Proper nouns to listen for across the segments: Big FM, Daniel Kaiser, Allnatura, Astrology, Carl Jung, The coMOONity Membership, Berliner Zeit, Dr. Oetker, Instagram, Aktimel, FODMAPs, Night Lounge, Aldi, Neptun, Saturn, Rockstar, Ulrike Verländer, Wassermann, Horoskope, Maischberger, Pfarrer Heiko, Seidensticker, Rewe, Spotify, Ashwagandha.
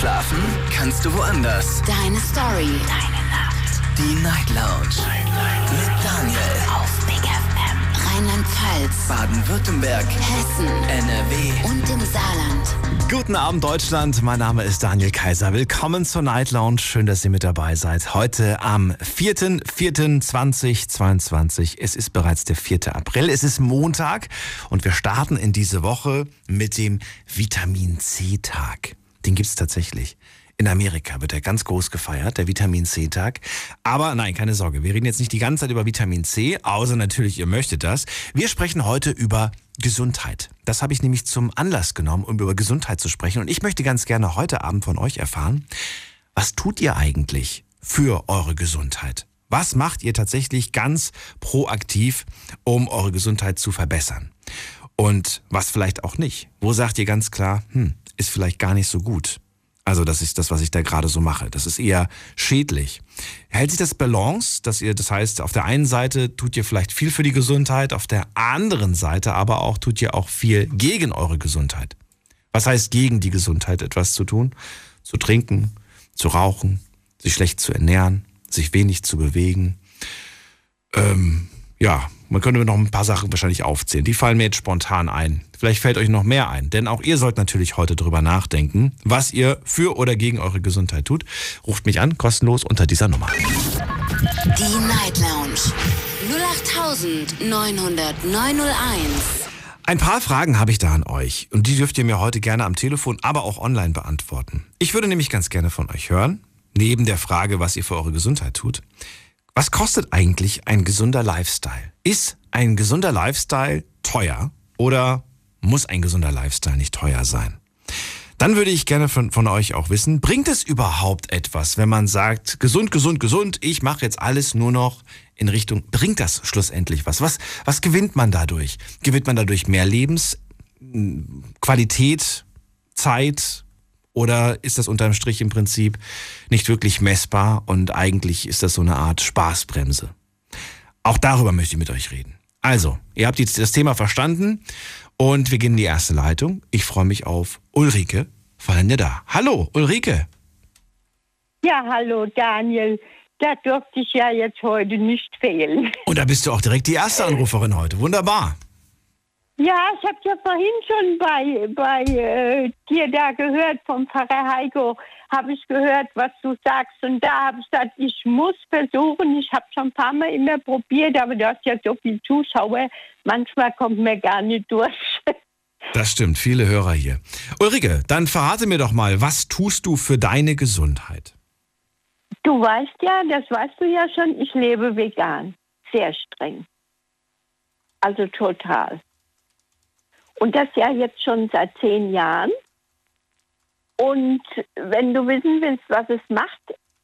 Schlafen kannst du woanders. Deine Story. Deine Nacht. Die Night Lounge. Night. Mit Daniel. Auf Big FM. Rheinland-Pfalz. Baden-Württemberg. Hessen. NRW. Und im Saarland. Guten Abend, Deutschland. Mein Name ist Daniel Kaiser. Willkommen zur Night Lounge. Schön, dass ihr mit dabei seid. Heute am 4.4.2022. Es ist bereits der 4. April. Es ist Montag. Und wir starten in diese Woche mit dem Vitamin-C-Tag. Den gibt es tatsächlich. In Amerika wird er ganz groß gefeiert, der Vitamin-C-Tag. Aber nein, keine Sorge, wir reden jetzt nicht die ganze Zeit über Vitamin C, außer natürlich, ihr möchtet das. Wir sprechen heute über Gesundheit. Das habe ich nämlich zum Anlass genommen, um über Gesundheit zu sprechen. Und ich möchte ganz gerne heute Abend von euch erfahren, was tut ihr eigentlich für eure Gesundheit? Was macht ihr tatsächlich ganz proaktiv, um eure Gesundheit zu verbessern? Und was vielleicht auch nicht? Wo sagt ihr ganz klar, ist vielleicht gar nicht so gut. Also das ist das, was ich da gerade so mache. Das ist eher schädlich. Hält sich das Balance, dass ihr, das heißt, auf der einen Seite tut ihr vielleicht viel für die Gesundheit, auf der anderen Seite aber auch tut ihr auch viel gegen eure Gesundheit. Was heißt gegen die Gesundheit etwas zu tun? Zu trinken, zu rauchen, sich schlecht zu ernähren, sich wenig zu bewegen. Man könnte noch ein paar Sachen wahrscheinlich aufzählen. Die fallen mir jetzt spontan ein. Vielleicht fällt euch noch mehr ein. Denn auch ihr sollt natürlich heute drüber nachdenken, was ihr für oder gegen eure Gesundheit tut. Ruft mich an, kostenlos unter dieser Nummer. Die Night Lounge 08.900.901. Ein paar Fragen habe ich da an euch. Und die dürft ihr mir heute gerne am Telefon, aber auch online beantworten. Ich würde nämlich ganz gerne von euch hören, neben der Frage, was ihr für eure Gesundheit tut, was kostet eigentlich ein gesunder Lifestyle? Ist ein gesunder Lifestyle teuer oder muss ein gesunder Lifestyle nicht teuer sein? Dann würde ich gerne von euch auch wissen, bringt es überhaupt etwas, wenn man sagt, gesund, gesund, gesund, ich mache jetzt alles nur noch in Richtung, bringt das schlussendlich was? Was gewinnt man dadurch? Gewinnt man dadurch mehr Lebensqualität, Zeit? Oder ist das unterm Strich im Prinzip nicht wirklich messbar und eigentlich ist das so eine Art Spaßbremse? Auch darüber möchte ich mit euch reden. Also, ihr habt jetzt das Thema verstanden und wir gehen in die erste Leitung. Ich freue mich auf Ulrike Verländer. Hallo, Ulrike. Ja, hallo Daniel. Da durfte ich ja jetzt heute nicht fehlen. Und da bist du auch direkt die erste Anruferin heute. Wunderbar. Ja, ich habe ja vorhin schon bei dir da gehört, vom Pfarrer Heiko, habe ich gehört, was du sagst. Und da habe ich gesagt, ich muss versuchen, ich habe schon ein paar Mal immer probiert, aber du hast ja so viele Zuschauer, manchmal kommt man gar nicht durch. Das stimmt, viele Hörer hier. Ulrike, dann verrate mir doch mal, was tust du für deine Gesundheit? Du weißt ja, das weißt du ja schon, ich lebe vegan, sehr streng. Also total. Und das ja jetzt schon seit 10 Jahren. Und wenn du wissen willst, was es macht,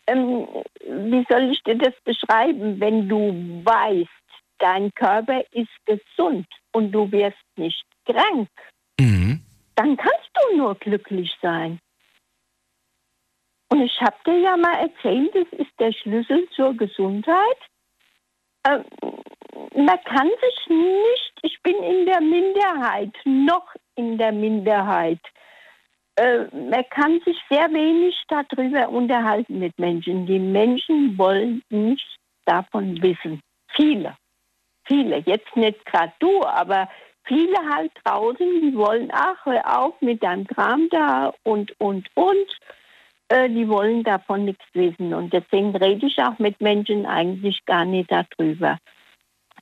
wie soll ich dir das beschreiben? Wenn du weißt, dein Körper ist gesund und du wirst nicht krank, dann kannst du nur glücklich sein. Und ich habe dir ja mal erzählt, das ist der Schlüssel zur Gesundheit. Man kann sich nicht, ich bin in der Minderheit, man kann sich sehr wenig darüber unterhalten mit Menschen. Die Menschen wollen nichts davon wissen. Viele, jetzt nicht gerade du, aber viele halt draußen, die wollen, ach, hör auf mit deinem Kram da und. Die wollen davon nichts wissen. Und deswegen rede ich auch mit Menschen eigentlich gar nicht darüber.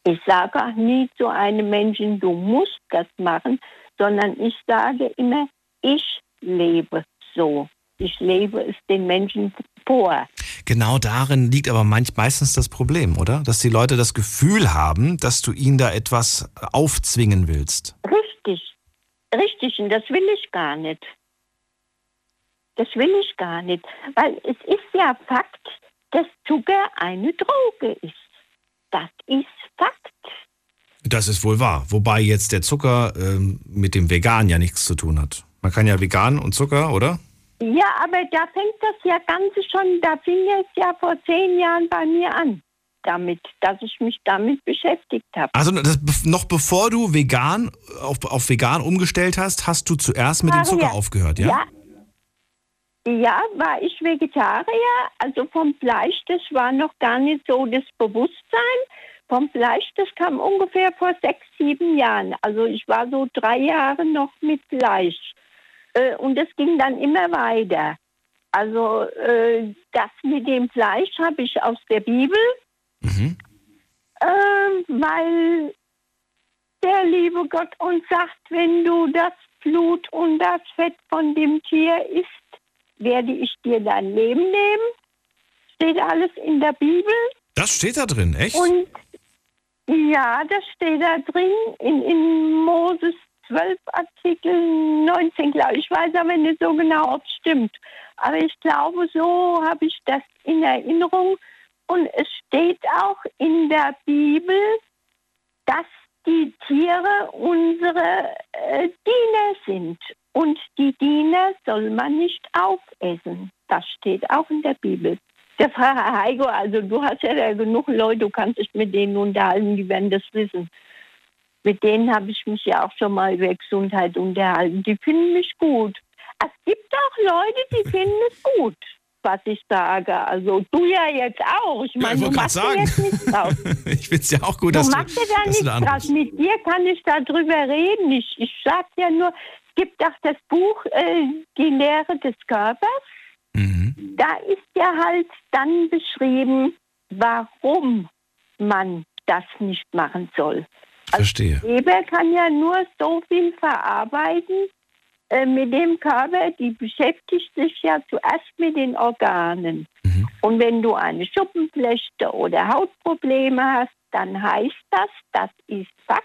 Ich sage auch nie zu einem Menschen, du musst das machen, sondern ich sage immer, ich lebe so. Ich lebe es den Menschen vor. Genau darin liegt aber meistens das Problem, oder? Dass die Leute das Gefühl haben, dass du ihnen da etwas aufzwingen willst. Richtig. Und das will ich gar nicht. Weil es ist ja Fakt, dass Zucker eine Droge ist. Das ist Fakt. Das ist wohl wahr. Wobei jetzt der Zucker mit dem Vegan ja nichts zu tun hat. Man kann ja vegan und Zucker, oder? Ja, aber da fängt das ja Ganze schon, da fing es ja vor 10 Jahren bei mir an, damit, dass ich mich damit beschäftigt habe. Also das, noch bevor du vegan auf vegan umgestellt hast, hast du zuerst mit dem Zucker aufgehört, ja? Ja. Ja, war ich Vegetarier. Also vom Fleisch, das war noch gar nicht so das Bewusstsein. Vom Fleisch, das kam ungefähr vor 6, 7 Jahren. Also ich war so 3 Jahre noch mit Fleisch. Und das ging dann immer weiter. Also das mit dem Fleisch habe ich aus der Bibel, weil der liebe Gott uns sagt, wenn du das Blut und das Fett von dem Tier isst, werde ich dir dein Leben nehmen. Steht alles in der Bibel. Das steht da drin, echt? Und ja, das steht da drin in Moses 12, Artikel 19, glaube ich. Ich weiß aber nicht so genau, ob es stimmt. Aber ich glaube, so habe ich das in Erinnerung. Und es steht auch in der Bibel, dass die Tiere unsere Diener sind. Und die Diener soll man nicht aufessen. Das steht auch in der Bibel. Der Pfarrer Heiko, also du hast ja da genug Leute, du kannst dich mit denen unterhalten, die werden das wissen. Mit denen habe ich mich ja auch schon mal über Gesundheit unterhalten. Die finden mich gut. Es gibt auch Leute, die finden es gut, was ich sage. Also du ja jetzt auch. Ich meine, ja, du machst dir jetzt nichts draus. Ich finde es ja auch gut, dass du da nichts draus machst. Mit dir kann ich darüber reden. Ich sage ja nur, es gibt auch das Buch Die Lehre des Körpers. Mhm. Da ist ja halt dann beschrieben, warum man das nicht machen soll. Verstehe. Also, Leber kann ja nur so viel verarbeiten mit dem Körper, die beschäftigt sich ja zuerst mit den Organen. Mhm. Und wenn du eine Schuppenflechte oder Hautprobleme hast, dann heißt das ist Fakt,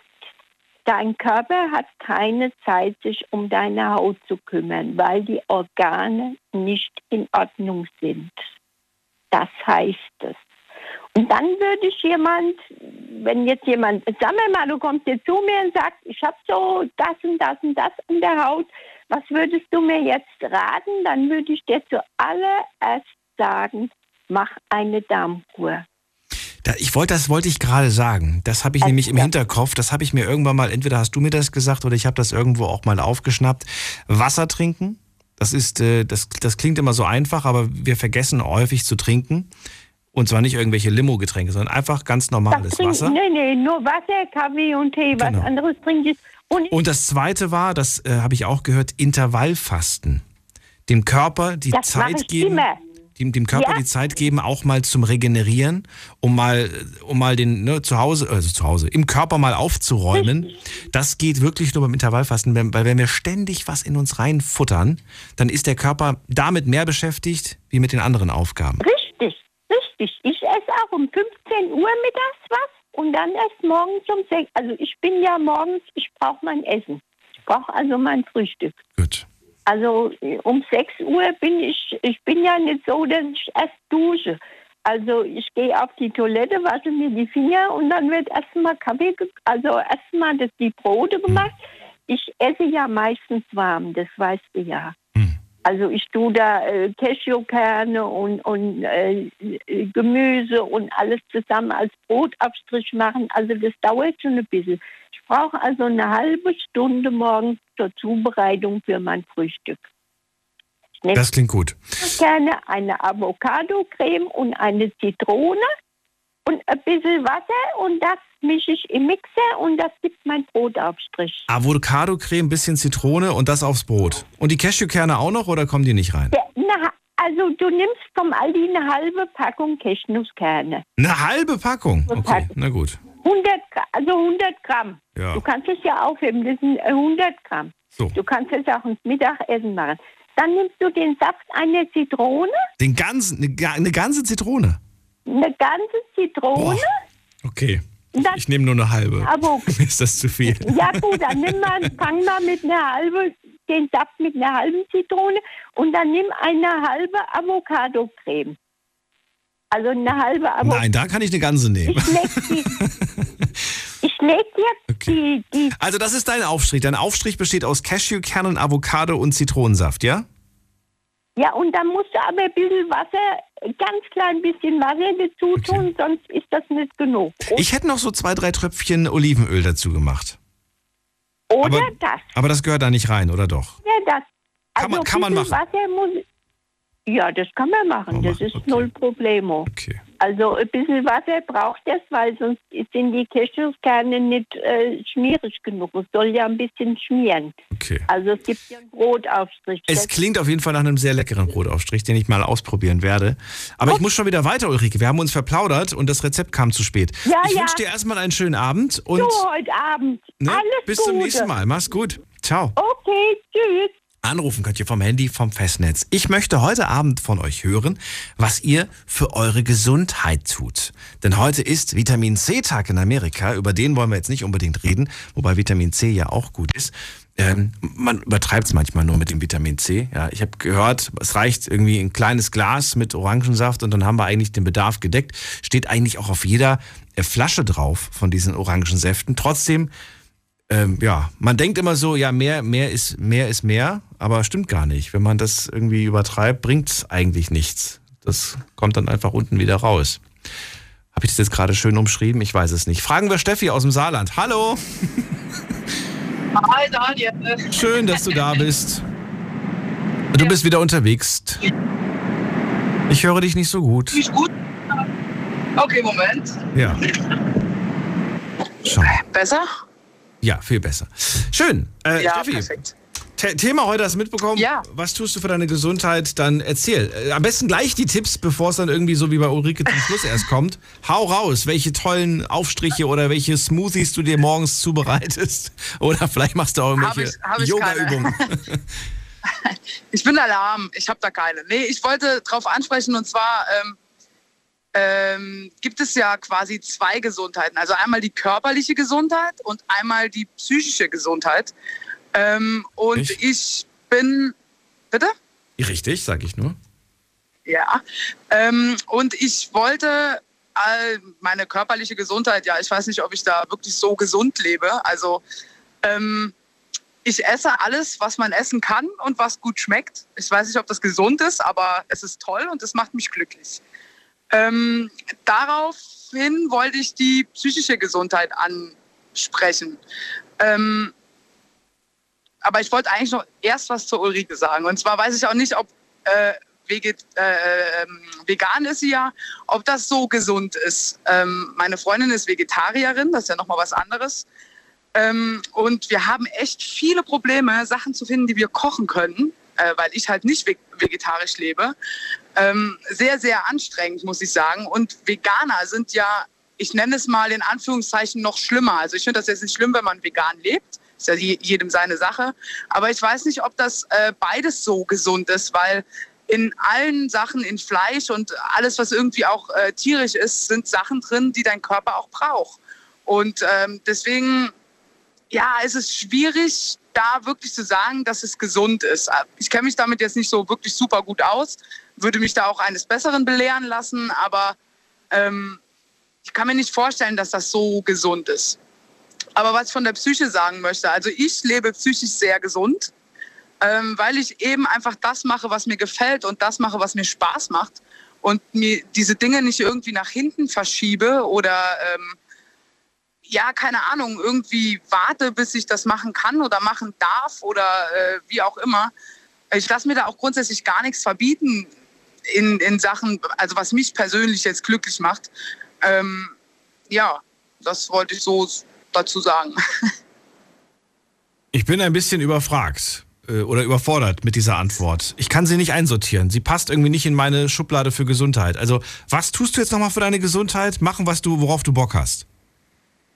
dein Körper hat keine Zeit, sich um deine Haut zu kümmern, weil die Organe nicht in Ordnung sind. Das heißt es. Und dann würde ich sagen wir mal, du kommst jetzt zu mir und sagst, ich habe so das und das und das in der Haut, was würdest du mir jetzt raten? Dann würde ich dir zuallererst sagen, mach eine Darmkur. Das wollte ich gerade sagen. Das habe ich nämlich im Hinterkopf. Das habe ich mir irgendwann mal, entweder hast du mir das gesagt oder ich habe das irgendwo auch mal aufgeschnappt. Wasser trinken, das ist, das klingt immer so einfach, aber wir vergessen häufig zu trinken. Und zwar nicht irgendwelche Limo-Getränke, sondern einfach ganz normales Wasser. Nee, nur Wasser, Kaffee und Tee, was anderes trinke ich. Und das Zweite war, das habe ich auch gehört, Intervallfasten. Dem Körper die Zeit geben, die Zeit geben, auch mal zum Regenerieren, um mal den im Körper mal aufzuräumen. Das geht wirklich nur beim Intervallfasten, weil wenn wir ständig was in uns reinfuttern, dann ist der Körper damit mehr beschäftigt, wie mit den anderen Aufgaben. Richtig. Ich esse auch um 15 Uhr mittags was und dann erst morgens um 6. Also ich bin ja morgens, ich brauche mein Essen. Ich brauche also mein Frühstück. Gut. Also um 6 Uhr bin ich ja nicht so, dass ich erst dusche. Also ich gehe auf die Toilette, wasche mir die Finger und dann wird erstmal Kaffee, also erstmal die Brote gemacht. Ich esse ja meistens warm, das weißt du ja. Also ich tue da Cashewkerne und Gemüse und alles zusammen als Brotabstrich machen. Also das dauert schon ein bisschen. Ich brauche also eine halbe Stunde morgens zur Zubereitung für mein Frühstück. Das klingt gut. Gerne eine Avocado-Creme und eine Zitrone und ein bisschen Wasser und das mische ich im Mixer und das gibt mein Brotaufstrich. Avocado-Creme, bisschen Zitrone und das aufs Brot. Und die Cashewkerne auch noch oder kommen die nicht rein? Also du nimmst vom Aldi eine halbe Packung Cashewkerne. Eine halbe Packung? Okay, na gut. 100 Gramm. Ja. Du kannst es ja aufheben, das sind 100 Gramm. So. Du kannst es auch ins Mittagessen machen. Dann nimmst du den Saft einer Zitrone. Eine ganze Zitrone? Eine ganze Zitrone. Boah. Okay. Ich nehme nur eine halbe. Aber mir ist das zu viel. Ja gut, dann fang mal mit einer halben, den Saft mit einer halben Zitrone und dann nimm eine halbe Avocado-Creme. Also eine halbe Avocado. Nein, da kann ich eine ganze nehmen. Ich leg jetzt die... Also das ist dein Aufstrich. Dein Aufstrich besteht aus Cashewkernen, Avocado und Zitronensaft, ja? Ja, und dann musst du aber ein bisschen Wasser, ganz klein bisschen Wasser dazu tun, okay. Sonst ist das nicht genug. Und ich hätte noch so 2, 3 Tröpfchen Olivenöl dazu gemacht. Oder aber das gehört da nicht rein, oder doch? Ja, das. Kann man machen. Wasser muss, Ja, das kann man machen. Das ist okay. Null Problemo. Okay. Also ein bisschen Wasser braucht das, weil sonst sind die Cashewkerne nicht schmierig genug. Es soll ja ein bisschen schmieren. Okay. Also es gibt ja einen Brotaufstrich. Es klingt auf jeden Fall nach einem sehr leckeren Brotaufstrich, den ich mal ausprobieren werde. Aber okay. Ich muss schon wieder weiter, Ulrike. Wir haben uns verplaudert und das Rezept kam zu spät. Ja, ich wünsche dir erstmal einen schönen Abend. Und heute Abend. Ne, alles bis Gute. Zum nächsten Mal. Mach's gut. Ciao. Okay, tschüss. Anrufen könnt ihr vom Handy, vom Festnetz. Ich möchte heute Abend von euch hören, was ihr für eure Gesundheit tut. Denn heute ist Vitamin C-Tag in Amerika. Über den wollen wir jetzt nicht unbedingt reden, wobei Vitamin C ja auch gut ist. Man übertreibt es manchmal nur mit dem Vitamin C. Ja, ich habe gehört, es reicht irgendwie ein kleines Glas mit Orangensaft und dann haben wir eigentlich den Bedarf gedeckt. Steht eigentlich auch auf jeder Flasche drauf von diesen Orangensäften. Trotzdem ja, man denkt immer so, ja, mehr ist mehr, aber stimmt gar nicht. Wenn man das irgendwie übertreibt, bringt es eigentlich nichts. Das kommt dann einfach unten wieder raus. Habe ich das jetzt gerade schön umschrieben? Ich weiß es nicht. Fragen wir Steffi aus dem Saarland. Hallo! Hi, Daniel. Schön, dass du da bist. Du bist wieder unterwegs. Ich höre dich nicht so gut. Nicht gut? Okay, Moment. Ja. Schon. Besser? Ja, viel besser. Schön. Ja, Steffi, perfekt. Thema heute, hast du mitbekommen? Ja. Was tust du für deine Gesundheit? Dann erzähl. Am besten gleich die Tipps, bevor es dann irgendwie so wie bei Ulrike zum Schluss erst kommt. Hau raus, welche tollen Aufstriche oder welche Smoothies du dir morgens zubereitest. Oder vielleicht machst du auch irgendwelche Yoga-Übungen. Ich bin Alarm, ich habe da keine. Nee, ich wollte drauf ansprechen und zwar gibt es ja quasi zwei Gesundheiten. Also einmal die körperliche Gesundheit und einmal die psychische Gesundheit. Und ich bin... Bitte? Richtig, sage ich nur. Ja. Und ich wollte meine körperliche Gesundheit, ja, ich weiß nicht, ob ich da wirklich so gesund lebe. Also ich esse alles, was man essen kann und was gut schmeckt. Ich weiß nicht, ob das gesund ist, aber es ist toll und es macht mich glücklich. Daraufhin wollte ich die psychische Gesundheit ansprechen. Aber ich wollte eigentlich noch erst was zur Ulrike sagen. Und zwar weiß ich auch nicht, ob vegan ist sie ja, ob das so gesund ist. Meine Freundin ist Vegetarierin, das ist ja nochmal was anderes. Und wir haben echt viele Probleme, Sachen zu finden, die wir kochen können, weil ich halt nicht vegetarisch lebe. Sehr, sehr anstrengend, muss ich sagen. Und Veganer sind ja, ich nenne es mal in Anführungszeichen, noch schlimmer. Also ich finde das jetzt nicht schlimm, wenn man vegan lebt. Ist ja jedem seine Sache. Aber ich weiß nicht, ob das beides so gesund ist, weil in allen Sachen, in Fleisch und alles, was irgendwie auch tierisch ist, sind Sachen drin, die dein Körper auch braucht. Und deswegen, ja, es ist schwierig, da wirklich zu sagen, dass es gesund ist. Ich kenne mich damit jetzt nicht so wirklich super gut aus, würde mich da auch eines Besseren belehren lassen, aber ich kann mir nicht vorstellen, dass das so gesund ist. Aber was ich von der Psyche sagen möchte, also ich lebe psychisch sehr gesund, weil ich eben einfach das mache, was mir gefällt und das mache, was mir Spaß macht und mir diese Dinge nicht irgendwie nach hinten verschiebe oder ja, keine Ahnung, irgendwie warte, bis ich das machen kann oder machen darf oder wie auch immer. Ich lasse mir da auch grundsätzlich gar nichts verbieten in Sachen, also was mich persönlich jetzt glücklich macht. Ja, das wollte ich so dazu sagen. Ich bin ein bisschen überfragt oder überfordert mit dieser Antwort. Ich kann sie nicht einsortieren. Sie passt irgendwie nicht in meine Schublade für Gesundheit. Also was tust du jetzt nochmal für deine Gesundheit? Machen, worauf du Bock hast.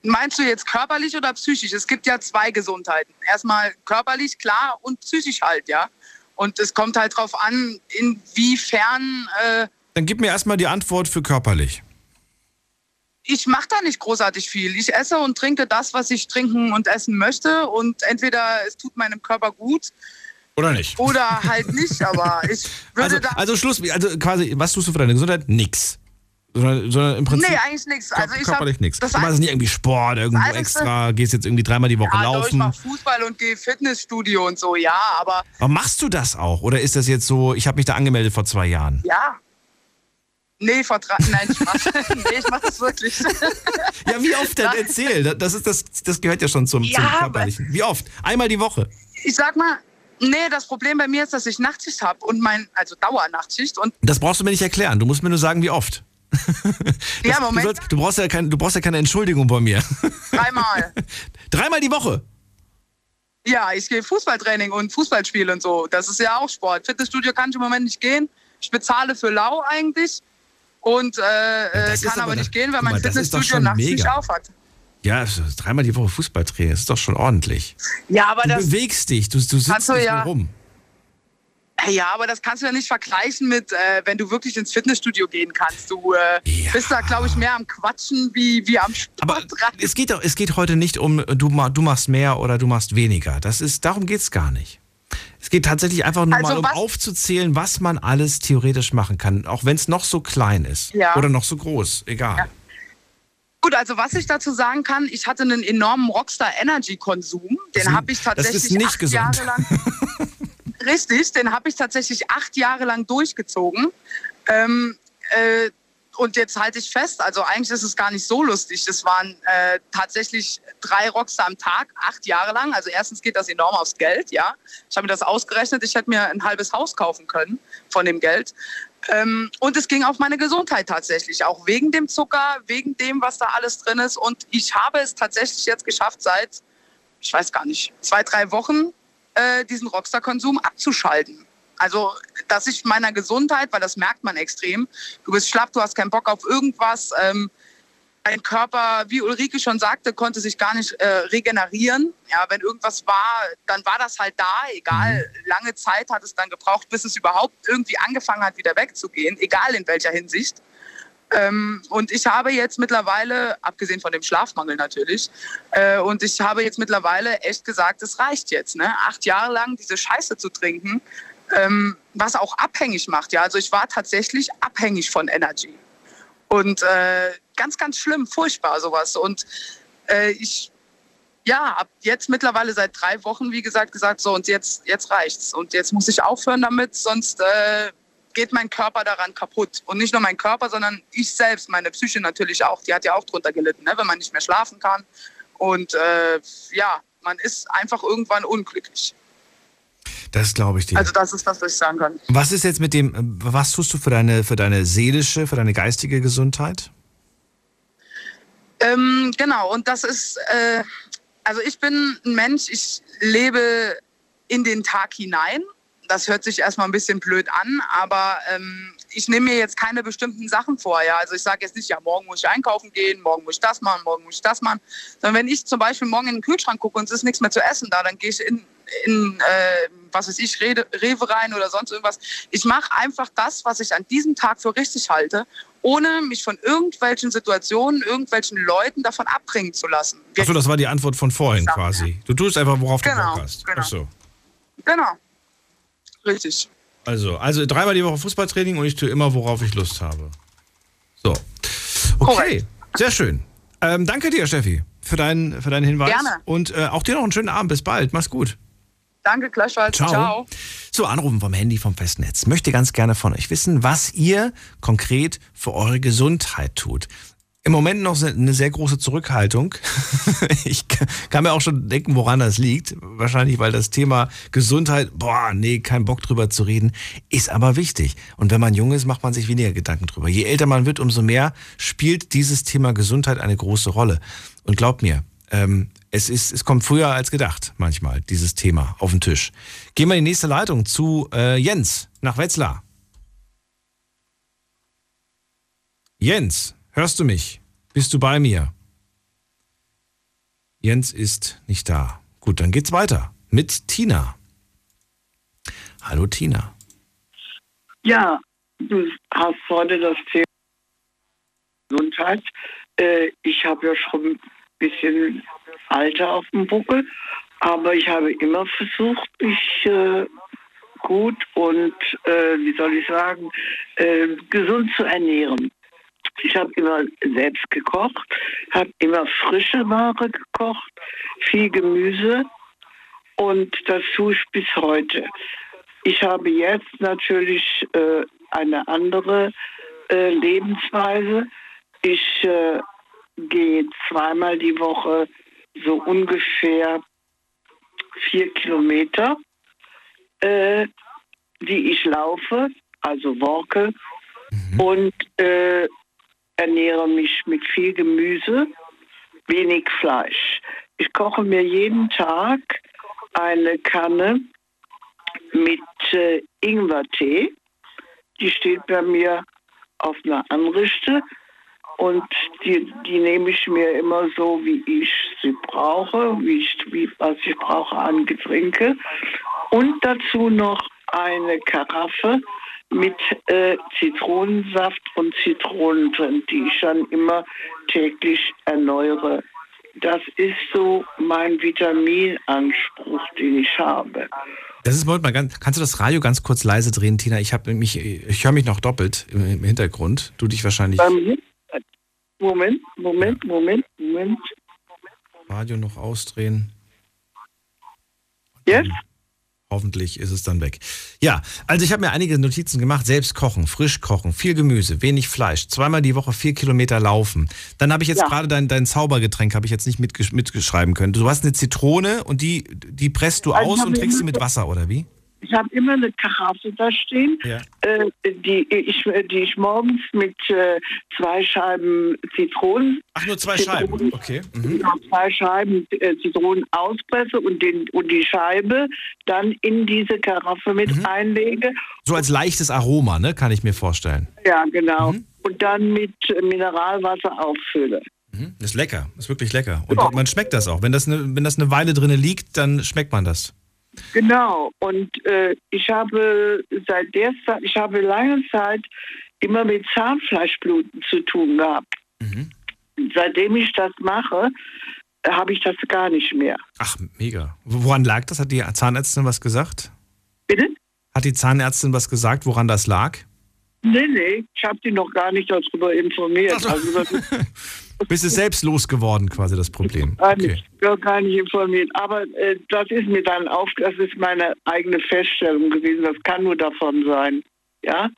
Meinst du jetzt körperlich oder psychisch? Es gibt ja zwei Gesundheiten. Erstmal körperlich, klar, und psychisch halt, ja. Und es kommt halt drauf an, inwiefern... Dann gib mir erstmal die Antwort für körperlich. Ich mache da nicht großartig viel. Ich esse und trinke das, was ich trinken und essen möchte. Und entweder es tut meinem Körper gut... Oder nicht. Oder halt nicht, aber ich würde da... Also Schluss, also quasi, was tust du für deine Gesundheit? Nix. Sondern im Prinzip. Nee, eigentlich nichts. Also ich körperlich nichts. Du machst nicht irgendwie Sport, irgendwo extra, gehst jetzt irgendwie dreimal die Woche laufen. Ich mache Fußball und gehe Fitnessstudio und so, ja, aber. Aber machst du das auch? Oder ist das jetzt so, ich habe mich da angemeldet vor 2 Jahren? Ja. Nee, nein, Spaß. Nee, ich mach das wirklich. Ja, wie oft denn? Erzähl. Das gehört ja schon zum Körperlichen. Wie oft? Einmal die Woche. Ich sag mal, Nee, das Problem bei mir ist, dass ich Nachtschicht habe und also Dauernachtschicht. Und das brauchst du mir nicht erklären. Du musst mir nur sagen, wie oft. Ja, Moment. Du brauchst ja keine Entschuldigung bei mir. Dreimal. Dreimal die Woche? Ja, ich gehe Fußballtraining und Fußballspiel und so. Das ist ja auch Sport. Fitnessstudio kann ich im Moment nicht gehen. Ich bezahle für lau eigentlich und kann aber nicht gehen, weil mein Fitnessstudio nachts nicht auf hat. Ja, dreimal die Woche Fußballtraining, das ist doch schon ordentlich. Ja, aber du bewegst dich, du sitzt nicht mehr rum. Ja, aber das kannst du ja nicht vergleichen mit, wenn du wirklich ins Fitnessstudio gehen kannst. Du bist da, glaube ich, mehr am Quatschen wie am Sport. Aber es geht heute nicht um, du machst mehr oder du machst weniger. Darum geht es gar nicht. Es geht tatsächlich einfach nur mal um aufzuzählen, was man alles theoretisch machen kann. Auch wenn es noch so klein ist oder noch so groß, egal. Ja. Gut, also was ich dazu sagen kann, ich hatte einen enormen Rockstar-Energy-Konsum. Den habe ich tatsächlich 8 Jahre lang... Richtig, den habe ich tatsächlich 8 Jahre lang durchgezogen. Und jetzt halte ich fest, also eigentlich ist es gar nicht so lustig. Das waren tatsächlich 3 Rockstar am Tag, 8 Jahre lang. Also erstens geht das enorm aufs Geld, ja. Ich habe mir das ausgerechnet, ich hätte mir ein halbes Haus kaufen können von dem Geld. Und es ging auf meine Gesundheit tatsächlich, auch wegen dem Zucker, wegen dem, was da alles drin ist. Und ich habe es tatsächlich jetzt geschafft seit, ich weiß gar nicht, 2-3 Wochen, diesen Rockstar-Konsum abzuschalten. Also, dass ich meiner Gesundheit, weil das merkt man extrem, du bist schlapp, du hast keinen Bock auf irgendwas, dein Körper, wie Ulrike schon sagte, konnte sich gar nicht regenerieren. Ja, wenn irgendwas war, dann war das halt da, egal, lange Zeit hat es dann gebraucht, bis es überhaupt irgendwie angefangen hat, wieder wegzugehen, egal in welcher Hinsicht. Und ich habe jetzt mittlerweile, abgesehen von dem Schlafmangel natürlich, und ich habe jetzt mittlerweile echt gesagt, es reicht jetzt, ne? 8 Jahre lang diese Scheiße zu trinken, was auch abhängig macht. Ja, also ich war tatsächlich abhängig von Energy. Und ganz, ganz schlimm, furchtbar sowas. Und ich habe jetzt mittlerweile seit 3 Wochen, wie gesagt, so und jetzt reicht's. Und jetzt muss ich aufhören damit, sonst... geht mein Körper daran kaputt. Und nicht nur mein Körper, sondern ich selbst, meine Psyche natürlich auch. Die hat ja auch drunter gelitten, ne? Wenn man nicht mehr schlafen kann. Und man ist einfach irgendwann unglücklich. Das glaube ich dir. Also das ist das, was ich sagen kann. Was ist jetzt mit dem, was tust du für deine seelische, für deine geistige Gesundheit? Genau, und das ist, also ich bin ein Mensch, ich lebe in den Tag hinein. Das hört sich erstmal ein bisschen blöd an, aber ich nehme mir jetzt keine bestimmten Sachen vor. Ja? Also ich sage jetzt nicht, ja, morgen muss ich einkaufen gehen, morgen muss ich das machen, morgen muss ich das machen. Sondern wenn ich zum Beispiel morgen in den Kühlschrank gucke und es ist nichts mehr zu essen da, dann gehe ich in was weiß ich, Rewe rein oder sonst irgendwas. Ich mache einfach das, was ich an diesem Tag für richtig halte, ohne mich von irgendwelchen Situationen, irgendwelchen Leuten davon abbringen zu lassen. Achso, das war die Antwort von vorhin quasi. Du tust einfach, worauf du Bock hast. Genau. Achso. Genau. Richtig. Also 3-mal die Woche Fußballtraining und ich tue immer, worauf ich Lust habe. So. Okay, sehr schön. Danke dir, Steffi, für deinen Hinweis. Gerne. Und auch dir noch einen schönen Abend. Bis bald. Mach's gut. Danke, gleichfalls. Ciao. So, anrufen vom Handy, vom Festnetz. Möchte ganz gerne von euch wissen, was ihr konkret für eure Gesundheit tut. Im Moment noch eine sehr große Zurückhaltung. Ich kann mir auch schon denken, woran das liegt. Wahrscheinlich, weil das Thema Gesundheit, kein Bock drüber zu reden, ist aber wichtig. Und wenn man jung ist, macht man sich weniger Gedanken drüber. Je älter man wird, umso mehr spielt dieses Thema Gesundheit eine große Rolle. Und glaubt mir, es kommt früher als gedacht manchmal, dieses Thema auf den Tisch. Gehen wir in die nächste Leitung zu Jens nach Wetzlar. Jens. Hörst du mich? Bist du bei mir? Jens ist nicht da. Gut, dann geht's weiter mit Tina. Hallo Tina. Ja, du hast heute das Thema Gesundheit. Ich habe ja schon ein bisschen Alter auf dem Buckel, aber ich habe immer versucht, mich gut und, gesund zu ernähren. Ich habe immer selbst gekocht, habe immer frische Ware gekocht, viel Gemüse und das tue ich bis heute. Ich habe jetzt natürlich eine andere Lebensweise. Ich gehe 2-mal die Woche so ungefähr 4 Kilometer. die ich laufe, also walke, und ernähre mich mit viel Gemüse, wenig Fleisch. Ich koche mir jeden Tag eine Kanne mit Ingwertee. Die steht bei mir auf einer Anrichte und die nehme ich mir immer so, wie ich sie brauche, was ich brauche an Getränke. Und dazu noch eine Karaffe mit Zitronensaft und Zitronen drin, die ich dann immer täglich erneuere. Das ist so mein Vitaminanspruch, den ich habe. Das ist, Moment mal, kannst du das Radio ganz kurz leise drehen, Tina? Ich höre mich noch doppelt im Hintergrund. Du dich wahrscheinlich... Moment. Radio noch ausdrehen. Jetzt? Hoffentlich ist es dann weg. Ja, also ich habe mir einige Notizen gemacht. Selbst kochen, frisch kochen, viel Gemüse, wenig Fleisch, zweimal die Woche 4 Kilometer laufen. Dann habe ich jetzt gerade dein Zaubergetränk, habe ich jetzt nicht mitgeschreiben können. Du hast eine Zitrone und die presst du aus und trinkst sie mit Wasser, oder wie? Ich habe immer eine Karaffe da stehen, ja, die ich morgens mit 2 Scheiben Zitronen... Ach, nur 2 Scheiben, okay. Mhm. 2 Scheiben Zitronen auspresse und die Scheibe dann in diese Karaffe mit einlege. So als leichtes Aroma, ne, kann ich mir vorstellen. Ja, genau. Mhm. Und dann mit Mineralwasser auffülle. Mhm. Das ist lecker, das ist wirklich lecker. Und man schmeckt das auch. Wenn das eine Weile drin liegt, dann schmeckt man das. Genau, und ich habe lange Zeit immer mit Zahnfleischbluten zu tun gehabt. Mhm. Seitdem ich das mache, habe ich das gar nicht mehr. Ach, mega. Woran lag das? Hat die Zahnärztin was gesagt? Bitte? Hat die Zahnärztin was gesagt, woran das lag? Nee, ich habe die noch gar nicht darüber informiert. Also, bist du selbst losgeworden, quasi das Problem? Okay. Ich bin gar nicht informiert. Aber das ist meine eigene Feststellung gewesen. Das kann nur davon sein, ja,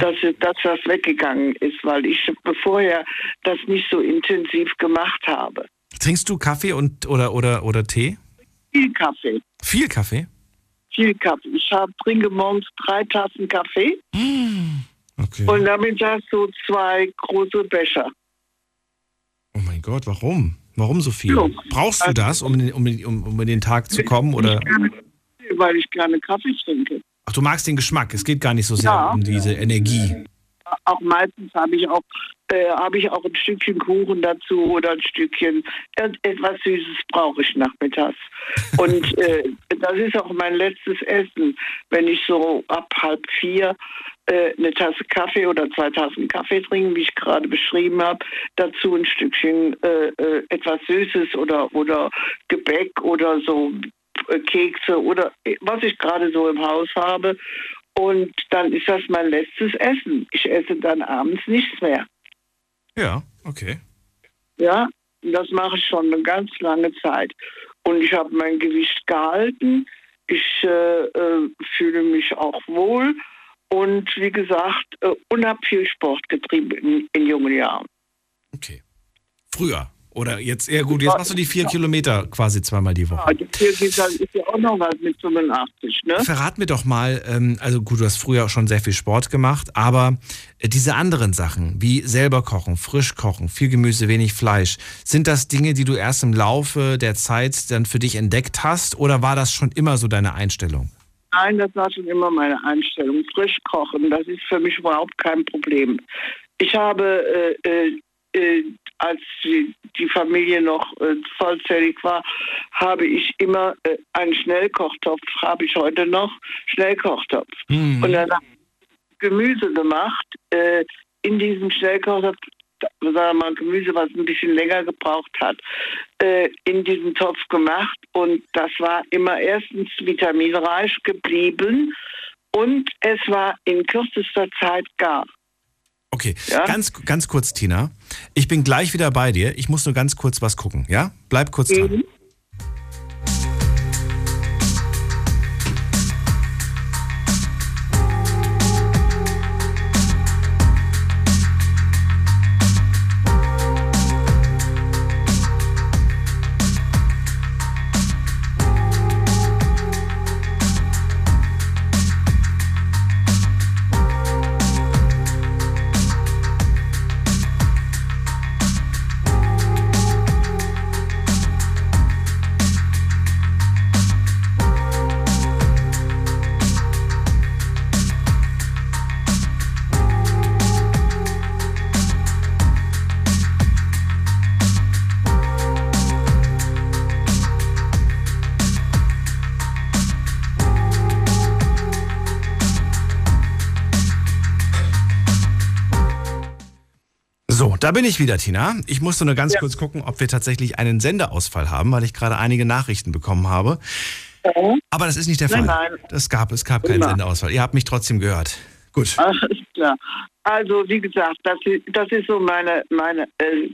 dass das weggegangen ist, weil ich vorher das nicht so intensiv gemacht habe. Trinkst du Kaffee oder Tee? Viel Kaffee. Viel Kaffee? Viel Kaffee. Ich trinke morgens 3 Tassen Kaffee. Okay. Und damit hast du 2 große Becher. Oh mein Gott, warum? Warum so viel? Ja. Brauchst du das, um in den Tag zu kommen? Oder? Weil ich gerne Kaffee trinke. Ach, du magst den Geschmack. Es geht gar nicht so sehr um diese Energie. Auch meistens habe ich auch ein Stückchen Kuchen dazu oder ein Stückchen etwas Süßes brauche ich nachmittags. Und das ist auch mein letztes Essen, wenn ich so ab 3:30 eine Tasse Kaffee oder 2 Tassen Kaffee trinke, wie ich gerade beschrieben habe, dazu ein Stückchen etwas Süßes oder Gebäck oder so Kekse oder was ich gerade so im Haus habe. Und dann ist das mein letztes Essen. Ich esse dann abends nichts mehr. Ja, okay. Ja, das mache ich schon eine ganz lange Zeit. Und ich habe mein Gewicht gehalten. Ich fühle mich auch wohl. Und wie gesagt, unab viel Sport getrieben in jungen Jahren. Okay. Früher. Oder jetzt, ja gut, jetzt machst du die 4 Kilometer quasi zweimal die Woche. Ja, die 4 Kilometer ist ja auch noch was mit 85, ne? Verrat mir doch mal, also gut, du hast früher auch schon sehr viel Sport gemacht, aber diese anderen Sachen, wie selber kochen, frisch kochen, viel Gemüse, wenig Fleisch, sind das Dinge, die du erst im Laufe der Zeit dann für dich entdeckt hast oder war das schon immer so deine Einstellung? Nein, das war schon immer meine Einstellung. Frisch kochen, das ist für mich überhaupt kein Problem. Ich habe... als die Familie noch vollzählig war, habe ich immer einen Schnellkochtopf, habe ich heute noch, Schnellkochtopf. Mhm. Und dann habe ich Gemüse gemacht, in diesem Schnellkochtopf, sagen wir mal Gemüse, was ein bisschen länger gebraucht hat, in diesem Topf gemacht. Und das war immer erstens vitaminreich geblieben und es war in kürzester Zeit gar. Okay, ja? Ganz kurz, Tina. Ich bin gleich wieder bei dir. Ich muss nur ganz kurz was gucken, ja? Bleib kurz dran. So, da bin ich wieder, Tina. Ich musste nur ganz kurz gucken, ob wir tatsächlich einen Senderausfall haben, weil ich gerade einige Nachrichten bekommen habe. Aber das ist nicht der Fall. Nein. Es gab keinen Senderausfall. Ihr habt mich trotzdem gehört. Gut. Ach, ist klar. Also wie gesagt, das ist so meine,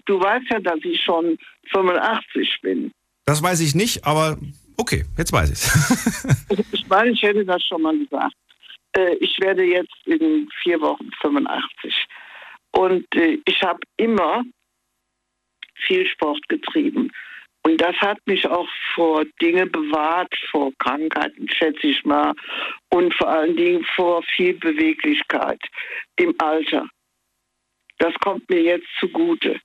du weißt ja, dass ich schon 85 bin. Das weiß ich nicht, aber okay, jetzt weiß ich es. Ich meine, ich hätte das schon mal gesagt. Ich werde jetzt in 4 Wochen 85. Und ich habe immer viel Sport getrieben. Und das hat mich auch vor Dinge bewahrt, vor Krankheiten, schätze ich mal, und vor allen Dingen vor viel Beweglichkeit im Alter. Das kommt mir jetzt zugute.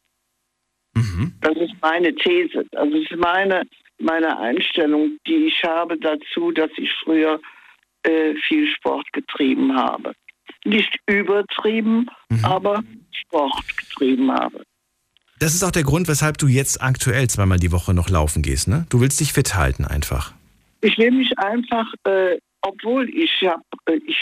Mhm. Das ist meine These. Das ist meine Einstellung, die ich habe dazu, dass ich früher viel Sport getrieben habe. Nicht übertrieben, aber Sport getrieben habe. Das ist auch der Grund, weshalb du jetzt aktuell 2-mal die Woche noch laufen gehst, ne? Du willst dich fit halten einfach. Ich will mich einfach, obwohl ich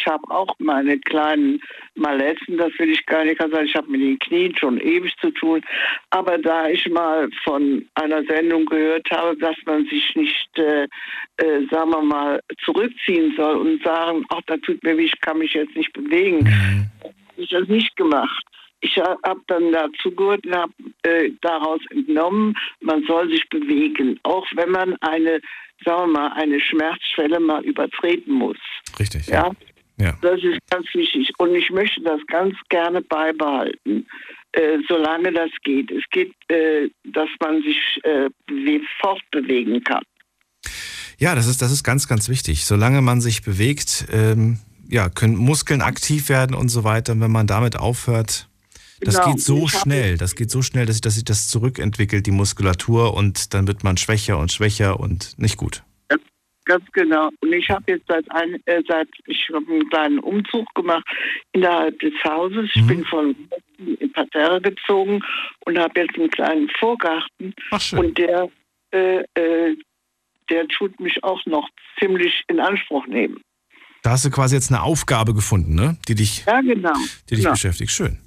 hab auch meine kleinen Malessen, das will ich gar nicht sagen, ich habe mit den Knien schon ewig zu tun. Aber da ich mal von einer Sendung gehört habe, dass man sich nicht, sagen wir mal, zurückziehen soll und sagen, ach, das tut mir weh, ich kann mich jetzt nicht bewegen, habe ich das nicht gemacht. Ich habe dann dazu gehört und habe daraus entnommen, man soll sich bewegen, auch wenn man eine Schmerzschwelle mal übertreten muss. Richtig. Ja? Ja. Das ist ganz wichtig. Und ich möchte das ganz gerne beibehalten, solange das geht. Es geht, dass man sich fortbewegen kann. Ja, das ist ganz, ganz wichtig. Solange man sich bewegt, können Muskeln aktiv werden und so weiter. Und wenn man damit aufhört... Das geht so schnell, dass sich das zurückentwickelt, die Muskulatur, und dann wird man schwächer und nicht gut. Ja, ganz genau. Und ich habe jetzt seit einen kleinen Umzug gemacht innerhalb des Hauses. Ich bin von in Parterre gezogen und habe jetzt einen kleinen Vorgarten. Ach, schön. Und der tut mich auch noch ziemlich in Anspruch nehmen. Da hast du quasi jetzt eine Aufgabe gefunden, ne? Die dich beschäftigt. Schön.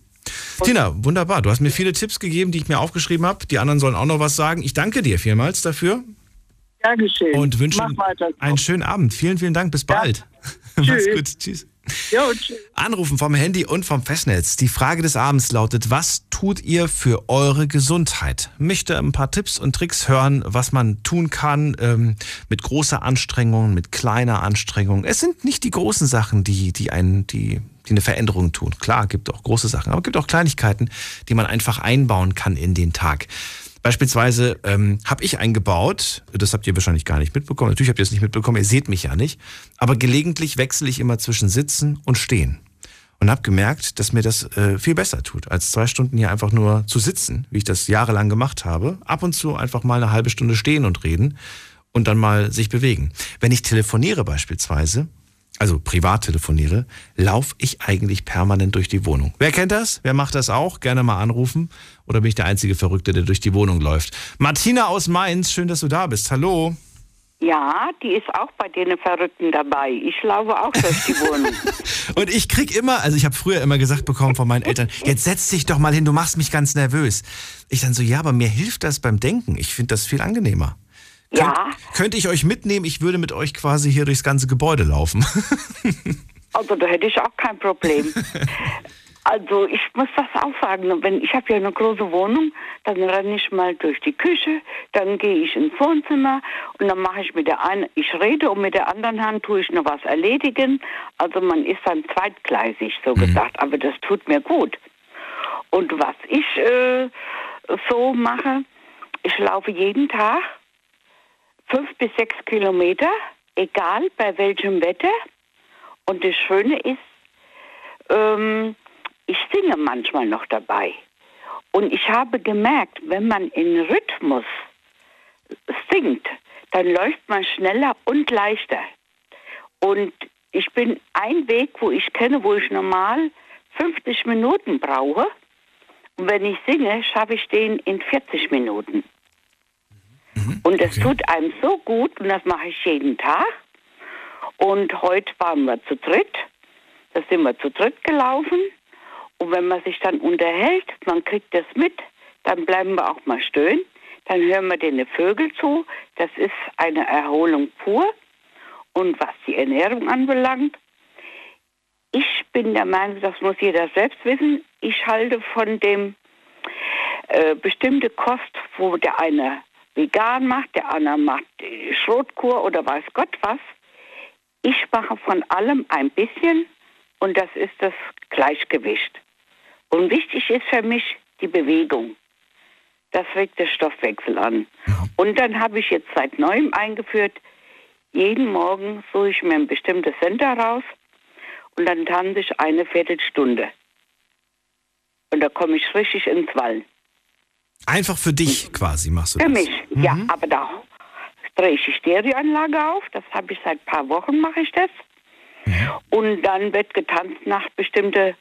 Tina, wunderbar. Du hast mir viele Tipps gegeben, die ich mir aufgeschrieben habe. Die anderen sollen auch noch was sagen. Ich danke dir vielmals dafür. Ja, geschehen. Und wünsche einen schönen Abend. Vielen, vielen Dank. Bis bald. Ja. Mach's gut. Tschüss. Jo, tschüss. Anrufen vom Handy und vom Festnetz. Die Frage des Abends lautet, was tut ihr für eure Gesundheit? Möchte ein paar Tipps und Tricks hören, was man tun kann mit großer Anstrengung, mit kleiner Anstrengung. Es sind nicht die großen Sachen, die eine Veränderung tun. Klar, gibt auch große Sachen, aber gibt auch Kleinigkeiten, die man einfach einbauen kann in den Tag. Beispielsweise habe ich eingebaut, das habt ihr wahrscheinlich gar nicht mitbekommen, natürlich habt ihr es nicht mitbekommen, ihr seht mich ja nicht, aber gelegentlich wechsle ich immer zwischen Sitzen und Stehen und habe gemerkt, dass mir das viel besser tut, als 2 Stunden hier einfach nur zu sitzen, wie ich das jahrelang gemacht habe, ab und zu einfach mal eine halbe Stunde stehen und reden und dann mal sich bewegen. Wenn ich telefoniere beispielsweise, also privat telefoniere, laufe ich eigentlich permanent durch die Wohnung. Wer kennt das? Wer macht das auch? Gerne mal anrufen. Oder bin ich der einzige Verrückte, der durch die Wohnung läuft? Martina aus Mainz, schön, dass du da bist. Hallo. Ja, die ist auch bei den Verrückten dabei. Ich laufe auch durch die Wohnung. Und ich krieg immer, also ich habe früher immer gesagt bekommen von meinen Eltern, jetzt setz dich doch mal hin, du machst mich ganz nervös. Ich dann so, ja, aber mir hilft das beim Denken. Ich finde das viel angenehmer. Ja. Könnte ich euch mitnehmen? Ich würde mit euch quasi hier durchs ganze Gebäude laufen. Also da hätte ich auch kein Problem. Also ich muss das auch sagen, ich habe ja eine große Wohnung, dann renne ich mal durch die Küche, dann gehe ich ins Wohnzimmer und dann mache ich mit der einen, ich rede und mit der anderen Hand tue ich noch was erledigen. Also man ist dann zweitgleisig, so gesagt, aber das tut mir gut. Und was ich so mache, ich laufe jeden Tag 5 bis 6 Kilometer, egal bei welchem Wetter. Und das Schöne ist, ich singe manchmal noch dabei. Und ich habe gemerkt, wenn man in Rhythmus singt, dann läuft man schneller und leichter. Und ich bin ein Weg, wo ich kenne, wo ich normal 50 Minuten brauche. Und wenn ich singe, schaffe ich den in 40 Minuten. Und das tut einem so gut und das mache ich jeden Tag. Und heute waren wir zu dritt, da sind wir zu dritt gelaufen Und wenn man sich dann unterhält, man kriegt das mit, dann bleiben wir auch mal stehen. Dann hören wir den Vögeln zu. Das ist eine Erholung pur. Und was die Ernährung anbelangt, ich bin der Meinung, das muss jeder selbst wissen, ich halte von dem bestimmte Kost, wo der eine vegan macht, der andere macht Schrotkur oder weiß Gott was. Ich mache von allem ein bisschen und das ist das Gleichgewicht. Und wichtig ist für mich die Bewegung. Das regt den Stoffwechsel an. Und dann habe ich jetzt seit Neuem eingeführt, jeden Morgen suche ich mir ein bestimmtes Center raus und dann tanze ich eine Viertelstunde. Und da komme ich richtig ins Wallen. Einfach für dich quasi machst du das? Für mich, ja. Mhm. Aber da drehe ich die Stereoanlage auf. Das habe ich seit ein paar Wochen, mache ich das. Ja. Und dann wird getanzt nach bestimmter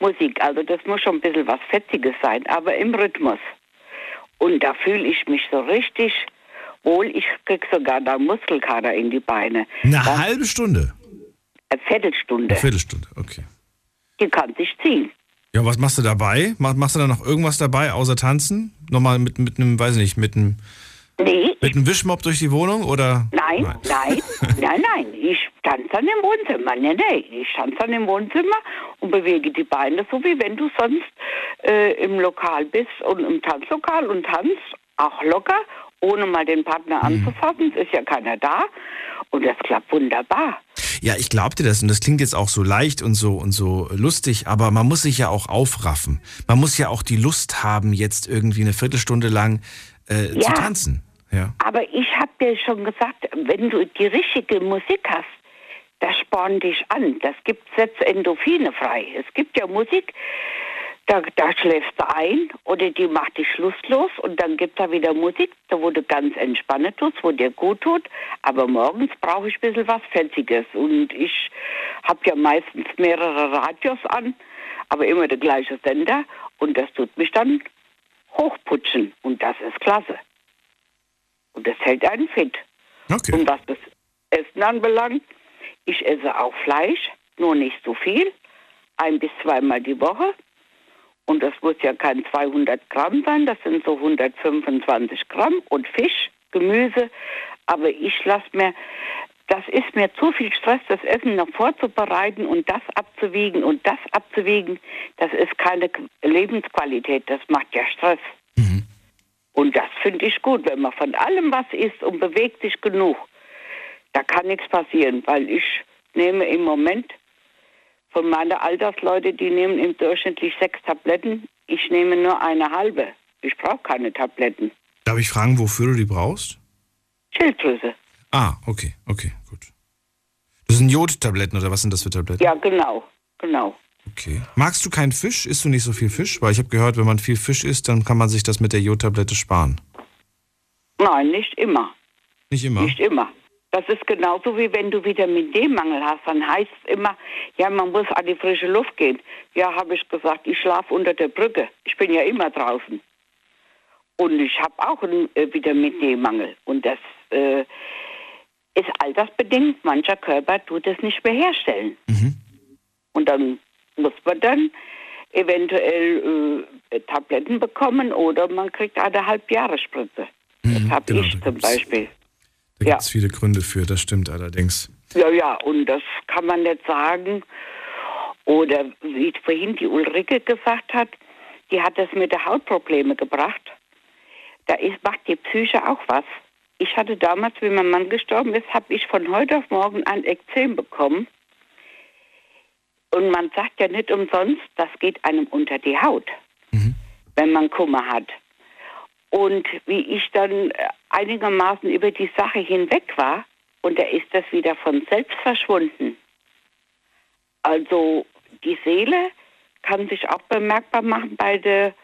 Musik. Also das muss schon ein bisschen was Fetziges sein, aber im Rhythmus. Und da fühle ich mich so richtig wohl. Ich kriege sogar da Muskelkater in die Beine. Halbe Stunde? Eine Viertelstunde. Eine Viertelstunde, okay. Die kann sich ziehen. Ja, was machst du dabei? Machst du da noch irgendwas dabei, außer tanzen? Nochmal mit einem, weiß nicht, mit einem Wischmopp durch die Wohnung oder? Nein. Ich tanze dann im Wohnzimmer. Ich tanze dann im Wohnzimmer und bewege die Beine, so wie wenn du sonst im Lokal bist und im Tanzlokal und tanzt, auch locker, ohne mal den Partner anzufassen. Es ist ja keiner da. Und das klappt wunderbar. Ja, ich glaub dir das. Und das klingt jetzt auch so leicht und so lustig. Aber man muss sich ja auch aufraffen. Man muss ja auch die Lust haben, jetzt irgendwie eine Viertelstunde lang zu tanzen. Ja. Aber ich habe dir schon gesagt, wenn du die richtige Musik hast, das spornt dich an. Das setzt Endorphine frei. Es gibt ja Musik, da schläfst du ein oder die macht dich lustlos und dann gibt es da wieder Musik, wo du ganz entspannt tust, wo dir gut tut. Aber morgens brauche ich ein bisschen was Fetziges und ich habe ja meistens mehrere Radios an, aber immer der gleiche Sender und das tut mich dann hochputschen und das ist klasse. Und das hält einen fit. Okay. Und was das Essen anbelangt, ich esse auch Fleisch, nur nicht so viel, 1 bis 2 Mal die Woche. Und das muss ja kein 200 Gramm sein, das sind so 125 Gramm und Fisch, Gemüse. Aber ich lasse mir, das ist mir zu viel Stress, das Essen noch vorzubereiten und das abzuwiegen. Das ist keine Lebensqualität, das macht ja Stress. Mhm. Und das finde ich gut, wenn man von allem was isst und bewegt sich genug. Da kann nichts passieren, weil ich nehme im Moment... Von meinen Altersleuten, die nehmen im durchschnittlich 6 Tabletten. Ich nehme nur eine halbe. Ich brauche keine Tabletten. Darf ich fragen, wofür du die brauchst? Schilddrüse. Ah, okay, gut. Das sind Jodtabletten oder was sind das für Tabletten? Ja, genau. Okay. Magst du keinen Fisch? Isst du nicht so viel Fisch? Weil ich habe gehört, wenn man viel Fisch isst, dann kann man sich das mit der Jodtablette sparen. Nein, nicht immer. Das ist genauso wie wenn du Vitamin D-Mangel hast, dann heißt es immer, ja, man muss an die frische Luft gehen. Ja, habe ich gesagt, ich schlafe unter der Brücke. Ich bin ja immer draußen. Und ich habe auch einen Vitamin D-Mangel. Und das ist altersbedingt. Mancher Körper tut es nicht mehr herstellen. Mhm. Und dann muss man dann eventuell Tabletten bekommen oder man kriegt eine Halbjahresspritze. Das habe ich zum Beispiel. Da gibt es viele Gründe für, das stimmt allerdings. Ja, und das kann man nicht sagen. Oder wie vorhin die Ulrike gesagt hat, die hat das mit der Hautprobleme gebracht. Macht die Psyche auch was. Ich hatte damals, wie mein Mann gestorben ist, habe ich von heute auf morgen ein Ekzem bekommen. Und man sagt ja nicht umsonst, das geht einem unter die Haut, wenn man Kummer hat. Und wie ich dann einigermaßen über die Sache hinweg war, und da ist das wieder von selbst verschwunden. Also die Seele kann sich auch bemerkbar machen bei der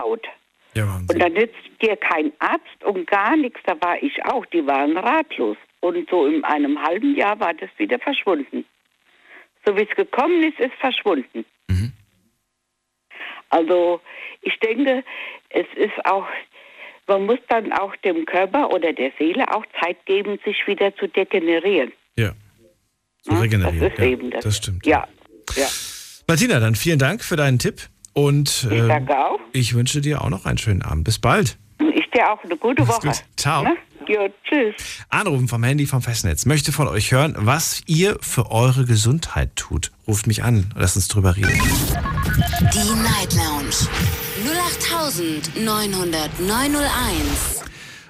Haut. Ja, Wahnsinn. Und dann nützt dir kein Arzt und gar nichts, da war ich auch, die waren ratlos. Und so in einem halben Jahr war das wieder verschwunden. So wie es gekommen ist verschwunden. Mhm. Also ich denke, es ist auch, man muss dann auch dem Körper oder der Seele auch Zeit geben, sich wieder zu degenerieren. Ja, zu regenerieren. Das ist eben das. Das stimmt. Ja. Martina, dann vielen Dank für deinen Tipp. Und ich danke auch. Ich wünsche dir auch noch einen schönen Abend. Bis bald. Ich dir auch eine gute Woche. Gut. Ciao. Ne? Jo, tschüss. Anrufen vom Handy vom Festnetz. Möchte von euch hören, was ihr für eure Gesundheit tut. Ruft mich an. Lasst uns drüber reden. Die Night Lounge 08900901.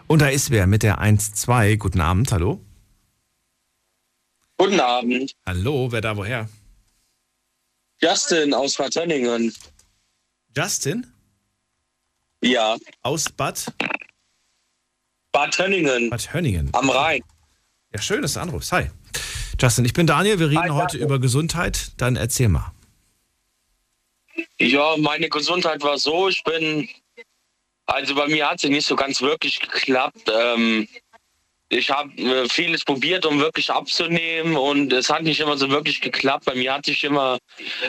Und da ist wer mit der 1-2. Guten Abend, hallo. Guten Abend. Hallo, wer da woher? Justin aus Bad Tönningen. Justin? Ja. Aus Bad Tönningen. Am Rhein. Ja, schön, dass du anrufst. Hi. Justin, ich bin Daniel. Wir reden heute über Gesundheit. Dann erzähl mal. Ja, meine Gesundheit war so, also bei mir hat sie nicht so ganz wirklich geklappt. Ich habe vieles probiert, um wirklich abzunehmen, und es hat nicht immer so wirklich geklappt. Bei mir hat sich immer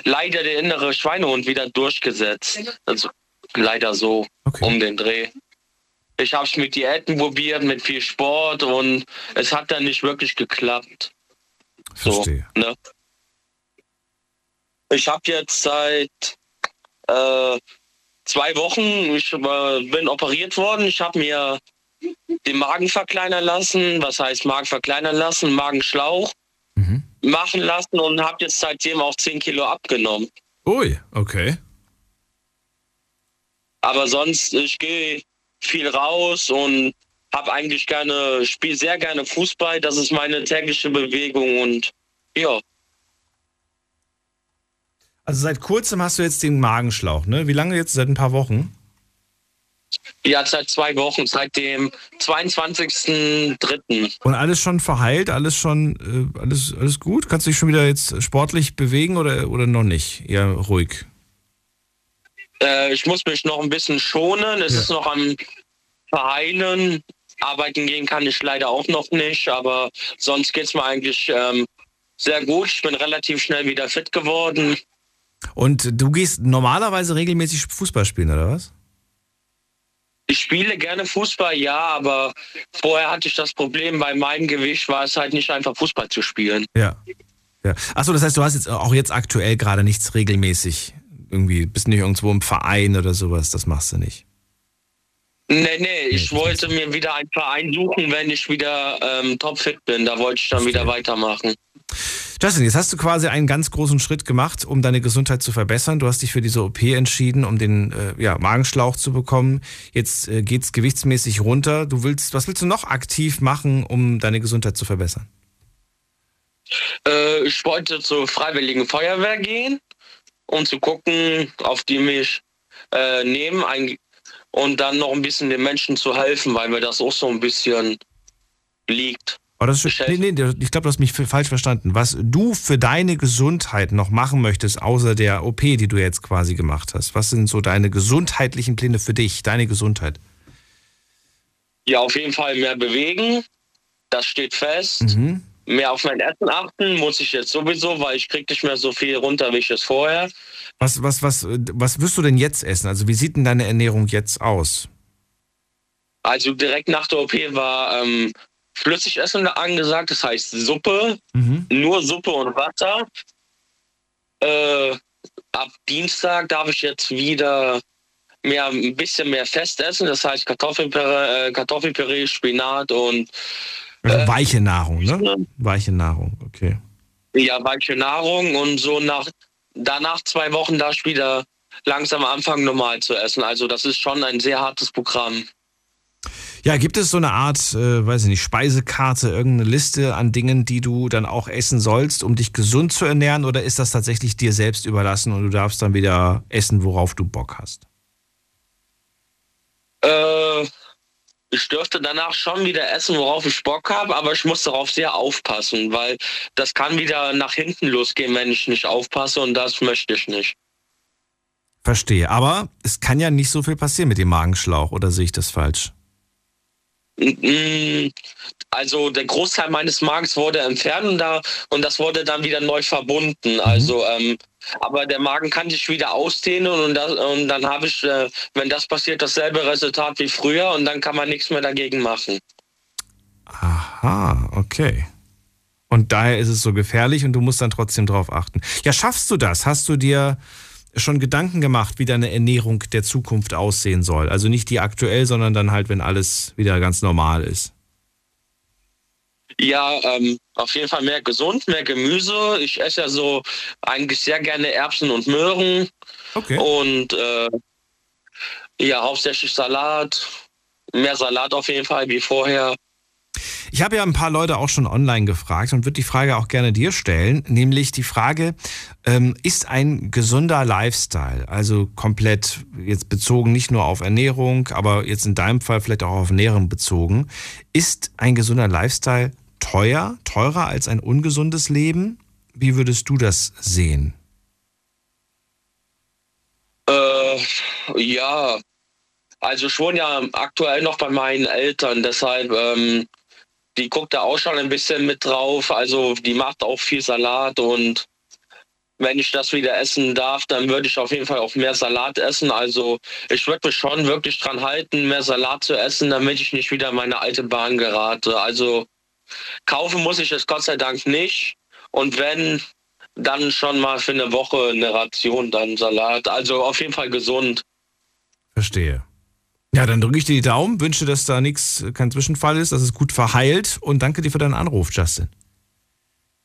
leider der innere Schweinehund wieder durchgesetzt. Also leider so, okay, um den Dreh. Ich habe es mit Diäten probiert, mit viel Sport, und es hat dann nicht wirklich geklappt. Verstehe. So, ne? Ich habe jetzt seit 2 Wochen, ich bin operiert worden, ich habe mir den Magen verkleinern lassen, was heißt Magen verkleinern lassen, Magenschlauch machen lassen, und habe jetzt seitdem auch 10 Kilo abgenommen. Ui, okay. Aber sonst, ich gehe viel raus und habe eigentlich spiele sehr gerne Fußball, das ist meine tägliche Bewegung, und ja. Also seit kurzem hast du jetzt den Magenschlauch, ne? Wie lange jetzt? Seit ein paar Wochen? Ja, seit 2 Wochen, seit dem 22.03. Und alles schon verheilt, alles gut? Kannst du dich schon wieder jetzt sportlich bewegen oder noch nicht? Eher ruhig. Ich muss mich noch ein bisschen schonen, es ist noch am Verheilen. Arbeiten gehen kann ich leider auch noch nicht, aber sonst geht es mir eigentlich sehr gut. Ich bin relativ schnell wieder fit geworden. Und du gehst normalerweise regelmäßig Fußball spielen, oder was? Ich spiele gerne Fußball, ja, aber vorher hatte ich das Problem, bei meinem Gewicht war es halt nicht einfach, Fußball zu spielen. Ja. Ja. Achso, das heißt, du hast jetzt auch jetzt aktuell gerade nichts regelmäßig, irgendwie, bist nicht irgendwo im Verein oder sowas, das machst du nicht? Nee, ich wollte mir wieder einen Verein suchen, wenn ich wieder topfit bin, da wollte ich dann wieder weitermachen. Justin, jetzt hast du quasi einen ganz großen Schritt gemacht, um deine Gesundheit zu verbessern. Du hast dich für diese OP entschieden, um den Magenschlauch zu bekommen. Jetzt geht's gewichtsmäßig runter. Was willst du noch aktiv machen, um deine Gesundheit zu verbessern? Ich wollte zur Freiwilligen Feuerwehr gehen, um zu gucken, auf die mich nehmen, und dann noch ein bisschen den Menschen zu helfen, weil mir das auch so ein bisschen liegt. Oh, ich glaube, du hast mich falsch verstanden. Was du für deine Gesundheit noch machen möchtest, außer der OP, die du jetzt quasi gemacht hast. Was sind so deine gesundheitlichen Pläne für dich, deine Gesundheit? Ja, auf jeden Fall mehr bewegen. Das steht fest. Mehr auf mein Essen achten muss ich jetzt sowieso, weil ich kriege nicht mehr so viel runter, wie ich es vorher. Was wirst du denn jetzt essen? Also wie sieht denn deine Ernährung jetzt aus? Also direkt nach der OP war... Flüssigessen angesagt, das heißt Suppe, nur Suppe und Wasser. Ab Dienstag darf ich jetzt wieder ein bisschen mehr fest essen, das heißt Kartoffelpüree, Spinat und... also weiche Nahrung, ne? Weiche Nahrung, okay. Ja, weiche Nahrung, und so danach 2 Wochen darf ich wieder langsam anfangen, normal zu essen. Also das ist schon ein sehr hartes Programm. Ja, gibt es so eine Art, weiß ich nicht, Speisekarte, irgendeine Liste an Dingen, die du dann auch essen sollst, um dich gesund zu ernähren, oder ist das tatsächlich dir selbst überlassen und du darfst dann wieder essen, worauf du Bock hast? Ich dürfte danach schon wieder essen, worauf ich Bock habe, aber ich muss darauf sehr aufpassen, weil das kann wieder nach hinten losgehen, wenn ich nicht aufpasse, und das möchte ich nicht. Verstehe, aber es kann ja nicht so viel passieren mit dem Magenschlauch, oder sehe ich das falsch? Also der Großteil meines Magens wurde entfernt, und das wurde dann wieder neu verbunden. Also, aber der Magen kann sich wieder ausdehnen, und dann habe ich, wenn das passiert, dasselbe Resultat wie früher, und dann kann man nichts mehr dagegen machen. Aha, okay. Und daher ist es so gefährlich und du musst dann trotzdem drauf achten. Ja, schaffst du das? Hast du dir schon Gedanken gemacht, wie deine Ernährung der Zukunft aussehen soll? Also nicht die aktuell, sondern dann halt, wenn alles wieder ganz normal ist. Ja, auf jeden Fall mehr gesund, mehr Gemüse. Ich esse ja so eigentlich sehr gerne Erbsen und Möhren. Okay. Und ja, hauptsächlich Salat. Mehr Salat auf jeden Fall wie vorher. Ich habe ja ein paar Leute auch schon online gefragt und würde die Frage auch gerne dir stellen, nämlich die Frage, ist ein gesunder Lifestyle, also komplett jetzt bezogen nicht nur auf Ernährung, aber jetzt in deinem Fall vielleicht auch auf Ernährung bezogen, ist ein gesunder Lifestyle teurer als ein ungesundes Leben? Wie würdest du das sehen? Ja, also schon ja aktuell noch bei meinen Eltern, deshalb... Die guckt da auch schon ein bisschen mit drauf, also die macht auch viel Salat und wenn ich das wieder essen darf, dann würde ich auf jeden Fall auch mehr Salat essen. Also ich würde mich schon wirklich dran halten, mehr Salat zu essen, damit ich nicht wieder in meine alte Bahn gerate. Also kaufen muss ich es Gott sei Dank nicht und wenn, dann schon mal für eine Woche eine Ration dann Salat. Also auf jeden Fall gesund. Verstehe. Ja, dann drücke ich dir die Daumen, wünsche, dass da nichts, kein Zwischenfall ist, dass es gut verheilt und danke dir für deinen Anruf, Justin.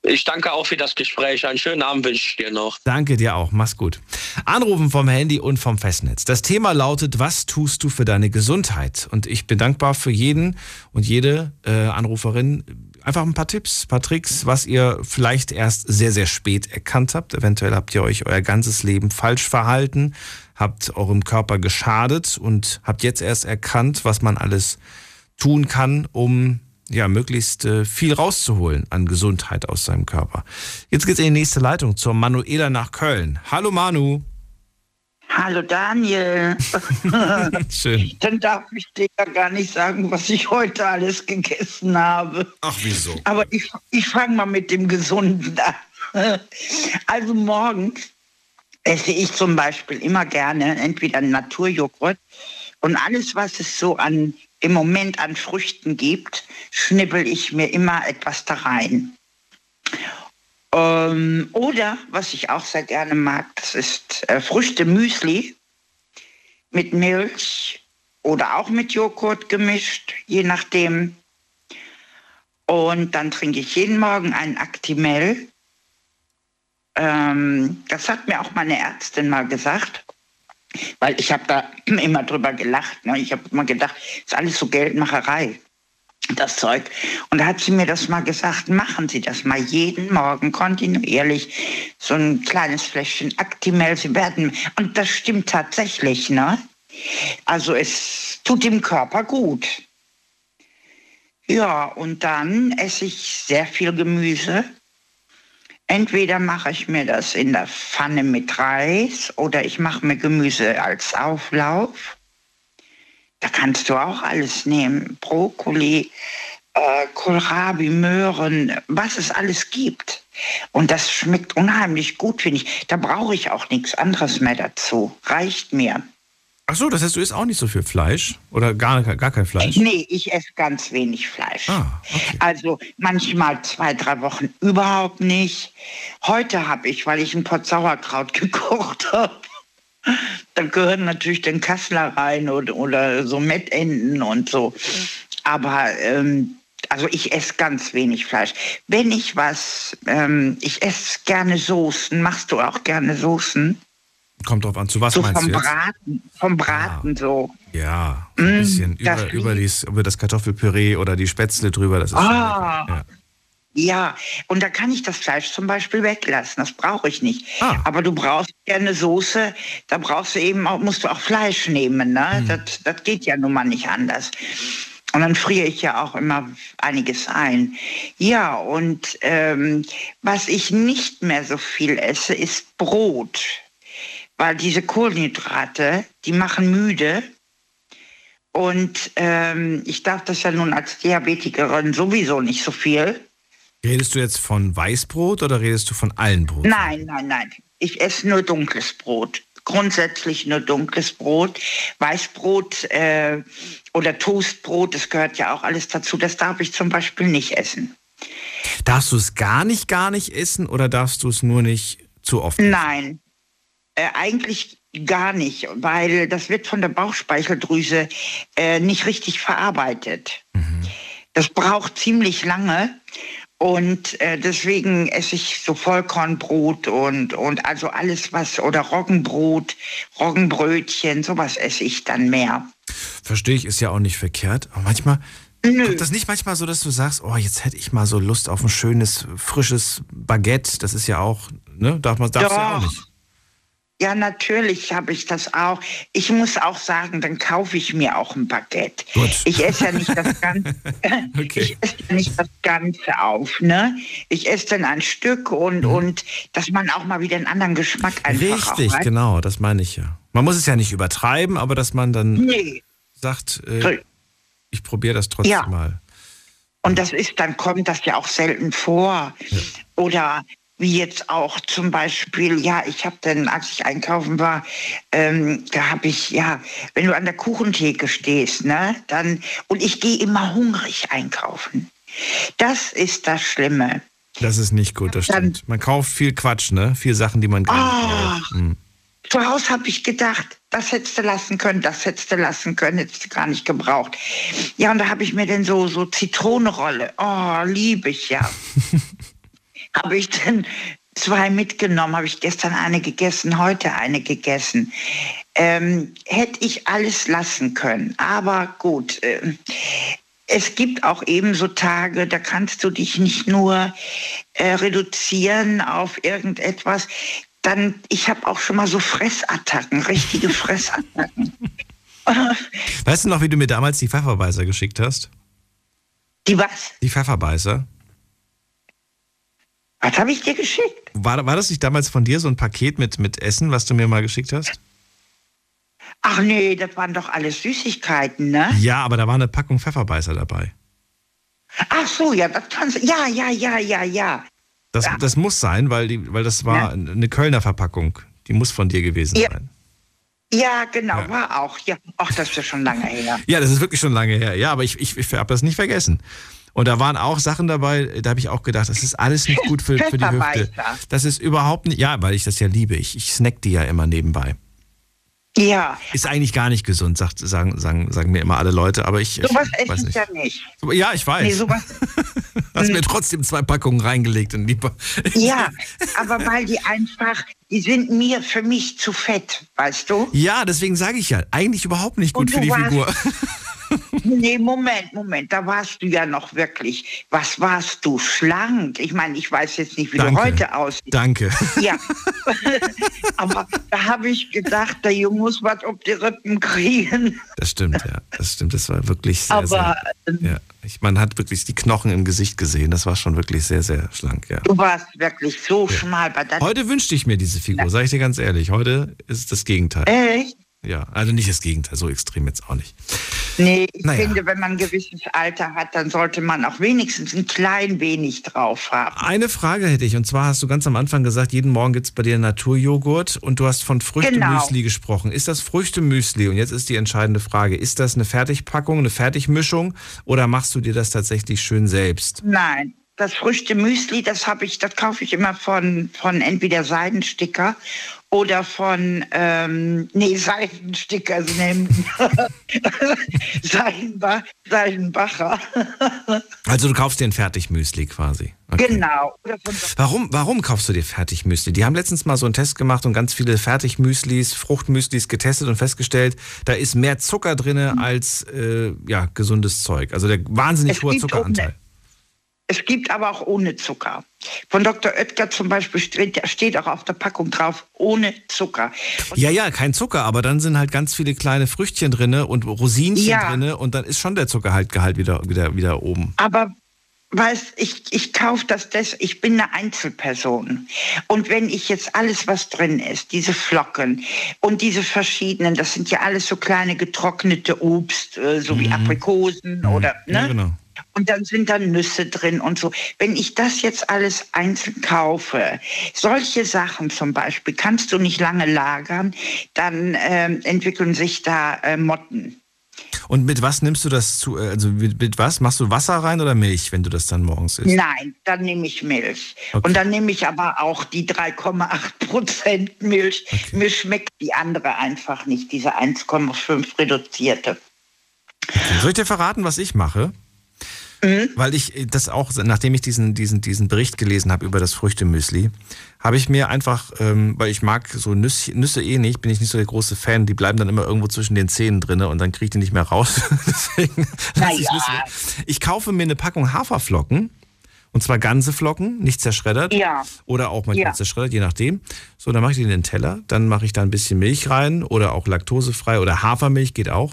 Ich danke auch für das Gespräch. Einen schönen Abend wünsche ich dir noch. Danke dir auch. Mach's gut. Anrufen vom Handy und vom Festnetz. Das Thema lautet, was tust du für deine Gesundheit? Und ich bin dankbar für jeden und jede Anruferin. Einfach ein paar Tipps, ein paar Tricks, was ihr vielleicht erst sehr, sehr spät erkannt habt. Eventuell habt ihr euch euer ganzes Leben falsch verhalten, habt eurem Körper geschadet und habt jetzt erst erkannt, was man alles tun kann, um... ja, möglichst viel rauszuholen an Gesundheit aus seinem Körper. Jetzt geht's in die nächste Leitung zur Manuela nach Köln. Hallo Manu. Hallo Daniel. Schön. Dann darf ich dir ja gar nicht sagen, was ich heute alles gegessen habe. Ach, wieso? Aber ich fange mal mit dem Gesunden an. Also morgens esse ich zum Beispiel immer gerne entweder Naturjoghurt und alles, was es so an im Moment an Früchten gibt, schnippel ich mir immer etwas da rein. Oder, was ich auch sehr gerne mag, das ist Früchte-Müsli mit Milch oder auch mit Joghurt gemischt, je nachdem. Und dann trinke ich jeden Morgen einen Aktimel. Das hat mir auch meine Ärztin mal gesagt. Weil ich habe da immer drüber gelacht. Ne? Ich habe immer gedacht, ist alles so Geldmacherei, das Zeug. Und da hat sie mir das mal gesagt, machen Sie das mal jeden Morgen kontinuierlich. So ein kleines Fläschchen Aktimel, Sie werden... Und das stimmt tatsächlich, ne? Also es tut dem Körper gut. Ja, und dann esse ich sehr viel Gemüse. Entweder mache ich mir das in der Pfanne mit Reis oder ich mache mir Gemüse als Auflauf. Da kannst du auch alles nehmen. Brokkoli, Kohlrabi, Möhren, was es alles gibt. Und das schmeckt unheimlich gut, finde ich. Da brauche ich auch nichts anderes mehr dazu. Reicht mir. Ach so, das heißt, du isst auch nicht so viel Fleisch oder gar kein Fleisch? Nee, ich esse ganz wenig Fleisch. Ah, okay. Also manchmal 2-3 Wochen überhaupt nicht. Heute habe ich, weil ich ein Pott Sauerkraut gekocht habe, da gehören natürlich den Kassler rein oder so Mettenden und so. Aber also ich esse ganz wenig Fleisch. Wenn ich was, ich esse gerne Soßen. Machst du auch gerne Soßen? Kommt drauf an, zu was so meinst du jetzt? Vom Braten so. Ja, ein bisschen über das Kartoffelpüree oder die Spätzle drüber. Das ist ja. Ja, und da kann ich das Fleisch zum Beispiel weglassen, das brauche ich nicht. Ah. Aber du brauchst ja eine Soße, da brauchst du eben auch, musst du auch Fleisch nehmen, ne? Das geht ja nun mal nicht anders. Und dann friere ich ja auch immer einiges ein. Ja, und was ich nicht mehr so viel esse, ist Brot. Weil diese Kohlenhydrate, die machen müde. Und ich darf das ja nun als Diabetikerin sowieso nicht so viel. Redest du jetzt von Weißbrot oder redest du von allen Broten? Nein. Ich esse nur dunkles Brot. Grundsätzlich nur dunkles Brot. Weißbrot oder Toastbrot, das gehört ja auch alles dazu. Das darf ich zum Beispiel nicht essen. Darfst du es gar nicht essen oder darfst du es nur nicht zu oft essen? Nein, eigentlich gar nicht, weil das wird von der Bauchspeicheldrüse nicht richtig verarbeitet. Mhm. Das braucht ziemlich lange und deswegen esse ich so Vollkornbrot und also alles was, oder Roggenbrot, Roggenbrötchen, sowas esse ich dann mehr. Verstehe ich, ist ja auch nicht verkehrt, aber manchmal... Kommt das nicht manchmal so, dass du sagst, oh, jetzt hätte ich mal so Lust auf ein schönes, frisches Baguette? Das ist ja auch, ne? Darfst du ja auch nicht. Ja, natürlich habe ich das auch. Ich muss auch sagen, dann kaufe ich mir auch ein Baguette. Gut. Ich esse ja nicht das Ganze. Okay. Ich esse ja nicht das Ganze auf, ne? Ich esse dann ein Stück und dass man auch mal wieder einen anderen Geschmack einfach. Richtig, genau, das meine ich ja. Man muss es ja nicht übertreiben, aber dass man dann sagt... ich probiere das trotzdem mal. Und das ist, dann kommt das ja auch selten vor. Ja. Oder wie jetzt auch zum Beispiel, ich habe dann, als ich einkaufen war, da habe ich, wenn du an der Kuchentheke stehst, ne, dann, und ich gehe immer hungrig einkaufen. Das ist das Schlimme. Das ist nicht gut, das stimmt. Man kauft viel Quatsch, ne? Viel Sachen, die man gar nicht braucht. Zu Hause habe ich gedacht, das hättest du lassen können, hättest du gar nicht gebraucht. Ja, und da habe ich mir dann so Zitronenrolle, oh, liebe ich ja. Habe ich dann 2 mitgenommen, habe ich gestern eine gegessen, heute eine gegessen. Hätte ich alles lassen können, aber gut. Es gibt auch eben so Tage, da kannst du dich nicht nur reduzieren auf irgendetwas. Dann, ich habe auch schon mal so Fressattacken, richtige Fressattacken. Weißt du noch, wie du mir damals die Pfefferbeißer geschickt hast? Die was? Die Pfefferbeißer. Was habe ich dir geschickt? War das nicht damals von dir so ein Paket mit Essen, was du mir mal geschickt hast? Ach nee, das waren doch alles Süßigkeiten, ne? Ja, aber da war eine Packung Pfefferbeißer dabei. Ach so, ja, das kannst du. Ja. Das muss sein, weil das war eine Kölner Verpackung. Die muss von dir gewesen sein. Ja, genau, war auch. Ja. Ach, das ist ja schon lange her. Ja, das ist wirklich schon lange her. Ja, aber ich habe das nicht vergessen. Und da waren auch Sachen dabei, da habe ich auch gedacht, das ist alles nicht gut für die Hüfte. Das ist überhaupt nicht, weil ich das ja liebe. Ich snack die ja immer nebenbei. Ja. Ist eigentlich gar nicht gesund, sagen mir immer alle Leute, aber ich... Sowas esse ich ja nicht. Ja, ich weiß. Nee, sowas... Hast mir trotzdem 2 Packungen reingelegt. Ja, aber weil die einfach, die sind für mich zu fett, weißt du? Ja, deswegen sage ich ja, eigentlich überhaupt nicht gut für die Figur. Nee, Moment, da warst du ja noch wirklich. Was warst du? Schlank? Ich meine, ich weiß jetzt nicht, wie du heute aussiehst. Danke. Ja, aber da habe ich gedacht, der Junge muss was auf die Rippen kriegen. Das stimmt, ja. Das war wirklich sehr, sehr, man hat wirklich die Knochen im Gesicht gesehen. Das war schon wirklich sehr, sehr schlank, ja. Du warst wirklich so schmal. Bei heute wünschte ich mir diese Figur, sage ich dir ganz ehrlich. Heute ist das Gegenteil. Echt? Ja, also nicht das Gegenteil, so extrem jetzt auch nicht. Nee, ich finde, wenn man ein gewisses Alter hat, dann sollte man auch wenigstens ein klein wenig drauf haben. Eine Frage hätte ich, und zwar hast du ganz am Anfang gesagt, jeden Morgen gibt es bei dir Naturjoghurt und du hast von Früchtemüsli gesprochen. Ist das Früchtemüsli, und jetzt ist die entscheidende Frage, ist das eine Fertigpackung, eine Fertigmischung oder machst du dir das tatsächlich schön selbst? Nein. Das Früchtemüsli, das kaufe ich immer von entweder Seidensticker oder von Seidensticker nehmen. Seidenbacher. Also du kaufst dir ein Fertigmüsli quasi. Okay. Genau. Warum kaufst du dir Fertigmüsli? Die haben letztens mal so einen Test gemacht und ganz viele Fertigmüslis, Fruchtmüslis getestet und festgestellt, da ist mehr Zucker drin als gesundes Zeug. Also der wahnsinnig hohe Zuckeranteil. Es gibt aber auch ohne Zucker. Von Dr. Oetker zum Beispiel steht auch auf der Packung drauf, ohne Zucker. Und kein Zucker, aber dann sind halt ganz viele kleine Früchtchen drin und Rosinchen drin und dann ist schon der Zuckerhaltgehalt wieder oben. Aber weißt, ich kaufe das, ich bin eine Einzelperson. Und wenn ich jetzt alles, was drin ist, diese Flocken und diese verschiedenen, das sind ja alles so kleine getrocknete Obst, so wie Aprikosen oder... Ne? Ja, genau. Und dann sind da Nüsse drin und so. Wenn ich das jetzt alles einzeln kaufe, solche Sachen zum Beispiel, kannst du nicht lange lagern, dann entwickeln sich da Motten. Und mit was nimmst du das zu? Also mit was? Machst du Wasser rein oder Milch, wenn du das dann morgens isst? Nein, dann nehme ich Milch. Okay. Und dann nehme ich aber auch die 3,8% Milch. Okay. Mir schmeckt die andere einfach nicht, diese 1,5 reduzierte. Okay. Soll ich dir verraten, was ich mache? Weil ich das auch, nachdem ich diesen Bericht gelesen habe über das Früchtemüsli, habe ich mir einfach, weil ich mag so Nüsse eh nicht, bin ich nicht so der große Fan, die bleiben dann immer irgendwo zwischen den Zähnen drin und dann kriege ich die nicht mehr raus. Deswegen lasse ich Nüsse. Ich kaufe mir eine Packung Haferflocken, und zwar ganze Flocken, nicht zerschreddert, ja, oder auch manchmal zerschreddert, je nachdem. So, dann mache ich die in den Teller, dann mache ich da ein bisschen Milch rein oder auch laktosefrei oder Hafermilch geht auch.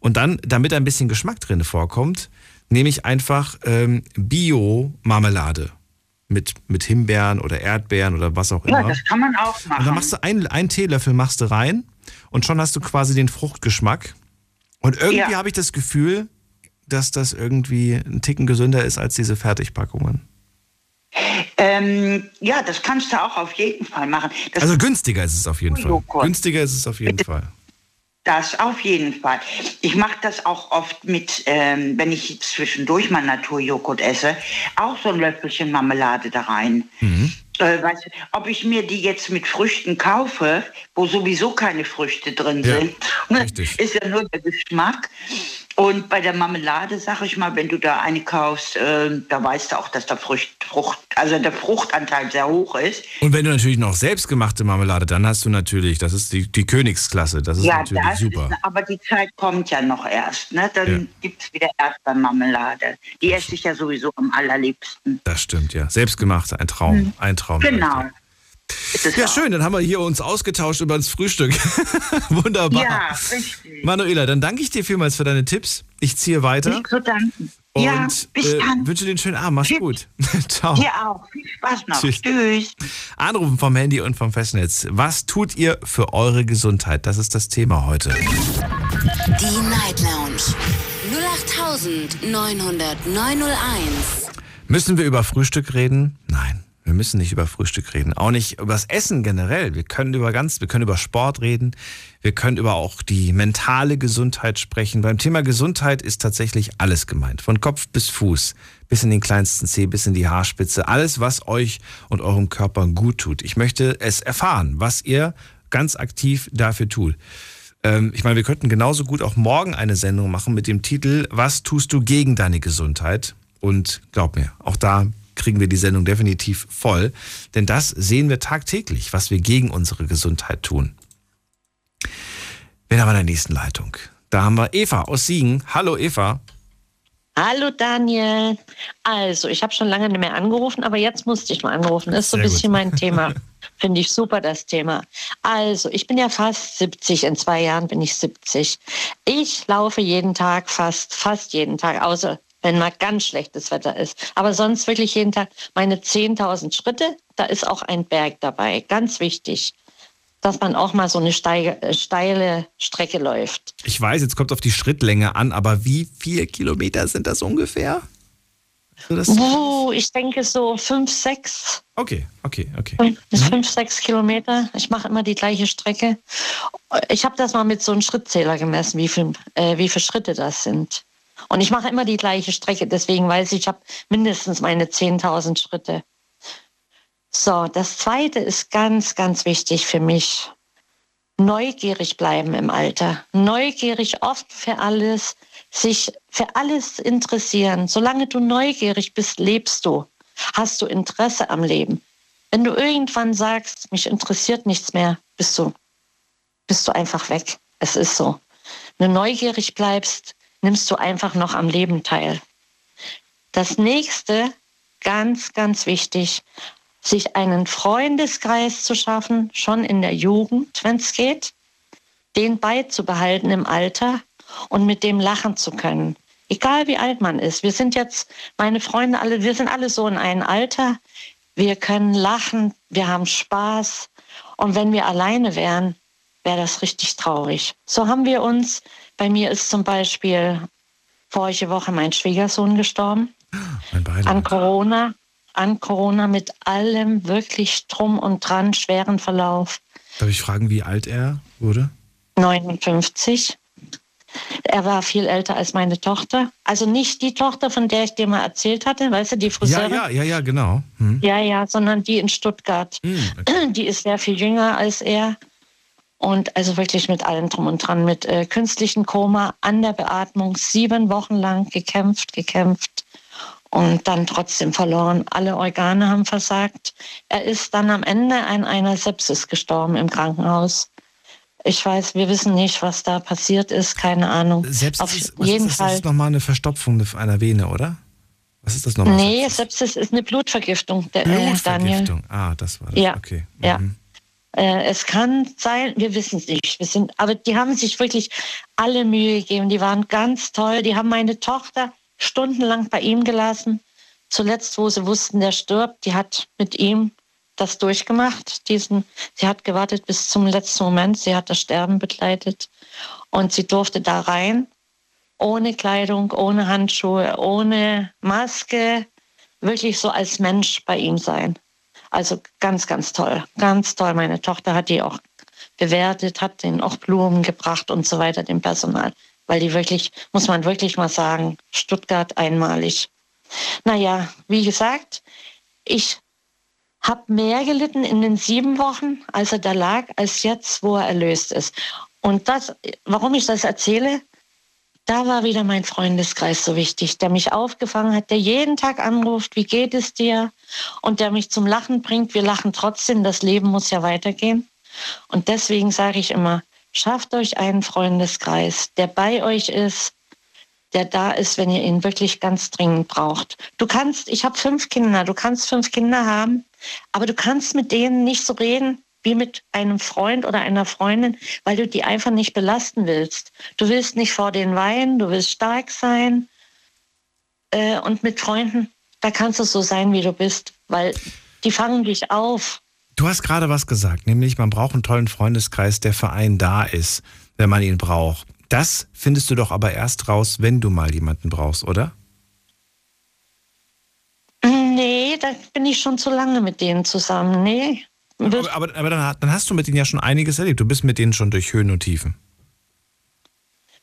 Und dann, damit ein bisschen Geschmack drin vorkommt, nehme ich einfach Bio-Marmelade mit Himbeeren oder Erdbeeren oder was auch immer. Ja, das kann man auch machen. Und dann machst du einen Teelöffel machst du rein und schon hast du quasi den Fruchtgeschmack. Und irgendwie habe ich das Gefühl, dass das irgendwie ein Ticken gesünder ist als diese Fertigpackungen. Ja, das kannst du auch auf jeden Fall machen. Das also günstiger ist es auf jeden Fall. Günstiger ist es auf jeden Fall. Das auf jeden Fall. Ich mache das auch oft mit, wenn ich zwischendurch mal Naturjoghurt esse, auch so ein Löffelchen Marmelade da rein. Mhm. Weißt du, ob ich mir die jetzt mit Früchten kaufe, wo sowieso keine Früchte drin sind, ist ja nur der Geschmack. Und bei der Marmelade, sag ich mal, wenn du da eine kaufst, da weißt du auch, dass der der Fruchtanteil sehr hoch ist. Und wenn du natürlich noch selbstgemachte Marmelade, dann hast du natürlich, das ist die Königsklasse, das ist natürlich super. Ist, aber die Zeit kommt ja noch erst, ne? Dann gibt es wieder Erdbeermarmelade. Die esse ich ja sowieso am allerliebsten. Das stimmt, ja. Selbstgemachte, ein Traum, ein Traum. Genau. Ja, schön, dann haben wir hier uns ausgetauscht über das Frühstück. Wunderbar. Ja, richtig. Manuela, dann danke ich dir vielmals für deine Tipps. Ich ziehe weiter. Nicht zu danken. Und wünsche dir einen schönen Abend. Mach's gut. Ciao. Dir auch. Viel Spaß noch. Tschüss. Anrufen vom Handy und vom Festnetz. Was tut ihr für eure Gesundheit? Das ist das Thema heute. Die Night Lounge 08900901. Müssen wir über Frühstück reden? Nein. Wir müssen nicht über Frühstück reden, auch nicht über das Essen generell. Wir können über Sport reden, wir können über auch die mentale Gesundheit sprechen. Beim Thema Gesundheit ist tatsächlich alles gemeint, von Kopf bis Fuß, bis in den kleinsten Zeh, bis in die Haarspitze. Alles, was euch und eurem Körper gut tut. Ich möchte es erfahren, was ihr ganz aktiv dafür tut. Ich meine, wir könnten genauso gut auch morgen eine Sendung machen mit dem Titel "Was tust du gegen deine Gesundheit?" Und glaub mir, auch da kriegen wir die Sendung definitiv voll. Denn das sehen wir tagtäglich, was wir gegen unsere Gesundheit tun. Wir haben in der nächsten Leitung. Da haben wir Eva aus Siegen. Hallo Eva. Hallo Daniel. Also, ich habe schon lange nicht mehr angerufen, aber jetzt musste ich mal anrufen. Das ist so ein bisschen mein Thema. Finde ich super, das Thema. Also, ich bin ja fast 70. In 2 Jahren bin ich 70. Ich laufe jeden Tag, fast jeden Tag, außer wenn mal ganz schlechtes Wetter ist. Aber sonst wirklich jeden Tag meine 10.000 Schritte, da ist auch ein Berg dabei. Ganz wichtig, dass man auch mal so eine steile Strecke läuft. Ich weiß, jetzt kommt es auf die Schrittlänge an, aber wie viele Kilometer sind das ungefähr? Ich denke so 5-6. Okay. 5-6 Kilometer. Ich mache immer die gleiche Strecke. Ich habe das mal mit so einem Schrittzähler gemessen, wie viele Schritte das sind. Und ich mache immer die gleiche Strecke, deswegen weiß ich, ich habe mindestens meine 10.000 Schritte. So, das Zweite ist ganz, ganz wichtig für mich. Neugierig bleiben im Alter. Neugierig, offen für alles, sich für alles interessieren. Solange du neugierig bist, lebst du. Hast du Interesse am Leben. Wenn du irgendwann sagst, mich interessiert nichts mehr, bist du einfach weg. Es ist so. Wenn du neugierig bleibst, nimmst du einfach noch am Leben teil. Das nächste, ganz, ganz wichtig, sich einen Freundeskreis zu schaffen, schon in der Jugend, wenn es geht, den beizubehalten im Alter und mit dem lachen zu können. Egal wie alt man ist. Wir sind jetzt, meine Freunde, wir sind alle so in einem Alter. Wir können lachen, wir haben Spaß. Und wenn wir alleine wären, wäre das richtig traurig. So haben wir uns... Bei mir ist zum Beispiel vorige Woche mein Schwiegersohn gestorben. An Corona mit allem wirklich drum und dran, schweren Verlauf. Darf ich fragen, wie alt er wurde? 59. Er war viel älter als meine Tochter. Also nicht die Tochter, von der ich dir mal erzählt hatte, weißt du, die Friseurin? Ja, genau. Hm. Ja, sondern die in Stuttgart. Hm, okay. Die ist sehr viel jünger als er. Und also wirklich mit allem drum und dran, mit künstlichem Koma, an der Beatmung, 7 Wochen lang gekämpft und dann trotzdem verloren. Alle Organe haben versagt. Er ist dann am Ende an einer Sepsis gestorben im Krankenhaus. Ich weiß, wir wissen nicht, was da passiert ist, keine Ahnung. Sepsis, auf jeden Fall. Das ist nochmal eine Verstopfung einer Vene, oder? Was ist das nochmal? Nee, Sepsis ist eine Blutvergiftung. Blutvergiftung, Daniel. Ah, das war das, ja. Okay. Mhm. Ja. Es kann sein, wir wissen es nicht. Aber die haben sich wirklich alle Mühe gegeben. Die waren ganz toll. Die haben meine Tochter stundenlang bei ihm gelassen. Zuletzt, wo sie wussten, der stirbt, die hat mit ihm das durchgemacht. Sie hat gewartet bis zum letzten Moment. Sie hat das Sterben begleitet. Und sie durfte da rein, ohne Kleidung, ohne Handschuhe, ohne Maske, wirklich so als Mensch bei ihm sein. Also ganz, ganz toll. Ganz toll. Meine Tochter hat die auch bewertet, hat denen auch Blumen gebracht und so weiter, dem Personal. Weil die wirklich, muss man wirklich mal sagen, Stuttgart einmalig. Naja, wie gesagt, ich habe mehr gelitten in den 7 Wochen, als er da lag, als jetzt, wo er erlöst ist. Und das, warum ich das erzähle, da war wieder mein Freundeskreis so wichtig, der mich aufgefangen hat, der jeden Tag anruft, wie geht es dir? Und der mich zum Lachen bringt. Wir lachen trotzdem, das Leben muss ja weitergehen. Und deswegen sage ich immer, schafft euch einen Freundeskreis, der bei euch ist, der da ist, wenn ihr ihn wirklich ganz dringend braucht. Ich habe 5 Kinder, du kannst 5 Kinder haben, aber du kannst mit denen nicht so reden, wie mit einem Freund oder einer Freundin, weil du die einfach nicht belasten willst. Du willst nicht vor denen weinen, du willst stark sein. Und mit Freunden, da kannst du so sein, wie du bist, weil die fangen dich auf. Du hast gerade was gesagt, nämlich man braucht einen tollen Freundeskreis, der für einen da ist, wenn man ihn braucht. Das findest du doch aber erst raus, wenn du mal jemanden brauchst, oder? Nee, da bin ich schon zu lange mit denen zusammen, nee. Aber dann hast du mit denen ja schon einiges erlebt. Du bist mit denen schon durch Höhen und Tiefen.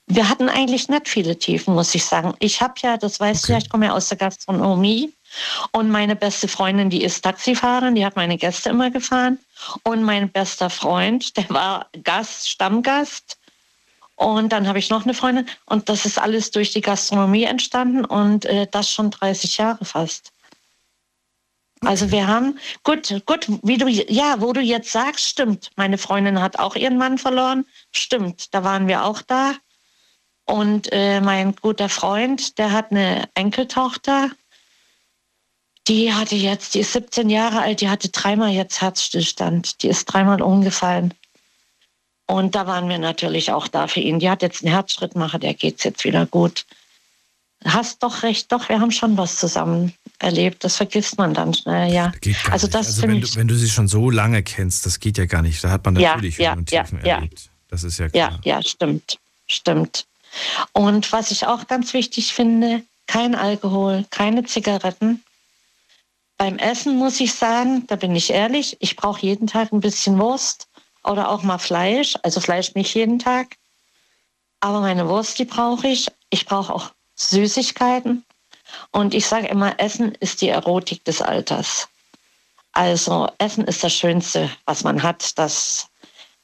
Wir hatten eigentlich nicht viele Tiefen, muss ich sagen. Ich habe ja, das weißt du ja, ich komme ja aus der Gastronomie. Und meine beste Freundin, die ist Taxifahrerin, die hat meine Gäste immer gefahren. Und mein bester Freund, der war Stammgast. Und dann habe ich noch eine Freundin. Und das ist alles durch die Gastronomie entstanden. Und das schon 30 Jahre fast. Also wir haben, gut, wo du jetzt sagst, stimmt. Meine Freundin hat auch ihren Mann verloren, stimmt. Da waren wir auch da. Und mein guter Freund, der hat eine Enkeltochter, die ist 17 Jahre alt, die hatte 3-mal jetzt Herzstillstand. Die ist 3-mal umgefallen. Und da waren wir natürlich auch da für ihn. Die hat jetzt einen Herzschrittmacher, der geht's jetzt wieder gut. Hast doch recht, wir haben schon was zusammen erlebt. Das vergisst man dann schnell, ja. Wenn du sie schon so lange kennst, das geht ja gar nicht. Da hat man natürlich Höhen und Tiefen erlebt. Das ist ja klar. Ja, stimmt. Und was ich auch ganz wichtig finde, kein Alkohol, keine Zigaretten. Beim Essen muss ich sagen, da bin ich ehrlich, ich brauche jeden Tag ein bisschen Wurst oder auch mal Fleisch. Also Fleisch nicht jeden Tag. Aber meine Wurst, die brauche ich. Ich brauche auch Süßigkeiten. Und ich sage immer, Essen ist die Erotik des Alters. Also Essen ist das Schönste, was man hat. Das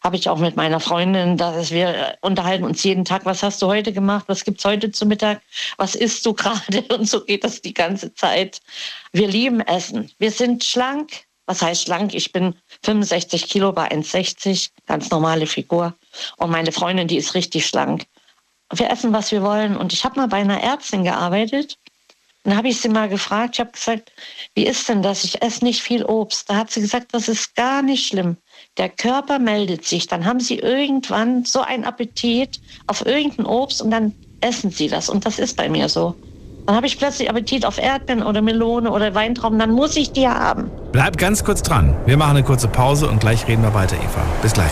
habe ich auch mit meiner Freundin. Wir unterhalten uns jeden Tag. Was hast du heute gemacht? Was gibt es heute zu Mittag? Was isst du gerade? Und so geht das die ganze Zeit. Wir lieben Essen. Wir sind schlank. Was heißt schlank? Ich bin 65 Kilo bei 1,60. Ganz normale Figur. Und meine Freundin, die ist richtig schlank. Wir essen, was wir wollen. Und ich habe mal bei einer Ärztin gearbeitet. Dann habe ich sie mal gefragt. Ich habe gesagt, wie ist denn das? Ich esse nicht viel Obst. Da hat sie gesagt, das ist gar nicht schlimm. Der Körper meldet sich. Dann haben sie irgendwann so einen Appetit auf irgendein Obst und dann essen sie das. Und das ist bei mir so. Dann habe ich plötzlich Appetit auf Erdbeeren oder Melone oder Weintrauben. Dann muss ich die haben. Bleib ganz kurz dran. Wir machen eine kurze Pause und gleich reden wir weiter, Eva. Bis gleich.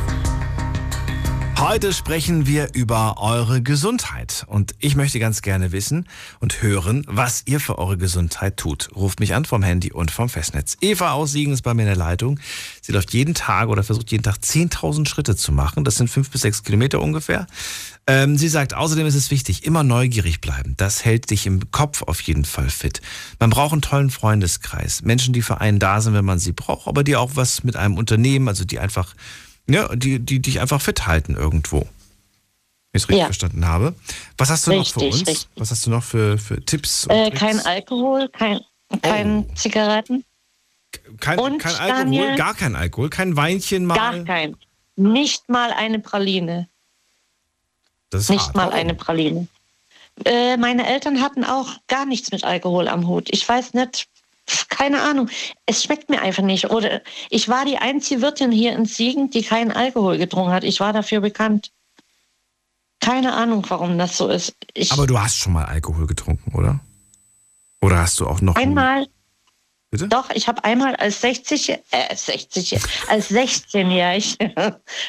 Heute sprechen wir über eure Gesundheit. Und ich möchte ganz gerne wissen und hören, was ihr für eure Gesundheit tut. Ruft mich an vom Handy und vom Festnetz. Eva aus Siegen ist bei mir in der Leitung. Sie läuft jeden Tag oder versucht jeden Tag 10.000 Schritte zu machen. Das sind 5 bis 6 Kilometer ungefähr. Sie sagt, außerdem ist es wichtig, immer neugierig bleiben. Das hält dich im Kopf auf jeden Fall fit. Man braucht einen tollen Freundeskreis. Menschen, die für einen da sind, wenn man sie braucht, aber die auch was mit einem unternehmen, also die einfach, ja, die dich einfach fit halten irgendwo. Wenn ich es richtig verstanden habe. Was hast du noch für uns? Richtig. Was hast du noch für Tipps? Kein Alkohol, kein Zigaretten. Kein Alkohol, Daniel, gar kein Alkohol, kein Weinchen mal. Gar kein. Nicht mal eine Praline. Das ist nicht hart. Mal eine Praline. Meine Eltern hatten auch gar nichts mit Alkohol am Hut. Ich weiß nicht, keine Ahnung. Es schmeckt mir einfach nicht. Oder ich war die einzige Wirtin hier in Siegen, die keinen Alkohol getrunken hat. Ich war dafür bekannt. Keine Ahnung, warum das so ist. Aber du hast schon mal Alkohol getrunken, oder? Oder hast du auch noch... Einmal... Bitte? Doch, ich habe einmal als 16-Jährige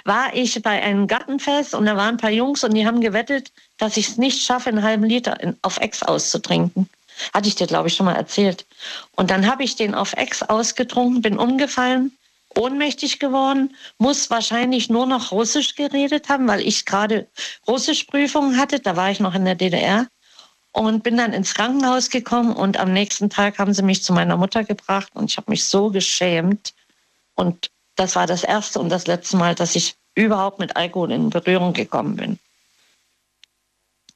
war ich bei einem Gartenfest und da waren ein paar Jungs und die haben gewettet, dass ich es nicht schaffe, einen halben Liter auf Ex auszutrinken. Hatte ich dir, glaube ich, schon mal erzählt. Und dann habe ich den auf Ex ausgetrunken, bin umgefallen, ohnmächtig geworden, muss wahrscheinlich nur noch Russisch geredet haben, weil ich gerade Russischprüfungen hatte, da war ich noch in der DDR. Und bin dann ins Krankenhaus gekommen und am nächsten Tag haben sie mich zu meiner Mutter gebracht und ich habe mich so geschämt. Und das war das erste und das letzte Mal, dass ich überhaupt mit Alkohol in Berührung gekommen bin.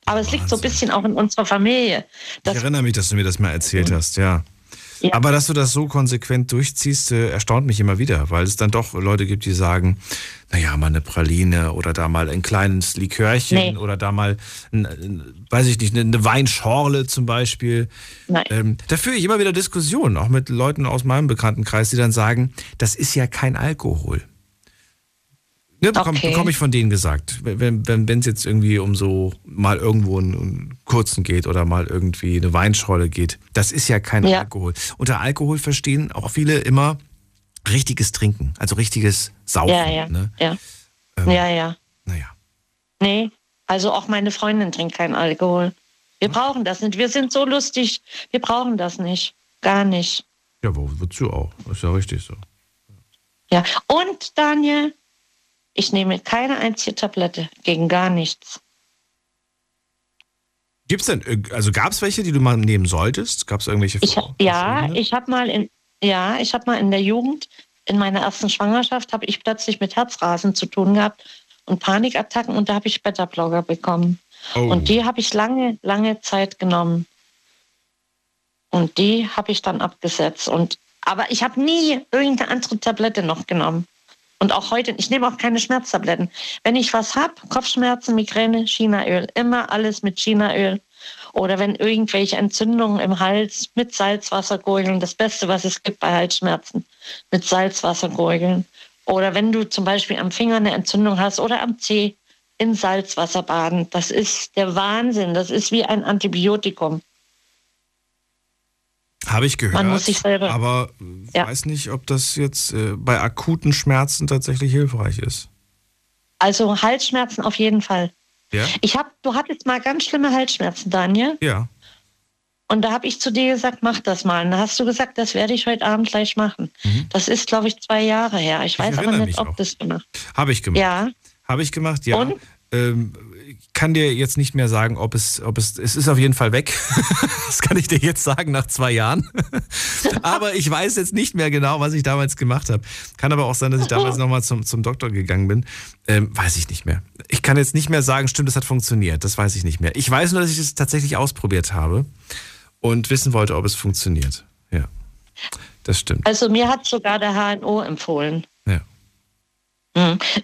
Aber Wahnsinn. Es liegt so ein bisschen auch in unserer Familie. Ich erinnere mich, dass du mir das mal erzählt hast, ja. Aber dass du das so konsequent durchziehst, erstaunt mich immer wieder, weil es dann doch Leute gibt, die sagen, naja, mal eine Praline oder da mal ein kleines Likörchen oder da mal, weiß ich nicht, eine Weinschorle zum Beispiel. Nein. Da führe ich immer wieder Diskussionen, auch mit Leuten aus meinem Bekanntenkreis, die dann sagen, das ist ja kein Alkohol. Ne, bekomme ich von denen gesagt, wenn es jetzt irgendwie um so mal irgendwo einen kurzen geht oder mal irgendwie eine Weinschorle geht. Das ist ja kein Alkohol. Unter Alkohol verstehen auch viele immer richtiges Trinken, also richtiges Saufen. Naja. Nee, also auch meine Freundin trinkt keinen Alkohol. Wir brauchen das nicht. Wir sind so lustig. Wir brauchen das nicht. Gar nicht. Ja, wozu auch? Ist ja richtig so. Ja, und Daniel... Ich nehme keine einzige Tablette gegen gar nichts. Gibt's denn, also gab's welche, die du mal nehmen solltest? Gab's irgendwelche? Ich habe mal in der Jugend, in meiner ersten Schwangerschaft, habe ich plötzlich mit Herzrasen zu tun gehabt und Panikattacken und da habe ich Beta-Blocker bekommen. Oh. Und die habe ich lange, lange Zeit genommen. Und die habe ich dann abgesetzt. Aber ich habe nie irgendeine andere Tablette noch genommen. Und auch heute, ich nehme auch keine Schmerztabletten. Wenn ich was habe, Kopfschmerzen, Migräne, Chinaöl, immer alles mit Chinaöl. Oder wenn irgendwelche Entzündungen im Hals, mit Salzwasser gurgeln. Das Beste, was es gibt bei Halsschmerzen, mit Salzwasser gurgeln. Oder wenn du zum Beispiel am Finger eine Entzündung hast oder am Zeh, in Salzwasser baden. Das ist der Wahnsinn. Das ist wie ein Antibiotikum. Habe ich gehört, man muss sich selber, aber weiß nicht, ob das jetzt bei akuten Schmerzen tatsächlich hilfreich ist. Also Halsschmerzen auf jeden Fall. Ja? Du hattest mal ganz schlimme Halsschmerzen, Daniel. Ja. Und da habe ich zu dir gesagt, mach das mal. Und da hast du gesagt, das werde ich heute Abend gleich machen. Mhm. Das ist, glaube ich, 2 Jahre her. Ich weiß aber nicht, ob das gemacht. Habe ich gemacht. Ja. Habe ich gemacht, ja. Und? Ich kann dir jetzt nicht mehr sagen, es ist auf jeden Fall weg. Das kann ich dir jetzt sagen nach 2 Jahren. Aber ich weiß jetzt nicht mehr genau, was ich damals gemacht habe. Kann aber auch sein, dass ich damals nochmal zum Doktor gegangen bin. Weiß ich nicht mehr. Ich kann jetzt nicht mehr sagen, stimmt, das hat funktioniert. Das weiß ich nicht mehr. Ich weiß nur, dass ich es tatsächlich ausprobiert habe und wissen wollte, ob es funktioniert. Ja, das stimmt. Also mir hat sogar der HNO empfohlen. Ja.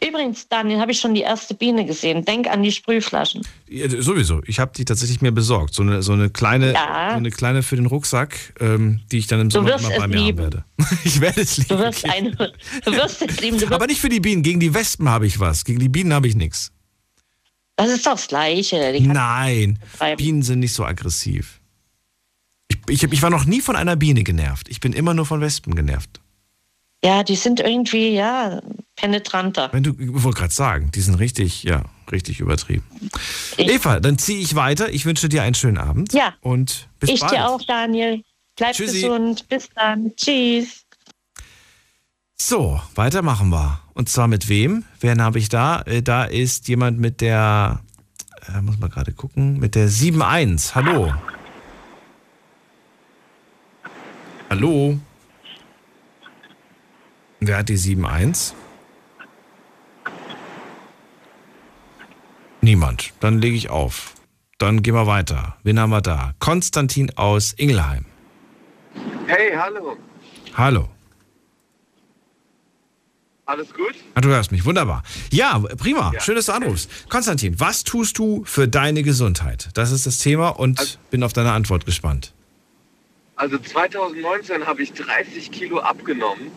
Übrigens, Daniel, habe ich schon die erste Biene gesehen. Denk an die Sprühflaschen. Ja, sowieso. Ich habe die tatsächlich mir besorgt. So eine kleine für den Rucksack, die ich dann im Sommer immer bei mir haben werde. Ich werde es lieben. Du wirst es lieben. Aber nicht für die Bienen. Gegen die Wespen habe ich was. Gegen die Bienen habe ich nichts. Das ist doch das Gleiche. Nein, Bienen sind nicht so aggressiv. Ich war noch nie von einer Biene genervt. Ich bin immer nur von Wespen genervt. Ja, die sind irgendwie, ja, penetranter. Wenn du, ich wollte gerade sagen, die sind richtig, ja, richtig übertrieben. Eva, dann ziehe ich weiter. Ich wünsche dir einen schönen Abend. Ja. Und bis bald. Ich dir auch, Daniel. Bleib gesund. Bis dann. Tschüss. So, weiter machen wir. Und zwar mit wem? Wen habe ich da? Da ist jemand mit der, muss mal gerade gucken, mit der 7.1. Hallo. Hallo. Wer hat die 7.1? Niemand. Dann lege ich auf. Dann gehen wir weiter. Wen haben wir da? Konstantin aus Ingelheim. Hey, hallo. Hallo. Alles gut? Ah, du hörst mich. Wunderbar. Ja, prima. Ja. Schön, dass du anrufst. Konstantin, was tust du für deine Gesundheit? Das ist das Thema und also, bin auf deine Antwort gespannt. Also 2019 habe ich 30 Kilo abgenommen.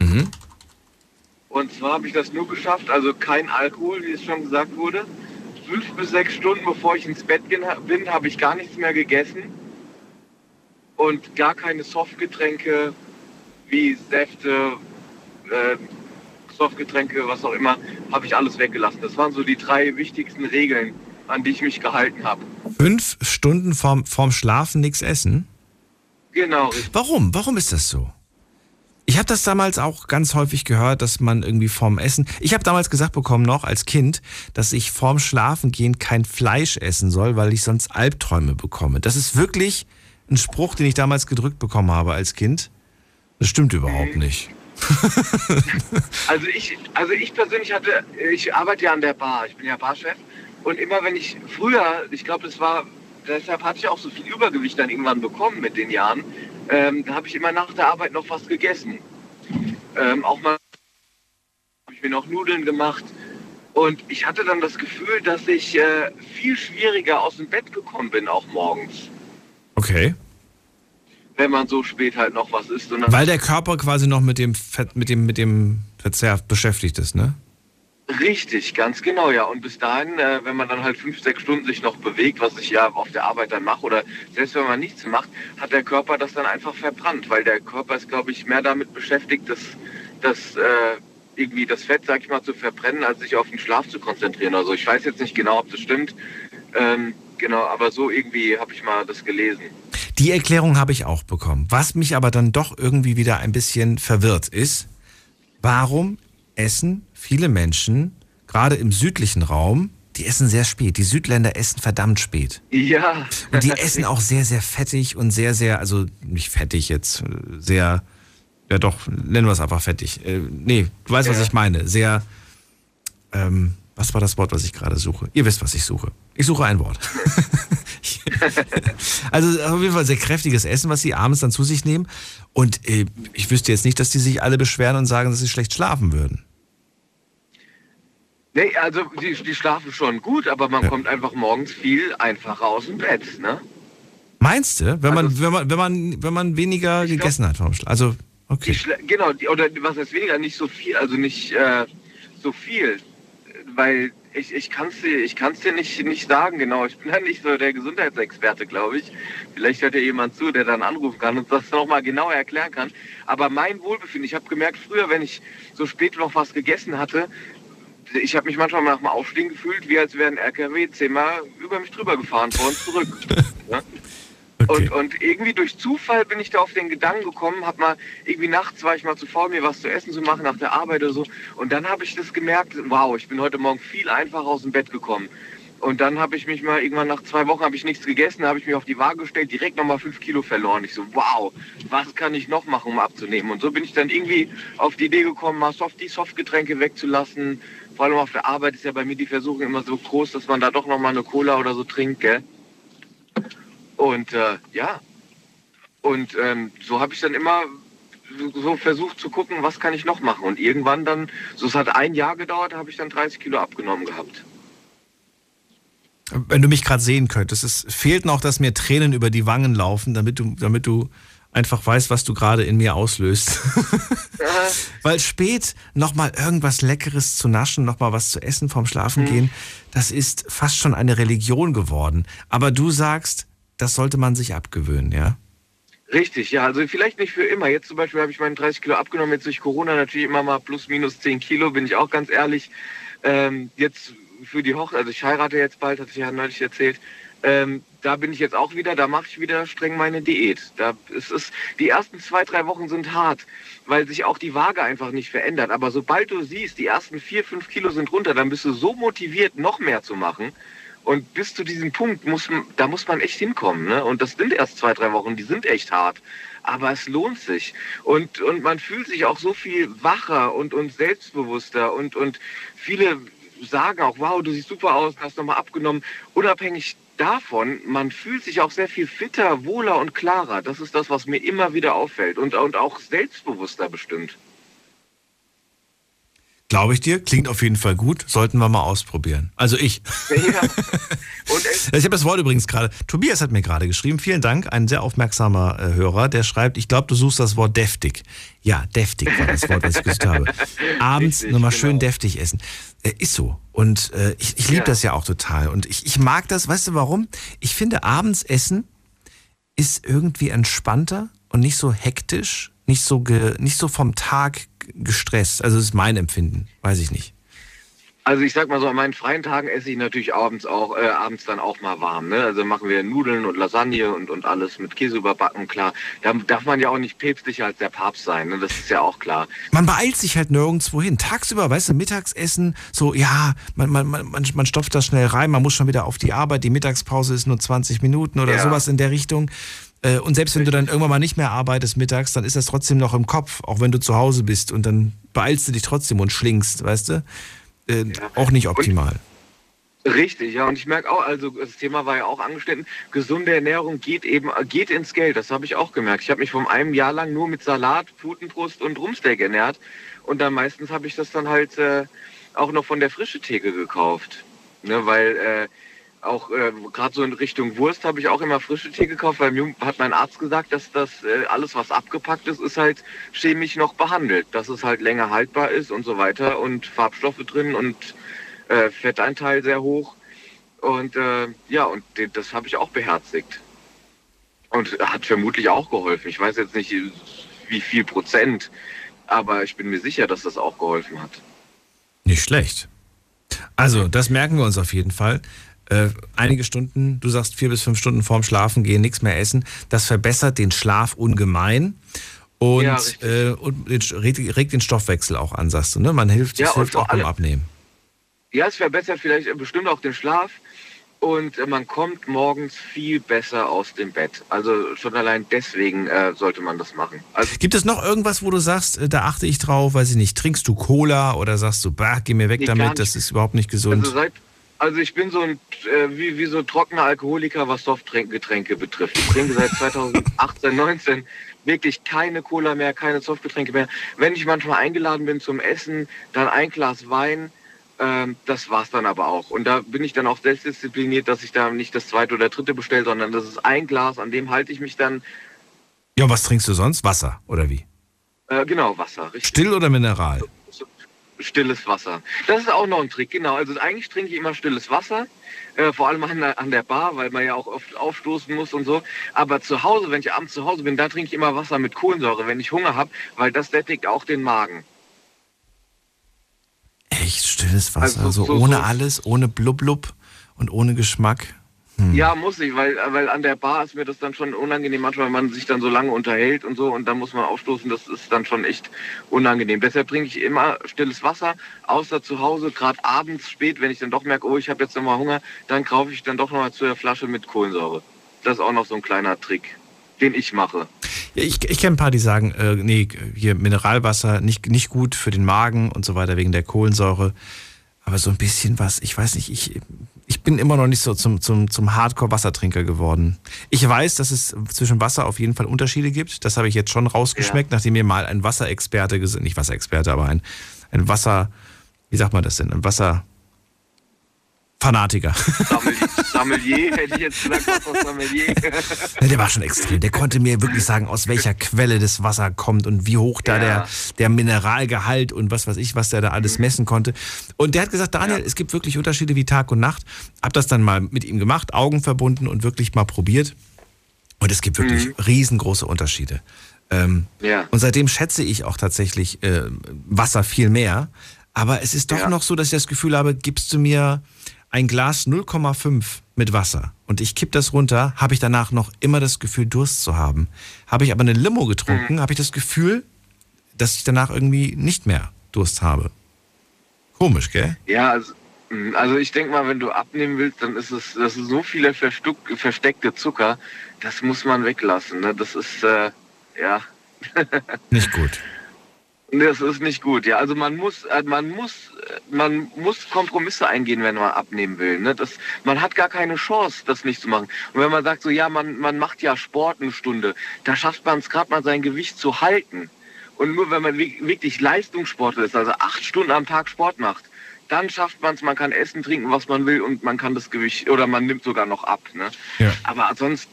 Mhm. Und zwar habe ich das nur geschafft, also kein Alkohol, wie es schon gesagt wurde. 5 bis 6 Stunden, bevor ich ins Bett bin, habe ich gar nichts mehr gegessen. Und gar keine Softgetränke wie Säfte, Softgetränke, was auch immer, habe ich alles weggelassen. Das waren so die 3 wichtigsten Regeln, an die ich mich gehalten habe. 5 Stunden vorm Schlafen nichts essen? Genau. Richtig. Warum? Warum ist das so? Ich habe das damals auch ganz häufig gehört, dass man irgendwie vorm Essen... Ich habe damals gesagt bekommen noch als Kind, dass ich vorm Schlafengehen kein Fleisch essen soll, weil ich sonst Albträume bekomme. Das ist wirklich ein Spruch, den ich damals gedrückt bekommen habe als Kind. Das stimmt überhaupt nicht. Also ich persönlich hatte... Ich arbeite ja an der Bar, ich bin ja Barchef. Und immer wenn ich früher, ich glaube das war... Deshalb hatte ich auch so viel Übergewicht dann irgendwann bekommen mit den Jahren. Da habe ich immer nach der Arbeit noch was gegessen. Auch mal habe ich mir noch Nudeln gemacht. Und ich hatte dann das Gefühl, dass ich viel schwieriger aus dem Bett gekommen bin, auch morgens. Okay. Wenn man so spät halt noch was isst. Und dann weil der Körper quasi noch mit dem Verzehr beschäftigt ist, ne? Richtig, ganz genau, ja. Und bis dahin, wenn man dann halt 5, 6 Stunden sich noch bewegt, was ich ja auf der Arbeit dann mache, oder selbst wenn man nichts macht, hat der Körper das dann einfach verbrannt, weil der Körper ist, glaube ich, mehr damit beschäftigt, irgendwie das Fett, sag ich mal, zu verbrennen, als sich auf den Schlaf zu konzentrieren. Also ich weiß jetzt nicht genau, ob das stimmt, genau, aber so irgendwie habe ich mal das gelesen. Die Erklärung habe ich auch bekommen. Was mich aber dann doch irgendwie wieder ein bisschen verwirrt ist, warum essen viele Menschen, gerade im südlichen Raum, die essen sehr spät. Die Südländer essen verdammt spät. Ja. Und die essen auch sehr, sehr fettig und sehr, sehr, also nicht fettig jetzt, sehr, ja doch, nennen wir es einfach fettig. Nee, du weißt, was ich meine. Sehr, was war das Wort, was ich gerade suche? Ihr wisst, was ich suche. Ich suche ein Wort. Also auf jeden Fall sehr kräftiges Essen, was sie abends dann zu sich nehmen. Und ich wüsste jetzt nicht, dass die sich alle beschweren und sagen, dass sie schlecht schlafen würden. Nee, also die schlafen schon gut, aber man kommt einfach morgens viel einfacher aus dem Bett, ne? Meinst du? Wenn man weniger gegessen hat vom Schlaf? Also, okay. Genau, oder was heißt weniger? Nicht so viel, also nicht so viel, weil ich kann's dir nicht sagen, genau. Ich bin ja nicht so der Gesundheitsexperte, glaube ich. Vielleicht hört ja jemand zu, der dann anrufen kann und das nochmal genauer erklären kann. Aber mein Wohlbefinden, ich habe gemerkt, früher, wenn ich so spät noch was gegessen hatte, ich habe mich manchmal nach dem Aufstehen gefühlt, wie als wäre ein LKW 10-mal über mich drüber gefahren, vor und zurück. Ja? Okay. Und irgendwie durch Zufall bin ich da auf den Gedanken gekommen, hab mal irgendwie nachts war ich mal zu faul, mir was zu essen zu machen nach der Arbeit oder so. Und dann habe ich das gemerkt, wow, ich bin heute Morgen viel einfacher aus dem Bett gekommen. Und dann habe ich mich mal irgendwann nach 2 Wochen habe ich nichts gegessen, habe ich mich auf die Waage gestellt, direkt nochmal 5 Kilo verloren. Ich so, wow, was kann ich noch machen, um abzunehmen? Und so bin ich dann irgendwie auf die Idee gekommen, mal die Softgetränke wegzulassen. Vor allem auf der Arbeit ist ja bei mir die Versuchung immer so groß, dass man da doch nochmal eine Cola oder so trinkt, gell? Und ja, und so habe ich dann immer so versucht zu gucken, was kann ich noch machen. Und irgendwann dann, so es hat 1 Jahr gedauert, habe ich dann 30 Kilo abgenommen gehabt. Wenn du mich gerade sehen könntest, es fehlt noch, dass mir Tränen über die Wangen laufen, damit du einfach weißt, was du gerade in mir auslöst. Weil spät nochmal irgendwas Leckeres zu naschen, nochmal was zu essen vorm Schlafengehen, das ist fast schon eine Religion geworden. Aber du sagst, das sollte man sich abgewöhnen, ja? Richtig, ja, also vielleicht nicht für immer. Jetzt zum Beispiel habe ich meine 30 Kilo abgenommen, jetzt durch Corona natürlich immer mal plus minus 10 Kilo, bin ich auch ganz ehrlich. Jetzt für die Hochzeit, also ich heirate jetzt bald, hatte ich ja neulich erzählt, da bin ich jetzt auch wieder, da mache ich wieder streng meine Diät. Die ersten 2-3 Wochen sind hart, weil sich auch die Waage einfach nicht verändert. Aber sobald du siehst, die ersten 4-5 Kilo sind runter, dann bist du so motiviert, noch mehr zu machen. Und bis zu diesem Punkt, muss man echt hinkommen. Ne? Und das sind erst 2-3 Wochen, die sind echt hart. Aber es lohnt sich. Und man fühlt sich auch so viel wacher und selbstbewusster. Und viele sagen auch, wow, du siehst super aus, hast nochmal abgenommen. Unabhängig davon, man fühlt sich auch sehr viel fitter, wohler und klarer. Das ist das, was mir immer wieder auffällt. Und auch selbstbewusster bestimmt. Glaube ich dir, klingt auf jeden Fall gut, sollten wir mal ausprobieren. Also ich. Ja. Ich habe das Wort übrigens gerade, Tobias hat mir gerade geschrieben, vielen Dank, ein sehr aufmerksamer Hörer, der schreibt, ich glaube, du suchst das Wort deftig. Ja, deftig war das Wort, was ich gesagt habe. Abends nochmal schön deftig essen. Ist so. Und ich liebe das ja auch total. Und ich mag das, weißt du warum? Ich finde, abends essen ist irgendwie entspannter und nicht so hektisch, nicht so vom Tag gestresst. Also das ist mein Empfinden. Weiß ich nicht. Also ich sag mal so, an meinen freien Tagen esse ich natürlich abends dann auch mal warm. Ne? Also machen wir Nudeln und Lasagne und alles mit Käse überbacken, klar. Da darf man ja auch nicht päpstlicher als der Papst sein, ne? Das ist ja auch klar. Man beeilt sich halt nirgendwo hin. Tagsüber, weißt du, Mittagsessen, so ja, man stopft das schnell rein, man muss schon wieder auf die Arbeit, die Mittagspause ist nur 20 Minuten oder sowas in der Richtung. Und selbst wenn du dann irgendwann mal nicht mehr arbeitest mittags, dann ist das trotzdem noch im Kopf, auch wenn du zu Hause bist. Und dann beeilst du dich trotzdem und schlingst, weißt du? Auch nicht optimal. Richtig, ja. Und ich merke auch, also das Thema war ja auch angeschnitten, gesunde Ernährung geht ins Geld. Das habe ich auch gemerkt. Ich habe mich vor einem Jahr lang nur mit Salat, Putenbrust und Rumsteak ernährt. Und dann meistens habe ich das dann halt auch noch von der frischen Theke gekauft. Ne, weil... Auch gerade so in Richtung Wurst habe ich auch immer frische Tee gekauft, weil mir hat mein Arzt gesagt, dass das alles, was abgepackt ist halt chemisch noch behandelt. Dass es halt länger haltbar ist und so weiter und Farbstoffe drin und Fetteinteil sehr hoch. Und und das habe ich auch beherzigt. Und hat vermutlich auch geholfen. Ich weiß jetzt nicht, wie viel Prozent, aber ich bin mir sicher, dass das auch geholfen hat. Nicht schlecht. Also, das merken wir uns auf jeden Fall. Einige Stunden, du sagst 4 bis 5 Stunden vorm Schlafen gehen, nichts mehr essen. Das verbessert den Schlaf ungemein und regt den Stoffwechsel auch an, sagst du. Ne? Man hilft, das hilft auch beim Abnehmen. Ja, es verbessert vielleicht bestimmt auch den Schlaf und man kommt morgens viel besser aus dem Bett. Also schon allein deswegen sollte man das machen. Also gibt es noch irgendwas, wo du sagst, da achte ich drauf, weiß ich nicht, trinkst du Cola oder sagst du, geh mir weg damit, das ist überhaupt nicht gesund? Also ich bin so ein wie so trockener Alkoholiker, was Softgetränke betrifft. Ich trinke seit 2018, 19 wirklich keine Cola mehr, keine Softgetränke mehr. Wenn ich manchmal eingeladen bin zum Essen, dann ein Glas Wein. Das war's dann aber auch. Und da bin ich dann auch selbstdiszipliniert, dass ich da nicht das 2. oder 3. bestelle, sondern das ist ein Glas, an dem halte ich mich dann. Ja, und was trinkst du sonst? Wasser oder wie? Genau, Wasser. Richtig. Still oder Mineral? Stilles Wasser. Das ist auch noch ein Trick, genau. Also eigentlich trinke ich immer stilles Wasser, vor allem an der Bar, weil man ja auch oft aufstoßen muss und so. Aber zu Hause, wenn ich abends zu Hause bin, da trinke ich immer Wasser mit Kohlensäure, wenn ich Hunger habe, weil das sättigt auch den Magen. Echt stilles Wasser, also so ohne alles, ohne Blub-Blub und ohne Geschmack. Ja, muss ich, weil an der Bar ist mir das dann schon unangenehm manchmal, weil man sich dann so lange unterhält und so und dann muss man aufstoßen, das ist dann schon echt unangenehm. Deshalb trinke ich immer stilles Wasser, außer zu Hause, gerade abends spät, wenn ich dann doch merke, oh, ich habe jetzt nochmal Hunger, dann kaufe ich dann doch nochmal zu der Flasche mit Kohlensäure. Das ist auch noch so ein kleiner Trick, den ich mache. Ja, ich kenne ein paar, die sagen, nee, hier Mineralwasser, nicht gut für den Magen und so weiter wegen der Kohlensäure, aber so ein bisschen was, ich weiß nicht, Ich bin immer noch nicht so zum Hardcore-Wassertrinker geworden. Ich weiß, dass es zwischen Wasser auf jeden Fall Unterschiede gibt. Das habe ich jetzt schon rausgeschmeckt, nachdem mir mal ein Wasserexperte, nicht Wasserexperte, aber ein Wasser, wie sagt man das denn, ein Wasserfanatiker. Sommelier, hätte ich jetzt gesagt, Sommelier. Der war schon extrem. Der konnte mir wirklich sagen, aus welcher Quelle das Wasser kommt und wie hoch da der Mineralgehalt und was weiß ich, was der da alles messen konnte. Und der hat gesagt, Daniel, es gibt wirklich Unterschiede wie Tag und Nacht. Hab das dann mal mit ihm gemacht, Augen verbunden und wirklich mal probiert. Und es gibt wirklich riesengroße Unterschiede. Und seitdem schätze ich auch tatsächlich Wasser viel mehr. Aber es ist doch noch so, dass ich das Gefühl habe, gibst du mir ein Glas 0,5 mit Wasser und ich kipp das runter, habe ich danach noch immer das Gefühl, Durst zu haben. Habe ich aber eine Limo getrunken, habe ich das Gefühl, dass ich danach irgendwie nicht mehr Durst habe. Komisch, gell? Ja, also ich denke mal, wenn du abnehmen willst, dann ist es, das sind so viele versteckte Zucker, das muss man weglassen. Ne? Das ist, nicht gut. Das ist nicht gut, ja. Also man muss Kompromisse eingehen, wenn man abnehmen will. Ne? Das, man hat gar keine Chance, das nicht zu machen. Und wenn man sagt, so ja, man macht ja Sport eine Stunde, da schafft man es gerade mal, sein Gewicht zu halten. Und nur wenn man wirklich Leistungssportler ist, also 8 Stunden am Tag Sport macht, dann schafft man es, man kann essen, trinken, was man will und man kann das Gewicht, oder man nimmt sogar noch ab. Ne? Ja. Aber sonst,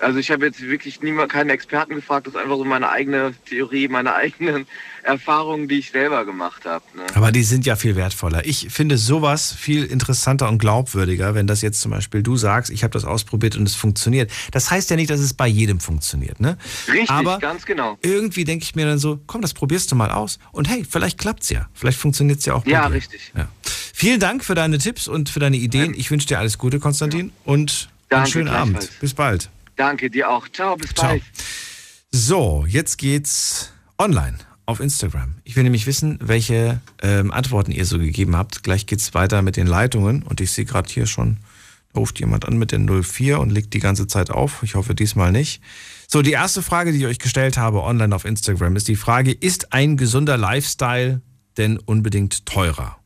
also ich habe jetzt wirklich keinen Experten gefragt, das ist einfach so meine eigene Theorie, meine eigenen Erfahrungen, die ich selber gemacht habe. Ne? Aber die sind ja viel wertvoller. Ich finde sowas viel interessanter und glaubwürdiger, wenn das jetzt zum Beispiel du sagst, ich habe das ausprobiert und es funktioniert. Das heißt ja nicht, dass es bei jedem funktioniert, ne? Richtig, aber ganz genau. Irgendwie denke ich mir dann so, komm, das probierst du mal aus und hey, vielleicht klappt's ja. Vielleicht funktioniert's ja auch bei dir. Richtig. Ja, richtig. Vielen Dank für deine Tipps und für deine Ideen. Ich wünsche dir alles Gute, Konstantin, und einen schönen Abend. Bis bald. Danke dir auch. Ciao, bis bald. So, jetzt geht's online auf Instagram. Ich will nämlich wissen, welche Antworten ihr so gegeben habt. Gleich geht's weiter mit den Leitungen. Und ich sehe gerade hier schon, da ruft jemand an mit der 04 und legt die ganze Zeit auf. Ich hoffe diesmal nicht. So, die erste Frage, die ich euch gestellt habe online auf Instagram, ist die Frage, ist ein gesunder Lifestyle denn unbedingt teurer?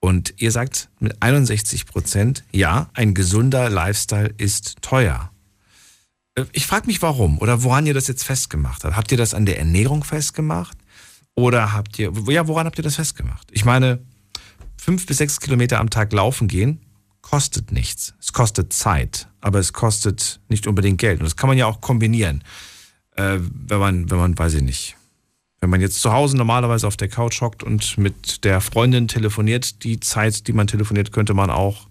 Und ihr sagt mit 61%, ja, ein gesunder Lifestyle ist teuer. Ich frage mich, warum oder woran ihr das jetzt festgemacht habt. Habt ihr das an der Ernährung festgemacht oder woran habt ihr das festgemacht? Ich meine, 5 bis 6 Kilometer am Tag laufen gehen kostet nichts. Es kostet Zeit, aber es kostet nicht unbedingt Geld. Und das kann man ja auch kombinieren, wenn man, weiß ich nicht, wenn man jetzt zu Hause normalerweise auf der Couch hockt und mit der Freundin telefoniert, die Zeit, die man telefoniert, könnte man auch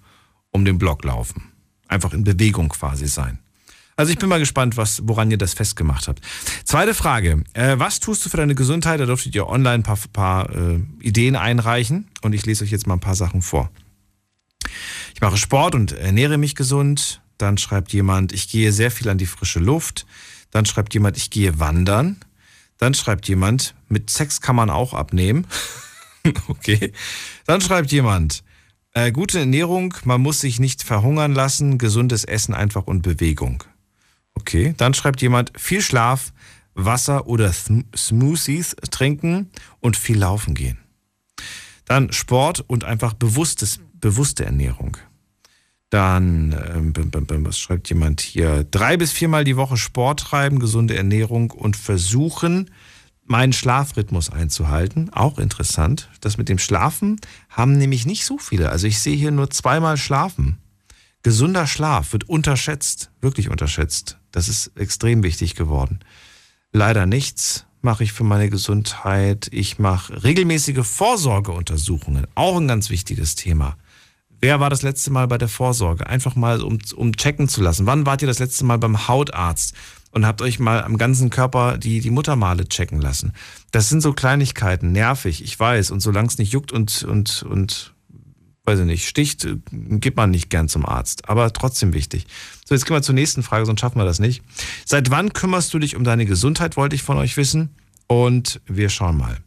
um den Block laufen. Einfach in Bewegung quasi sein. Also ich bin mal gespannt, woran ihr das festgemacht habt. Zweite Frage, was tust du für deine Gesundheit? Da dürftet ihr online ein paar Ideen einreichen und ich lese euch jetzt mal ein paar Sachen vor. Ich mache Sport und ernähre mich gesund. Dann schreibt jemand, ich gehe sehr viel an die frische Luft. Dann schreibt jemand, ich gehe wandern. Dann schreibt jemand, mit Sex kann man auch abnehmen. Okay. Dann schreibt jemand, gute Ernährung, man muss sich nicht verhungern lassen, gesundes Essen einfach und Bewegung. Okay, dann schreibt jemand, viel Schlaf, Wasser oder Smoothies trinken und viel laufen gehen. Dann Sport und einfach bewusste Ernährung. Dann, was schreibt jemand hier? 3 bis 4 Mal die Woche Sport treiben, gesunde Ernährung und versuchen, meinen Schlafrhythmus einzuhalten. Auch interessant. Das mit dem Schlafen haben nämlich nicht so viele. Also ich sehe hier nur 2 Mal schlafen. Gesunder Schlaf wird unterschätzt, wirklich unterschätzt. Das ist extrem wichtig geworden. Leider nichts mache ich für meine Gesundheit. Ich mache regelmäßige Vorsorgeuntersuchungen, auch ein ganz wichtiges Thema. Wer war das letzte Mal bei der Vorsorge? Einfach mal, um checken zu lassen. Wann wart ihr das letzte Mal beim Hautarzt und habt euch mal am ganzen Körper die Muttermale checken lassen? Das sind so Kleinigkeiten, nervig, ich weiß. Und solange es nicht juckt und weiß ich nicht, sticht, geht man nicht gern zum Arzt. Aber trotzdem wichtig. So, jetzt gehen wir zur nächsten Frage, sonst schaffen wir das nicht. Seit wann kümmerst du dich um deine Gesundheit, wollte ich von euch wissen. Und wir schauen mal.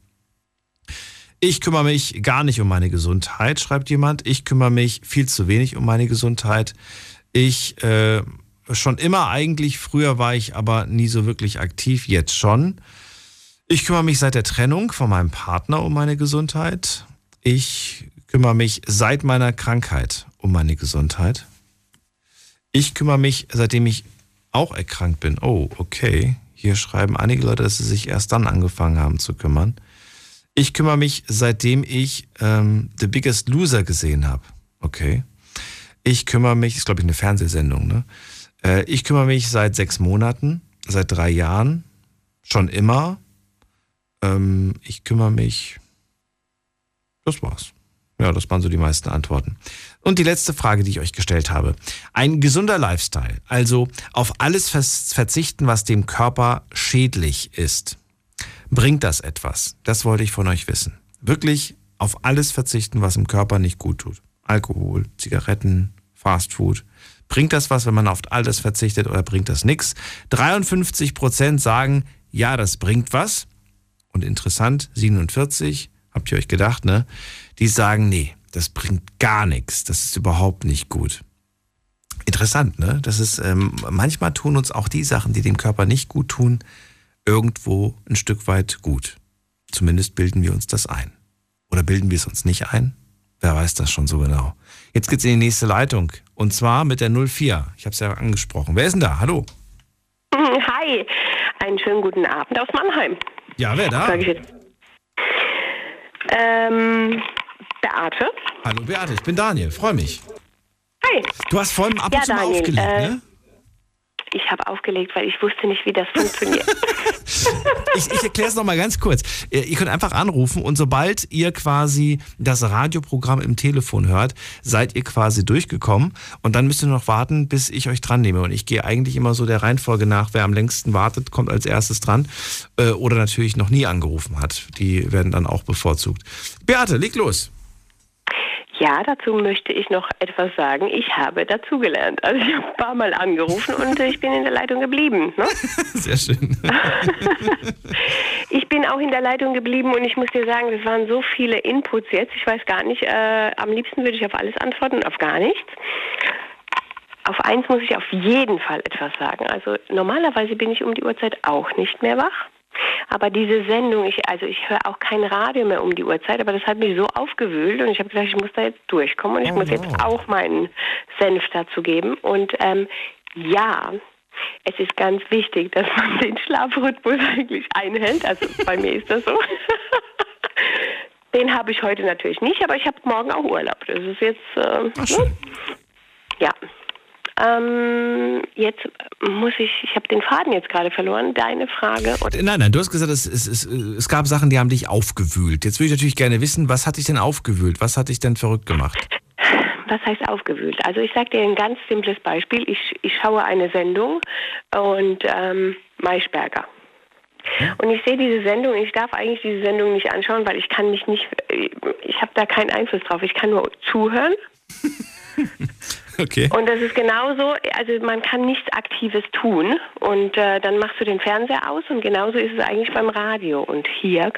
Ich kümmere mich gar nicht um meine Gesundheit, schreibt jemand. Ich kümmere mich viel zu wenig um meine Gesundheit. Ich, schon immer eigentlich, früher war ich aber nie so wirklich aktiv, jetzt schon. Ich kümmere mich seit der Trennung von meinem Partner um meine Gesundheit. Ich kümmere mich seit meiner Krankheit um meine Gesundheit. Ich kümmere mich, seitdem ich auch erkrankt bin. Oh, okay. Hier schreiben einige Leute, dass sie sich erst dann angefangen haben zu kümmern. Ich kümmere mich, seitdem ich The Biggest Loser gesehen habe. Okay. Ich kümmere mich, ist glaube ich eine Fernsehsendung, ne? Ich kümmere mich seit 6 Monaten, seit 3 Jahren, schon immer. Ich kümmere mich, das war's. Ja, das waren so die meisten Antworten. Und die letzte Frage, die ich euch gestellt habe. Ein gesunder Lifestyle, also auf alles verzichten, was dem Körper schädlich ist. Bringt das etwas? Das wollte ich von euch wissen. Wirklich auf alles verzichten, was im Körper nicht gut tut. Alkohol, Zigaretten, Fastfood. Bringt das was, wenn man auf alles verzichtet, oder bringt das nichts? 53% sagen, ja, das bringt was. Und interessant, 47, habt ihr euch gedacht, ne? Die sagen, nee, das bringt gar nichts. Das ist überhaupt nicht gut. Interessant, ne? Das ist, manchmal tun uns auch die Sachen, die dem Körper nicht gut tun, irgendwo ein Stück weit gut. Zumindest bilden wir uns das ein. Oder bilden wir es uns nicht ein? Wer weiß das schon so genau. Jetzt geht's in die nächste Leitung. Und zwar mit der 04. Ich habe es ja angesprochen. Wer ist denn da? Hallo. Hi. Einen schönen guten Abend aus Mannheim. Ja, wer da? Sag ich jetzt. Beate. Hallo Beate, ich bin Daniel. Freue mich. Hi. Du hast vorhin ab und zu mal aufgelegt, ne? Ich habe aufgelegt, weil ich wusste nicht, wie das funktioniert. Ich erkläre es nochmal ganz kurz. Ihr könnt einfach anrufen und sobald ihr quasi das Radioprogramm im Telefon hört, seid ihr quasi durchgekommen und dann müsst ihr noch warten, bis ich euch dran nehme. Und ich gehe eigentlich immer so der Reihenfolge nach, wer am längsten wartet, kommt als erstes dran oder natürlich noch nie angerufen hat. Die werden dann auch bevorzugt. Beate, leg los. Ja, dazu möchte ich noch etwas sagen. Ich habe dazugelernt. Also ich habe ein paar Mal angerufen und ich bin in der Leitung geblieben. Ne? Sehr schön. Ich bin auch in der Leitung geblieben und ich muss dir sagen, das waren so viele Inputs jetzt. Ich weiß gar nicht, am liebsten würde ich auf alles antworten und auf gar nichts. Auf eins muss ich auf jeden Fall etwas sagen. Also normalerweise bin ich um die Uhrzeit auch nicht mehr wach. Aber diese Sendung, ich höre auch kein Radio mehr um die Uhrzeit, aber das hat mich so aufgewühlt und ich habe gedacht, ich muss da jetzt durchkommen und ich muss jetzt auch meinen Senf dazu geben. Und ja, es ist ganz wichtig, dass man den Schlafrhythmus eigentlich einhält, also bei mir ist das so. Den habe ich heute natürlich nicht, aber ich habe morgen auch Urlaub. Das ist jetzt, schön. Ja. Jetzt muss ich habe den Faden jetzt gerade verloren, deine Frage. Nein, du hast gesagt, es gab Sachen, die haben dich aufgewühlt. Jetzt würde ich natürlich gerne wissen, was hat dich denn aufgewühlt? Was hat dich denn verrückt gemacht? Was heißt aufgewühlt? Also ich sage dir ein ganz simples Beispiel. Ich schaue eine Sendung und Maischberger. Und ich sehe diese Sendung, ich darf eigentlich diese Sendung nicht anschauen, weil ich kann mich nicht, ich habe da keinen Einfluss drauf. Ich kann nur zuhören. Okay. Und das ist genauso, also man kann nichts Aktives tun und dann machst du den Fernseher aus und genauso ist es eigentlich beim Radio. Und hier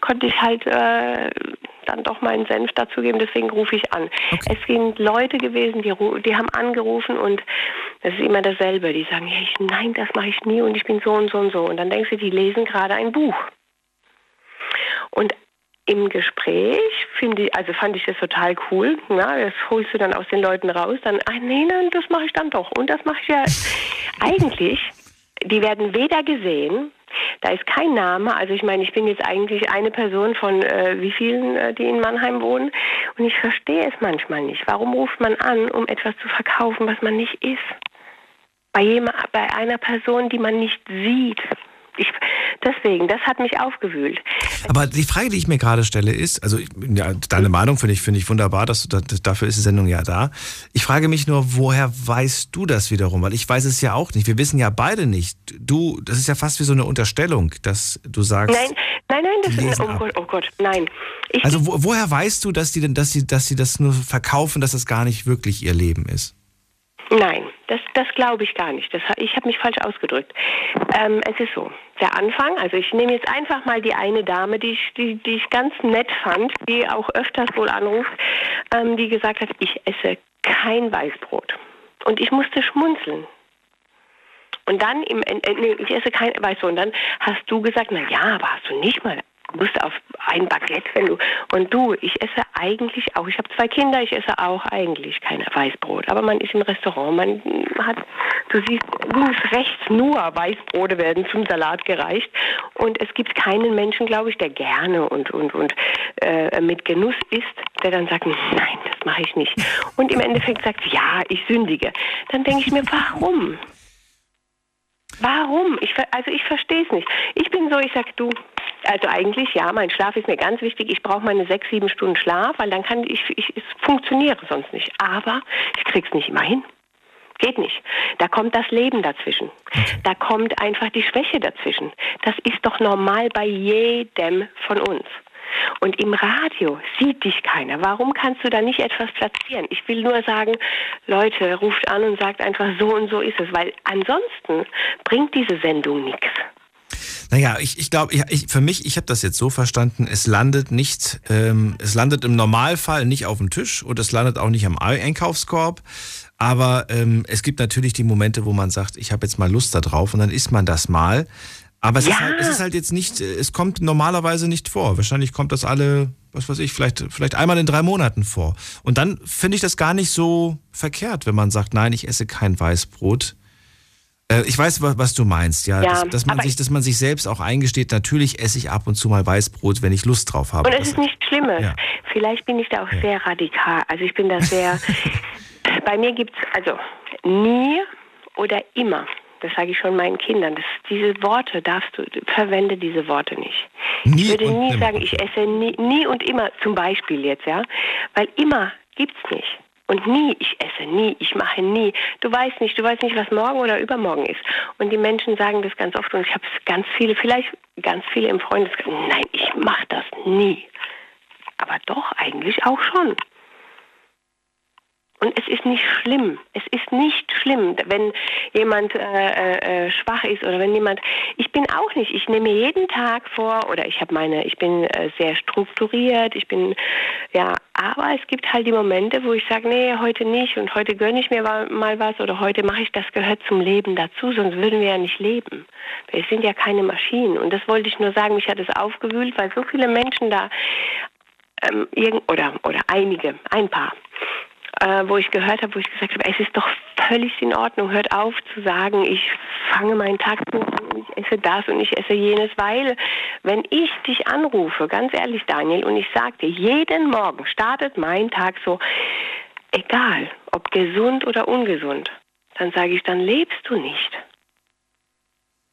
konnte ich halt dann doch meinen Senf dazugeben, deswegen rufe ich an. Okay. Es sind Leute gewesen, die haben angerufen und das ist immer dasselbe. Die sagen, nein, das mache ich nie und ich bin so und so und so. Und dann denkst du, die lesen gerade ein Buch. Und im Gespräch fand ich das total cool. Ja, das holst du dann aus den Leuten raus. Dann, nein, das mache ich dann doch. Und das mache ich ja. Eigentlich, die werden weder gesehen, da ist kein Name. Also ich meine, ich bin jetzt eigentlich eine Person von wie vielen, die in Mannheim wohnen. Und ich verstehe es manchmal nicht. Warum ruft man an, um etwas zu verkaufen, was man nicht ist? Bei einer Person, die man nicht sieht. Deswegen, das hat mich aufgewühlt. Aber die Frage, die ich mir gerade stelle, ist, also ja, deine Meinung finde ich wunderbar, dafür ist die Sendung ja da. Ich frage mich nur, woher weißt du das wiederum? Weil ich weiß es ja auch nicht. Wir wissen ja beide nicht. Du, das ist ja fast wie so eine Unterstellung, dass du sagst. Nein, das ist oh Gott, nein. Also woher weißt du, dass sie das nur verkaufen, dass das gar nicht wirklich ihr Leben ist? Nein, das glaube ich gar nicht. Ich habe mich falsch ausgedrückt. Es ist so, der Anfang, also ich nehme jetzt einfach mal die eine Dame, die ich ganz nett fand, die auch öfters wohl anruft, die gesagt hat, ich esse kein Weißbrot. Und ich musste schmunzeln. Und dann, ich esse kein Weißbrot. Und dann hast du gesagt, na ja, aber hast du nicht mal... Du musst auf ein Baguette, ich esse eigentlich auch, ich habe 2 Kinder, ich esse auch eigentlich kein Weißbrot, aber man ist im Restaurant, du siehst links, rechts nur Weißbrote werden zum Salat gereicht und es gibt keinen Menschen, glaube ich, der gerne und mit Genuss isst, der dann sagt, nein, das mache ich nicht und im Endeffekt sagt, ja, ich sündige. Dann denke ich mir, warum? Warum? Ich verstehe es nicht. Ich bin so, ich sage, Also eigentlich, ja, mein Schlaf ist mir ganz wichtig. Ich brauche meine 6-7 Stunden Schlaf, weil dann kann ich funktioniere sonst nicht. Aber ich krieg's nicht immer hin. Geht nicht. Da kommt das Leben dazwischen. Da kommt einfach die Schwäche dazwischen. Das ist doch normal bei jedem von uns. Und im Radio sieht dich keiner. Warum kannst du da nicht etwas platzieren? Ich will nur sagen, Leute, ruft an und sagt einfach, so und so ist es. Weil ansonsten bringt diese Sendung nichts. Naja, ich glaube, ich habe das jetzt so verstanden, es landet im Normalfall nicht auf dem Tisch und es landet auch nicht am Einkaufskorb, aber es gibt natürlich die Momente, wo man sagt, ich habe jetzt mal Lust da drauf und dann isst man das mal, aber es ist halt jetzt nicht, es kommt normalerweise nicht vor, wahrscheinlich kommt das alle, was weiß ich, vielleicht einmal in 3 Monaten vor und dann finde ich das gar nicht so verkehrt, wenn man sagt, nein, ich esse kein Weißbrot. Ich weiß, was du meinst, ja. Dass man sich selbst auch eingesteht, natürlich esse ich ab und zu mal Weißbrot, wenn ich Lust drauf habe. Und es ist nichts Schlimmes. Ja. Vielleicht bin ich da auch sehr radikal. Also ich bin da sehr... Bei mir gibt's also nie oder immer. Das sage ich schon meinen Kindern. Diese Worte verwende diese Worte nicht. Ich würde nie sagen, ich esse nie und immer, zum Beispiel jetzt, ja. Weil immer gibt's nicht. Und nie, ich esse nie, ich mache nie. Du weißt nicht, was morgen oder übermorgen ist. Und die Menschen sagen das ganz oft. Und ich habe vielleicht ganz viele im Freundeskreis. Nein, ich mache das nie. Aber doch, eigentlich auch schon. Und es ist nicht schlimm. Es ist nicht schlimm, wenn jemand schwach ist oder wenn jemand... Ich bin auch nicht. Ich nehme mir jeden Tag vor oder ich bin sehr strukturiert. Aber es gibt halt die Momente, wo ich sage, nee, heute nicht und heute gönne ich mir mal was oder heute mache ich, das gehört zum Leben dazu, sonst würden wir ja nicht leben. Wir sind ja keine Maschinen. Und das wollte ich nur sagen, mich hat es aufgewühlt, weil so viele Menschen da ein paar wo ich gehört habe, wo ich gesagt habe, es ist doch völlig in Ordnung, hört auf zu sagen, ich fange meinen Tag so an und ich esse das und ich esse jenes, weil wenn ich dich anrufe, ganz ehrlich Daniel, und ich sage dir, jeden Morgen startet mein Tag so, egal, ob gesund oder ungesund, dann sage ich, dann lebst du nicht.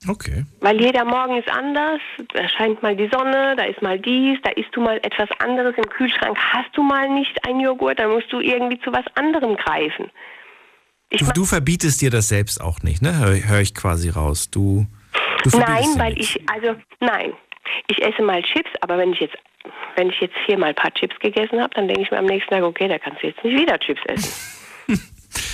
Okay. Weil jeder Morgen ist anders, da scheint mal die Sonne, da ist mal dies, da isst du mal etwas anderes im Kühlschrank, hast du mal nicht einen Joghurt, dann musst du irgendwie zu was anderem greifen. Du verbietest dir das selbst auch nicht, ne? Hör ich quasi raus. Du verbietest dir nicht. Ich esse mal Chips, aber wenn ich jetzt hier mal ein paar Chips gegessen habe, dann denke ich mir am nächsten Tag, okay, da kannst du jetzt nicht wieder Chips essen.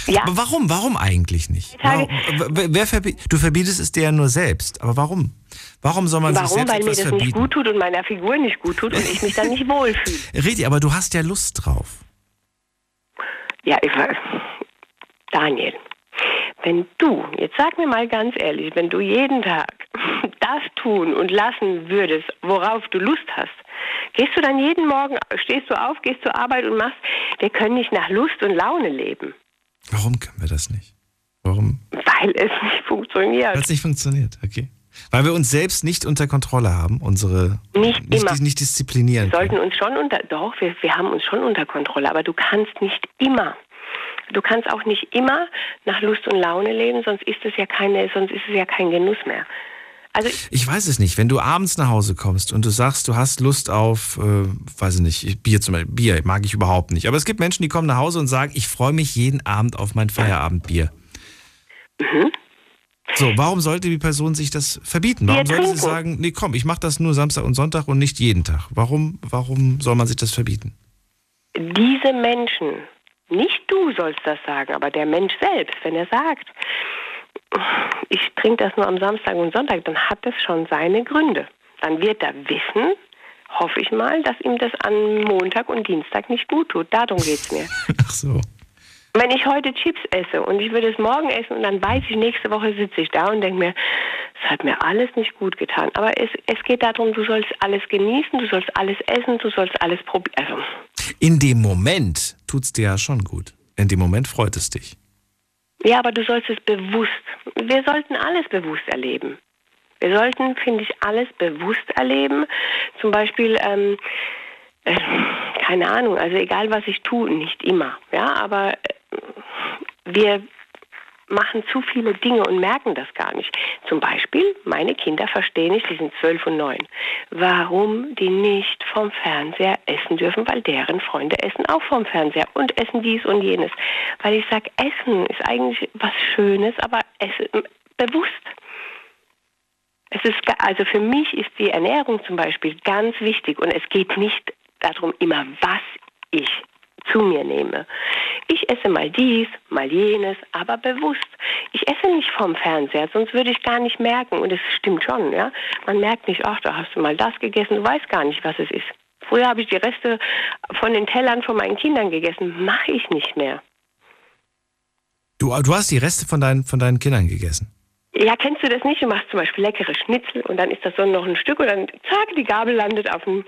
Ja. Aber warum? Warum eigentlich nicht? Du verbietest es dir ja nur selbst. Aber warum? Warum soll man sich selbst etwas verbieten? Weil mir das nicht gut tut und meiner Figur nicht gut tut und ich mich dann nicht wohlfühle. Richtig, aber du hast ja Lust drauf. Ja, Daniel, wenn du, jetzt sag mir mal ganz ehrlich, wenn du jeden Tag das tun und lassen würdest, worauf du Lust hast, gehst du dann jeden Morgen, stehst du auf, gehst zur Arbeit und machst, wir können nicht nach Lust und Laune leben. Warum können wir das nicht? Warum? Weil es nicht funktioniert. Weil es nicht funktioniert, okay. Weil wir uns selbst nicht unter Kontrolle haben, nicht disziplinieren. Wir sollten uns schon wir haben uns schon unter Kontrolle, aber du kannst nicht immer. Du kannst auch nicht immer nach Lust und Laune leben, sonst ist es ja kein Genuss mehr. Also ich weiß es nicht, wenn du abends nach Hause kommst und du sagst, du hast Lust auf, weiß ich nicht, Bier zum Beispiel. Bier mag ich überhaupt nicht. Aber es gibt Menschen, die kommen nach Hause und sagen, ich freue mich jeden Abend auf mein Feierabendbier. Mhm. So, warum sollte die Person sich das verbieten? Warum sollte sie sagen, nee komm, ich mache das nur Samstag und Sonntag und nicht jeden Tag? Warum soll man sich das verbieten? Diese Menschen, nicht du sollst das sagen, aber der Mensch selbst, wenn er sagt... Ich trinke das nur am Samstag und Sonntag, dann hat das schon seine Gründe. Dann wird er wissen, hoffe ich mal, dass ihm das an Montag und Dienstag nicht gut tut. Darum geht's mir. Ach so. Wenn ich heute Chips esse und ich würde es morgen essen und dann weiß ich, nächste Woche sitze ich da und denke mir, es hat mir alles nicht gut getan. Aber es geht darum, du sollst alles genießen, du sollst alles essen, du sollst alles probieren. In dem Moment tut's dir ja schon gut. In dem Moment freut es dich. Ja, aber du sollst es bewusst. Wir sollten alles bewusst erleben. Wir sollten, finde ich, alles bewusst erleben. Zum Beispiel, keine Ahnung, also egal was ich tue, nicht immer. Ja, aber wir machen zu viele Dinge und merken das gar nicht. Zum Beispiel, meine Kinder verstehen nicht, die sind 12 und 9, warum die nicht vom Fernseher essen dürfen, weil deren Freunde essen auch vom Fernseher und essen dies und jenes. Weil ich sage, Essen ist eigentlich was Schönes, aber Essen bewusst. Es ist, also für mich ist die Ernährung zum Beispiel ganz wichtig und es geht nicht darum immer, was ich zu mir nehme. Ich esse mal dies, mal jenes, aber bewusst. Ich esse nicht vom Fernseher, sonst würde ich gar nicht merken. Und es stimmt schon, ja. Man merkt nicht, ach, da hast du mal das gegessen, du weißt gar nicht, was es ist. Früher habe ich die Reste von den Tellern von meinen Kindern gegessen, mache ich nicht mehr. Du hast die Reste von deinen Kindern gegessen? Ja, kennst du das nicht? Du machst zum Beispiel leckere Schnitzel und dann ist das so noch ein Stück und dann, zack, die Gabel landet auf dem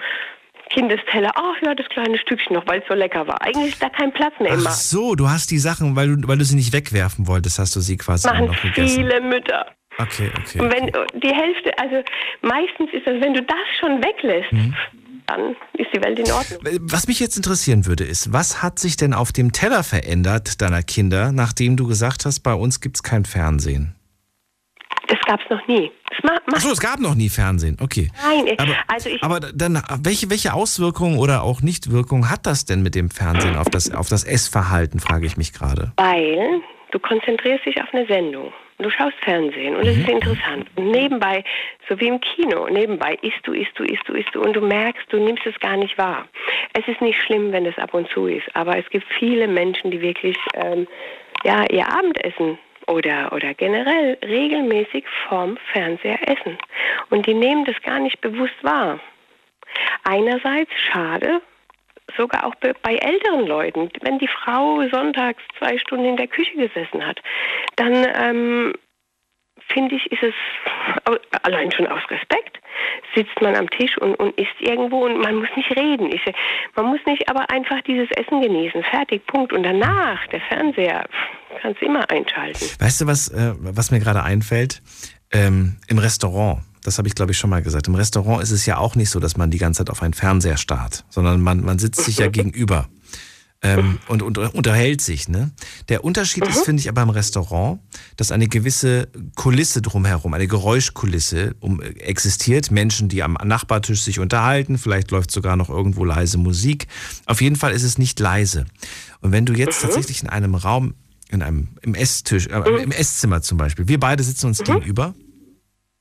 Kindesteller, ach ja, das kleine Stückchen noch, weil es so lecker war. Eigentlich ist da kein Platz mehr immer. Ach so, du hast die Sachen, weil du sie nicht wegwerfen wolltest, hast du sie quasi noch gegessen. Machen viele Mütter. Okay. Und wenn die Hälfte, also meistens ist das, wenn du das schon weglässt, dann ist die Welt in Ordnung. Was mich jetzt interessieren würde, ist, was hat sich denn auf dem Teller verändert deiner Kinder, nachdem du gesagt hast, bei uns gibt's kein Fernsehen? Das gab's noch nie. Achso, es gab noch nie Fernsehen, okay. Nein, aber dann, welche Auswirkungen oder auch Nichtwirkungen hat das denn mit dem Fernsehen auf das Essverhalten, frage ich mich gerade. Weil du konzentrierst dich auf eine Sendung. Du schaust Fernsehen und es ist interessant. Und nebenbei, so wie im Kino, nebenbei isst du und du merkst, du nimmst es gar nicht wahr. Es ist nicht schlimm, wenn das ab und zu ist, aber es gibt viele Menschen, die wirklich ihr Abendessen oder generell regelmäßig vom Fernseher essen. Und die nehmen das gar nicht bewusst wahr. Einerseits schade, sogar auch bei älteren Leuten. Wenn die Frau sonntags 2 Stunden in der Küche gesessen hat, dann finde ich, ist es allein schon aus Respekt. Sitzt man am Tisch und isst irgendwo und man muss nicht reden. Man muss nicht, aber einfach dieses Essen genießen. Fertig, Punkt. Und danach, der Fernseher, kannst du immer einschalten. Weißt du, was mir gerade einfällt? Im Restaurant, das habe ich glaube ich schon mal gesagt, im Restaurant ist es ja auch nicht so, dass man die ganze Zeit auf einen Fernseher starrt, sondern man sitzt sich ja gegenüber und unterhält sich, ne? Der Unterschied ist, finde ich, aber im Restaurant, dass eine gewisse Kulisse drumherum, eine Geräuschkulisse existiert. Menschen, die am Nachbartisch sich unterhalten, vielleicht läuft sogar noch irgendwo leise Musik. Auf jeden Fall ist es nicht leise. Und wenn du jetzt tatsächlich in einem Raum, im Esszimmer zum Beispiel, wir beide sitzen uns gegenüber,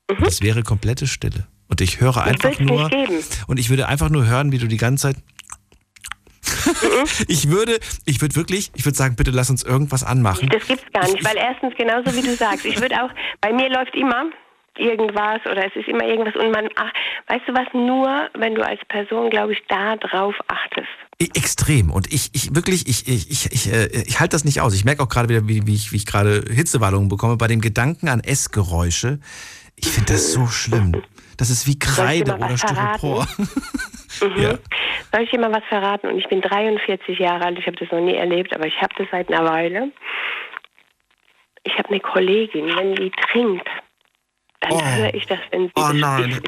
und es wäre komplette Stille. Und ich höre einfach nur, und ich würde einfach nur hören, wie du die ganze Zeit ich würde sagen, bitte lass uns irgendwas anmachen. Das gibt's gar nicht, weil erstens, genauso wie du sagst, ich würde auch, bei mir läuft immer irgendwas oder es ist immer irgendwas und man, ach, weißt du was, nur wenn du als Person, glaube ich, da drauf achtest. Extrem. Und ich halte das nicht aus. Ich merke auch gerade wieder, wie ich gerade Hitzewallungen bekomme bei dem Gedanken an Essgeräusche. Ich finde das so schlimm. Das ist wie Kreide oder Styropor. Ja. Soll ich dir mal was verraten? Und ich bin 43 Jahre alt, ich habe das noch nie erlebt, aber ich habe das seit einer Weile. Ich habe eine Kollegin, wenn die trinkt, dann höre ich das, wenn sie nein.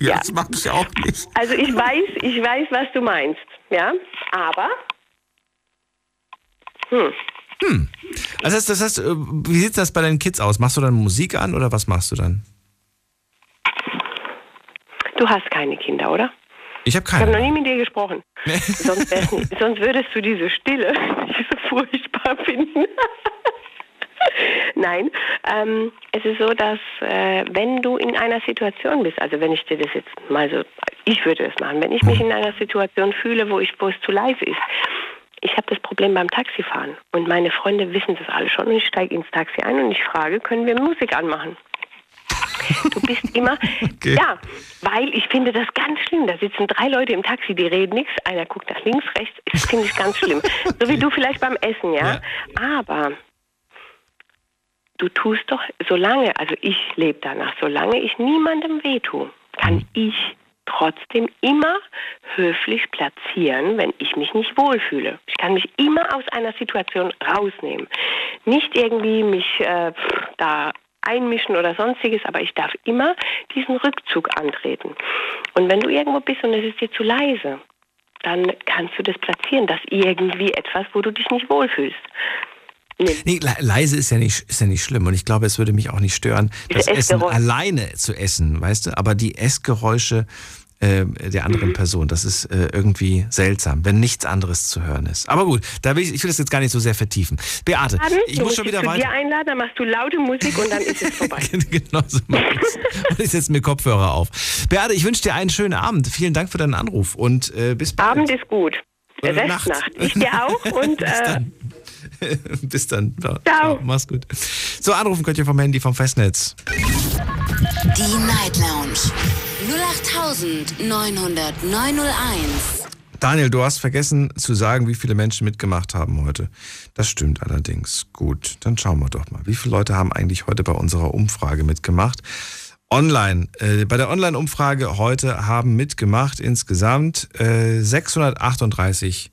Ja, das mag ich auch nicht. Also ich weiß, was du meinst, ja, aber Also das heißt, wie sieht das bei deinen Kids aus? Machst du dann Musik an oder was machst du dann? Du hast keine Kinder, oder? Ich habe keine. Ich habe noch nie mit dir gesprochen. Nee. Sonst würdest du diese Stille, die ich so furchtbar finden. Nein, es ist so, dass wenn du in einer Situation bist, also wenn ich dir das jetzt mal so, ich würde das machen, wenn ich mich in einer Situation fühle, wo es zu live ist. Ich habe das Problem beim Taxifahren und meine Freunde wissen das alle schon und ich steige ins Taxi ein und ich frage, können wir Musik anmachen? Du bist immer, okay. Ja, weil ich finde das ganz schlimm. Da sitzen 3 Leute im Taxi, die reden nichts. Einer guckt nach links, rechts. Das finde ich ganz schlimm. So wie du vielleicht beim Essen, ja. Aber du tust doch, solange, also ich lebe danach, solange ich niemandem wehtue, kann ich trotzdem immer höflich platzieren, wenn ich mich nicht wohlfühle. Ich kann mich immer aus einer Situation rausnehmen. Nicht irgendwie mich da einmischen oder sonstiges, aber ich darf immer diesen Rückzug antreten. Und wenn du irgendwo bist und es ist dir zu leise, dann kannst du das platzieren, dass irgendwie etwas, wo du dich nicht wohlfühlst. Nee, leise ist ja nicht schlimm und ich glaube, es würde mich auch nicht stören, das Essen alleine zu essen, weißt du? Aber die Essgeräusche der anderen Person, das ist irgendwie seltsam, wenn nichts anderes zu hören ist. Aber gut, ich will das jetzt gar nicht so sehr vertiefen. Beate, ich muss schon wieder weiter. Wenn ich dir einlade, dann machst du laute Musik und dann ist es vorbei. Genau so mache ich es. Ich setze mir Kopfhörer auf. Beate, ich wünsche dir einen schönen Abend. Vielen Dank für deinen Anruf und bis bald. Abend ist gut. Restnacht. Ich dir auch und... Bis dann. Ciao. Mach's gut. So, anrufen könnt ihr vom Handy, vom Festnetz. Die Night Lounge. 08900901. Daniel, du hast vergessen zu sagen, wie viele Menschen mitgemacht haben heute. Das stimmt allerdings. Gut, dann schauen wir doch mal. Wie viele Leute haben eigentlich heute bei unserer Umfrage mitgemacht? Online. Bei der Online-Umfrage heute haben mitgemacht insgesamt 638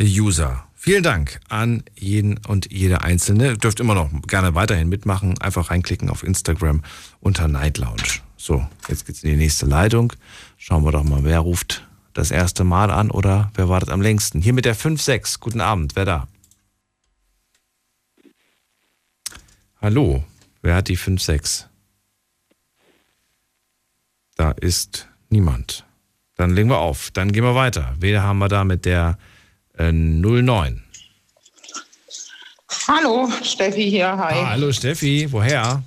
User. Vielen Dank an jeden und jede Einzelne. Dürft immer noch gerne weiterhin mitmachen. Einfach reinklicken auf Instagram unter Night Lounge. So, jetzt geht's in die nächste Leitung. Schauen wir doch mal, wer ruft das erste Mal an oder wer wartet am längsten. Hier mit der 5-6. Guten Abend, wer da? Hallo, wer hat die 5-6? Da ist niemand. Dann legen wir auf, dann gehen wir weiter. Wer haben wir da mit der 09. Hallo, Steffi hier, hi. Ah, hallo Steffi, woher?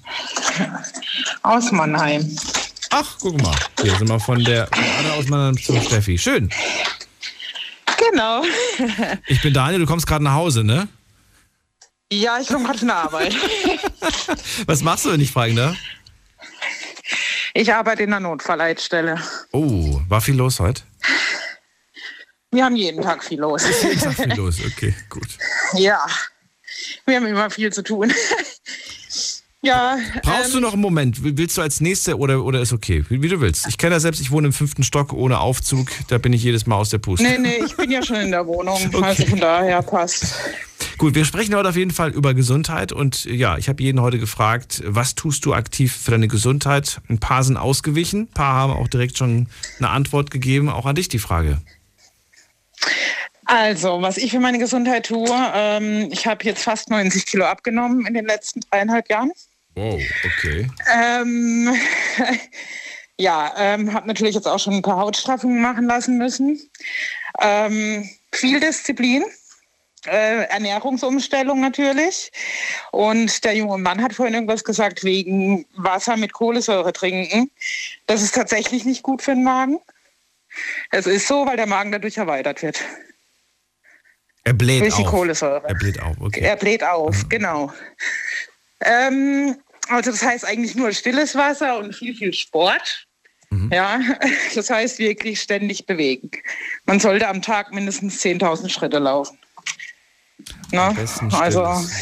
Aus Mannheim. Ach, guck mal, hier sind wir von der aus Mannheim zu Steffi, schön. Genau. Ich bin Daniel, du kommst gerade nach Hause, ne? Ja, ich komme gerade von der Arbeit. Was machst du, wenn ich fragen darf? Ich arbeite in der Notfallleitstelle. Oh, war viel los heute? Wir haben jeden Tag viel los. Jeden Tag viel los, okay, gut. Ja, wir haben immer viel zu tun. Ja. Brauchst du noch einen Moment? Willst du als Nächste oder ist okay? Wie du willst. Ich kenne das selbst, ich wohne im 5. Stock ohne Aufzug. Da bin ich jedes Mal aus der Puste. Nee, ich bin ja schon in der Wohnung. Okay. Also von daher passt. Gut, wir sprechen heute auf jeden Fall über Gesundheit. Und ja, ich habe jeden heute gefragt, was tust du aktiv für deine Gesundheit? Ein paar sind ausgewichen. Ein paar haben auch direkt schon eine Antwort gegeben. Auch an dich die Frage. Also, was ich für meine Gesundheit tue, ich habe jetzt fast 90 Kilo abgenommen in den letzten 3,5 Jahren. Wow, okay. Habe natürlich jetzt auch schon ein paar Hautstraffungen machen lassen müssen. Viel Disziplin, Ernährungsumstellung natürlich. Und der junge Mann hat vorhin irgendwas gesagt, wegen Wasser mit Kohlensäure trinken. Das ist tatsächlich nicht gut für den Magen. Es ist so, weil der Magen dadurch erweitert wird. Er bläht durch auf. Durch die Kohlensäure. Er bläht auf, okay. Er bläht auf, genau. Also das heißt eigentlich nur stilles Wasser und viel, viel Sport. Mhm. Ja, das heißt wirklich ständig bewegen. Man sollte am Tag mindestens 10.000 Schritte laufen. Na? Am besten stilles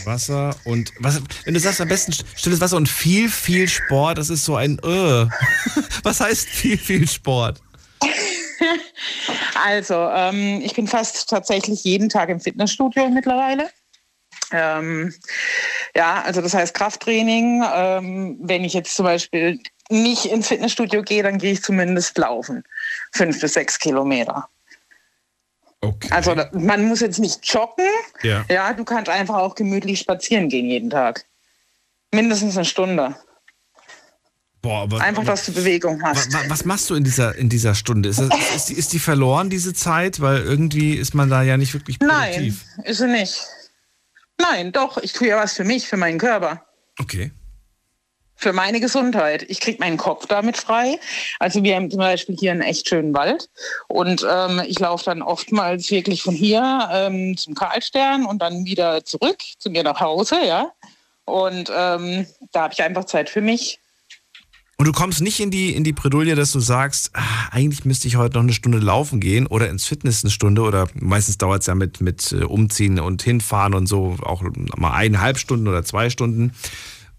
Wasser und was, wenn du sagst, am besten stilles Wasser und viel, viel Sport, das ist so ein Was heißt viel, viel Sport? Also, ich bin fast tatsächlich jeden Tag im Fitnessstudio mittlerweile. Also das heißt Krafttraining. Wenn ich jetzt zum Beispiel nicht ins Fitnessstudio gehe, dann gehe ich zumindest laufen. 5 bis 6 Kilometer. Okay. Also man muss jetzt nicht joggen. Ja. Ja, du kannst einfach auch gemütlich spazieren gehen jeden Tag. Mindestens eine Stunde. Boah, aber, einfach, dass du Bewegung hast. Was machst du in dieser Stunde? Ist die verloren, diese Zeit? Weil irgendwie ist man da ja nicht wirklich produktiv. Nein, ist sie nicht. Nein, doch. Ich tue ja was für mich, für meinen Körper. Okay. Für meine Gesundheit. Ich kriege meinen Kopf damit frei. Also wir haben zum Beispiel hier einen echt schönen Wald. Und ich laufe dann oftmals wirklich von hier zum Karlstern und dann wieder zurück zu mir nach Hause. Ja. Und da habe ich einfach Zeit für mich. Und du kommst nicht in die Bredouille, dass du sagst, eigentlich müsste ich heute noch eine Stunde laufen gehen oder ins Fitness eine Stunde oder meistens dauert es ja mit Umziehen und Hinfahren und so auch mal 1,5 Stunden oder 2 Stunden.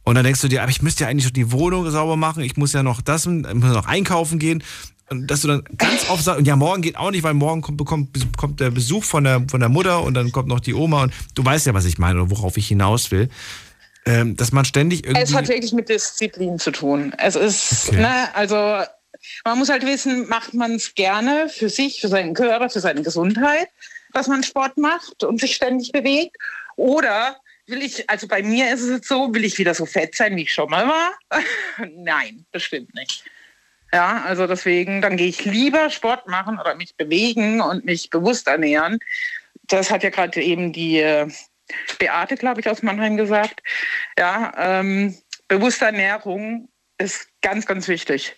Und dann denkst du dir, aber ich müsste ja eigentlich schon die Wohnung sauber machen, ich muss ja noch das, ich muss noch einkaufen gehen. Und dass du dann ganz oft sagst, ja, morgen geht auch nicht, weil morgen kommt der Besuch von der Mutter und dann kommt noch die Oma und du weißt ja, was ich meine oder worauf ich hinaus will. Dass man ständig irgendwie... Es hat wirklich mit Disziplin zu tun. Es ist, okay. Man muss halt wissen, macht man es gerne für sich, für seinen Körper, für seine Gesundheit, dass man Sport macht und sich ständig bewegt? Oder Also bei mir ist es jetzt so, will ich wieder so fett sein, wie ich schon mal war? Nein, bestimmt nicht. Ja, also deswegen, dann gehe ich lieber Sport machen oder mich bewegen und mich bewusst ernähren. Das hat ja gerade eben die Beate, glaube ich, aus Mannheim gesagt. Ja, bewusste Ernährung ist ganz, ganz wichtig.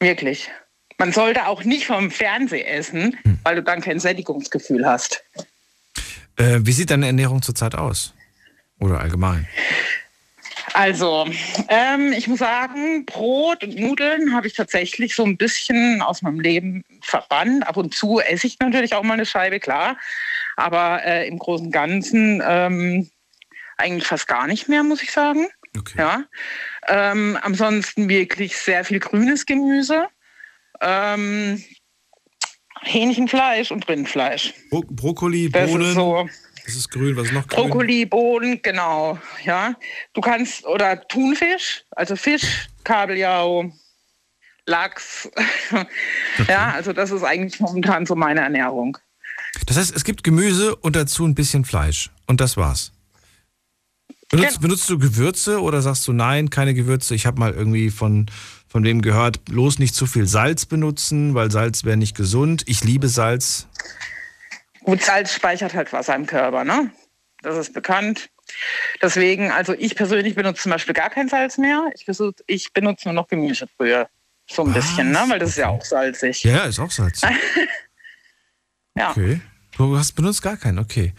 Wirklich. Man sollte auch nicht vom Fernseher essen, weil du dann kein Sättigungsgefühl hast. Wie sieht deine Ernährung zurzeit aus? Oder allgemein? Also, ich muss sagen, Brot und Nudeln habe ich tatsächlich so ein bisschen aus meinem Leben verbannt. Ab und zu esse ich natürlich auch mal eine Scheibe, klar. Aber im Großen und Ganzen eigentlich fast gar nicht mehr, muss ich sagen. Okay. Ja. Ansonsten wirklich sehr viel grünes Gemüse. Hähnchenfleisch und Rindfleisch. Brokkoli, Bohnen. Das ist so. Das ist grün, was ist noch grün? Brokkoli, Bohnen, genau. Ja. Du kannst, oder Thunfisch, also Fisch, Kabeljau, Lachs. Ja, also das ist eigentlich momentan so meine Ernährung. Das heißt, es gibt Gemüse und dazu ein bisschen Fleisch. Und das war's. Benutzt du Gewürze oder sagst du, nein, keine Gewürze? Ich habe mal irgendwie von wem gehört, bloß nicht zu viel Salz benutzen, weil Salz wäre nicht gesund. Ich liebe Salz. Gut, Salz speichert halt Wasser im Körper, ne? Das ist bekannt. Deswegen, also ich persönlich benutze zum Beispiel gar kein Salz mehr. Ich benutze nur noch Gemüsebrühe. So ein bisschen, ne? Weil das ist ja auch salzig. Ja, ist auch salzig. Ja. Okay. Du hast benutzt gar keinen, okay.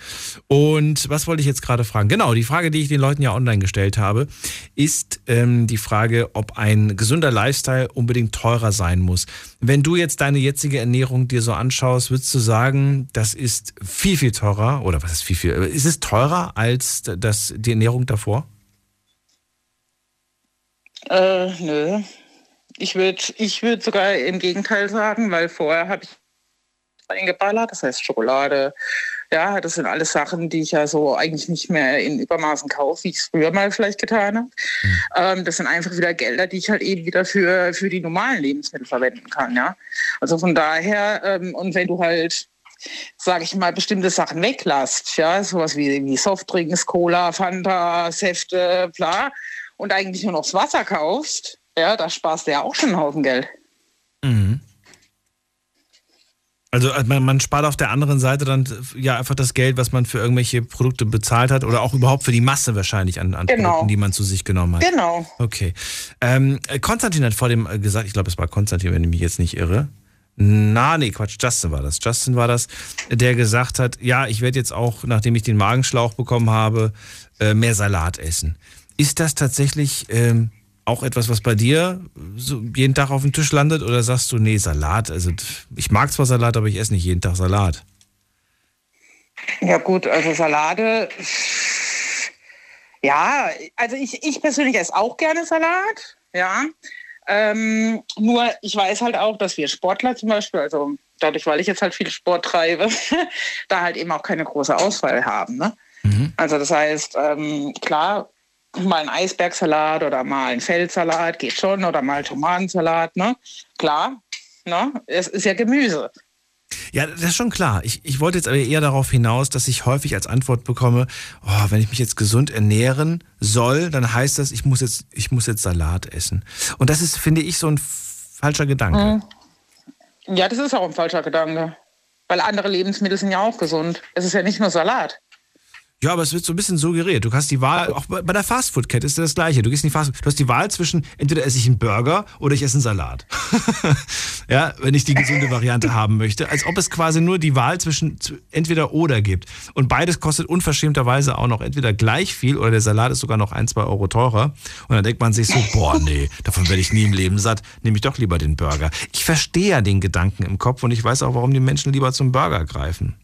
Und was wollte ich jetzt gerade fragen? Genau, die Frage, die ich den Leuten ja online gestellt habe, ist die Frage, ob ein gesunder Lifestyle unbedingt teurer sein muss. Wenn du jetzt deine jetzige Ernährung dir so anschaust, würdest du sagen, das ist viel, viel teurer, oder was ist viel, viel? Ist es teurer als die Ernährung davor? Nö. Ich würd sogar im Gegenteil sagen, weil vorher habe ich eingeballert, das heißt Schokolade. Ja, das sind alles Sachen, die ich ja so eigentlich nicht mehr in Übermaßen kaufe, wie ich es früher mal vielleicht getan habe. Das sind einfach wieder Gelder, die ich halt eben wieder für die normalen Lebensmittel verwenden kann. Ja? Also von daher, und wenn du halt, sage ich mal, bestimmte Sachen weglässt, ja, sowas wie Softdrinks, Cola, Fanta, Säfte, bla, und eigentlich nur noch das Wasser kaufst, ja, da sparst du ja auch schon einen Haufen Geld. Mhm. Also man spart auf der anderen Seite dann ja einfach das Geld, was man für irgendwelche Produkte bezahlt hat oder auch überhaupt für die Masse wahrscheinlich an genau. Produkten, die man zu sich genommen hat. Genau. Okay. Konstantin hat vor dem gesagt, ich glaube, es war Konstantin, wenn ich mich jetzt nicht irre. Justin war das, der gesagt hat, ja, ich werde jetzt auch, nachdem ich den Magenschlauch bekommen habe, mehr Salat essen. Ist das tatsächlich auch etwas, was bei dir so jeden Tag auf dem Tisch landet? Oder sagst du, nee, Salat, also ich mag zwar Salat, aber ich esse nicht jeden Tag Salat? Ja gut, also Salate, ja, also ich persönlich esse auch gerne Salat, ja. Nur ich weiß halt auch, dass wir Sportler zum Beispiel, also dadurch, weil ich jetzt halt viel Sport treibe, da halt eben auch keine große Auswahl haben, ne? Mhm. Also das heißt, klar, mal einen Eisbergsalat oder mal einen Feldsalat, geht schon, oder mal Tomatensalat, ne? Klar, ne? Es ist ja Gemüse. Ja, das ist schon klar. Ich wollte jetzt aber eher darauf hinaus, dass ich häufig als Antwort bekomme, oh, wenn ich mich jetzt gesund ernähren soll, dann heißt das, ich muss jetzt Salat essen. Und das ist, finde ich, so ein falscher Gedanke. Ja, das ist auch ein falscher Gedanke. Weil andere Lebensmittel sind ja auch gesund. Es ist ja nicht nur Salat. Ja, aber es wird so ein bisschen suggeriert. Du hast die Wahl, auch bei der Fastfood-Kette ist das Gleiche. Du gehst in die Fastfood. Du hast die Wahl zwischen, entweder esse ich einen Burger oder ich esse einen Salat. Ja, wenn ich die gesunde Variante haben möchte. Als ob es quasi nur die Wahl zwischen entweder oder gibt. Und beides kostet unverschämterweise auch noch entweder gleich viel oder der Salat ist sogar noch 1-2 Euro teurer. Und dann denkt man sich so, boah, nee, davon werde ich nie im Leben satt. Nehme ich doch lieber den Burger. Ich verstehe ja den Gedanken im Kopf und ich weiß auch, warum die Menschen lieber zum Burger greifen.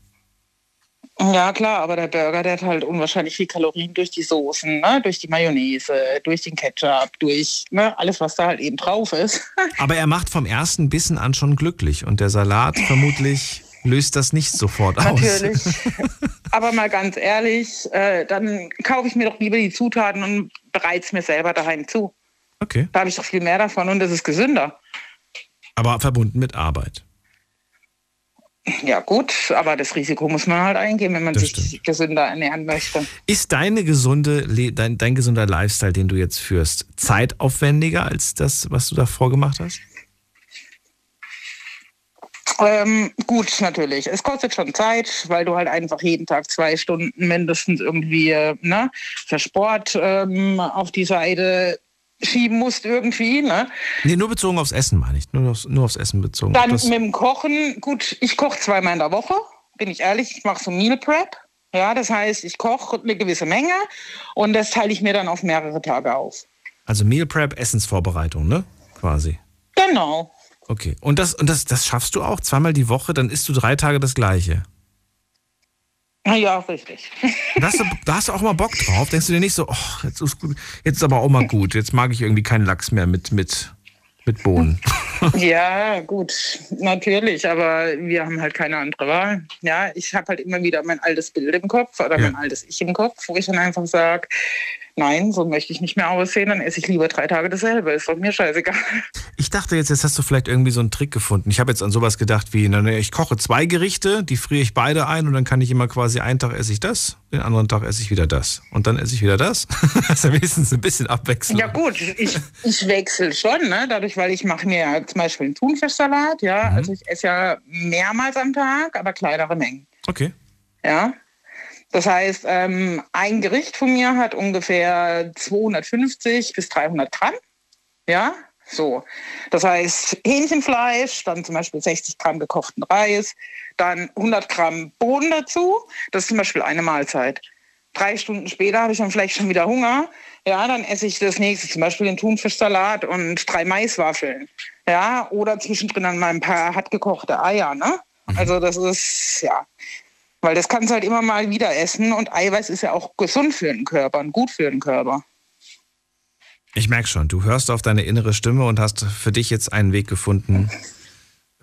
Ja, klar, aber der Burger, der hat halt unwahrscheinlich viel Kalorien durch die Soßen, ne? Durch die Mayonnaise, durch den Ketchup, durch ne? alles, was da halt eben drauf ist. Aber er macht vom ersten Bissen an schon glücklich und der Salat vermutlich löst das nicht sofort aus. Natürlich, aber mal ganz ehrlich, dann kaufe ich mir doch lieber die Zutaten und bereite es mir selber daheim zu. Okay. Da habe ich doch viel mehr davon und das ist gesünder. Aber verbunden mit Arbeit. Ja gut, aber das Risiko muss man halt eingehen, wenn man das sich stimmt. gesünder ernähren möchte. Ist dein gesunder Lifestyle, den du jetzt führst, zeitaufwendiger als das, was du davor gemacht hast? Gut, natürlich. Es kostet schon Zeit, weil du halt einfach jeden Tag 2 Stunden mindestens irgendwie für Sport auf die Seite schieben musst irgendwie, ne? Nee, nur bezogen aufs Essen, meine ich. Nur aufs Essen bezogen. Dann mit dem Kochen. Gut, ich koche 2 Mal in der Woche, bin ich ehrlich. Ich mache so Meal Prep. Ja, das heißt, ich koche eine gewisse Menge und das teile ich mir dann auf mehrere Tage auf. Also Meal Prep, Essensvorbereitung, ne? Quasi. Genau. Okay. Und das schaffst du auch 2-mal die Woche, dann isst du 3 Tage das Gleiche. Ja, richtig. Da hast du auch mal Bock drauf. Denkst du dir nicht so, oh, jetzt ist gut, jetzt ist aber auch mal gut. Jetzt mag ich irgendwie keinen Lachs mehr mit Bohnen. Ja, gut, natürlich. Aber wir haben halt keine andere Wahl. Ja, ich habe halt immer wieder mein altes Bild im Kopf oder mein altes Ich im Kopf, wo ich dann einfach sage, nein, so möchte ich nicht mehr aussehen, dann esse ich lieber 3 Tage dasselbe. Ist doch mir scheißegal. Ich dachte jetzt hast du vielleicht irgendwie so einen Trick gefunden. Ich habe jetzt an sowas gedacht wie, ich koche 2 Gerichte, die friere ich beide ein und dann kann ich immer quasi, einen Tag esse ich das, den anderen Tag esse ich wieder das. Und dann esse ich wieder das. Das ist wenigstens ein bisschen Abwechslung. Ja gut, ich wechsle schon, ne? Dadurch, weil ich mache mir ja zum Beispiel einen Thunfischsalat, ja. Mhm. Also ich esse ja mehrmals am Tag, aber kleinere Mengen. Okay. Ja. Das heißt, ein Gericht von mir hat ungefähr 250 bis 300 Gramm. Ja, so. Das heißt, Hähnchenfleisch, dann zum Beispiel 60 Gramm gekochten Reis, dann 100 Gramm Bohnen dazu. Das ist zum Beispiel eine Mahlzeit. 3 Stunden später habe ich dann vielleicht schon wieder Hunger. Ja, dann esse ich das nächste, zum Beispiel den Thunfischsalat und 3 Maiswaffeln. Ja, oder zwischendrin dann mal ein paar hart gekochte Eier, ne? Also das ist, ja... Weil das kannst du halt immer mal wieder essen und Eiweiß ist ja auch gesund für den Körper und gut für den Körper. Ich merke schon, du hörst auf deine innere Stimme und hast für dich jetzt einen Weg gefunden,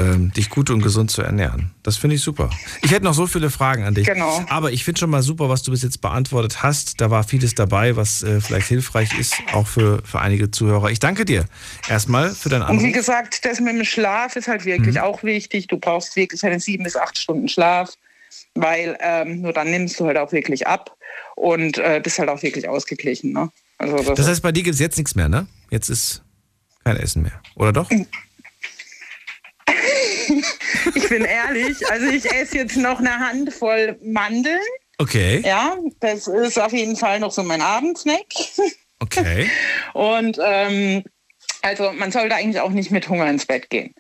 dich gut und gesund zu ernähren. Das finde ich super. Ich hätte noch so viele Fragen an dich. Genau. Aber ich finde schon mal super, was du bis jetzt beantwortet hast. Da war vieles dabei, was vielleicht hilfreich ist, auch für einige Zuhörer. Ich danke dir erstmal für deinen Anruf. Und wie gesagt, das mit dem Schlaf ist halt wirklich auch wichtig. Du brauchst wirklich deine 7 bis 8 Stunden Schlaf. Weil nur dann nimmst du halt auch wirklich ab und bist halt auch wirklich ausgeglichen. Ne? Also das heißt, bei dir gibt es jetzt nichts mehr, ne? Jetzt ist kein Essen mehr, oder doch? Ich bin ehrlich, also ich esse jetzt noch eine Handvoll Mandeln. Okay. Ja, das ist auf jeden Fall noch so mein Abendsnack. Okay. Und also man sollte eigentlich auch nicht mit Hunger ins Bett gehen.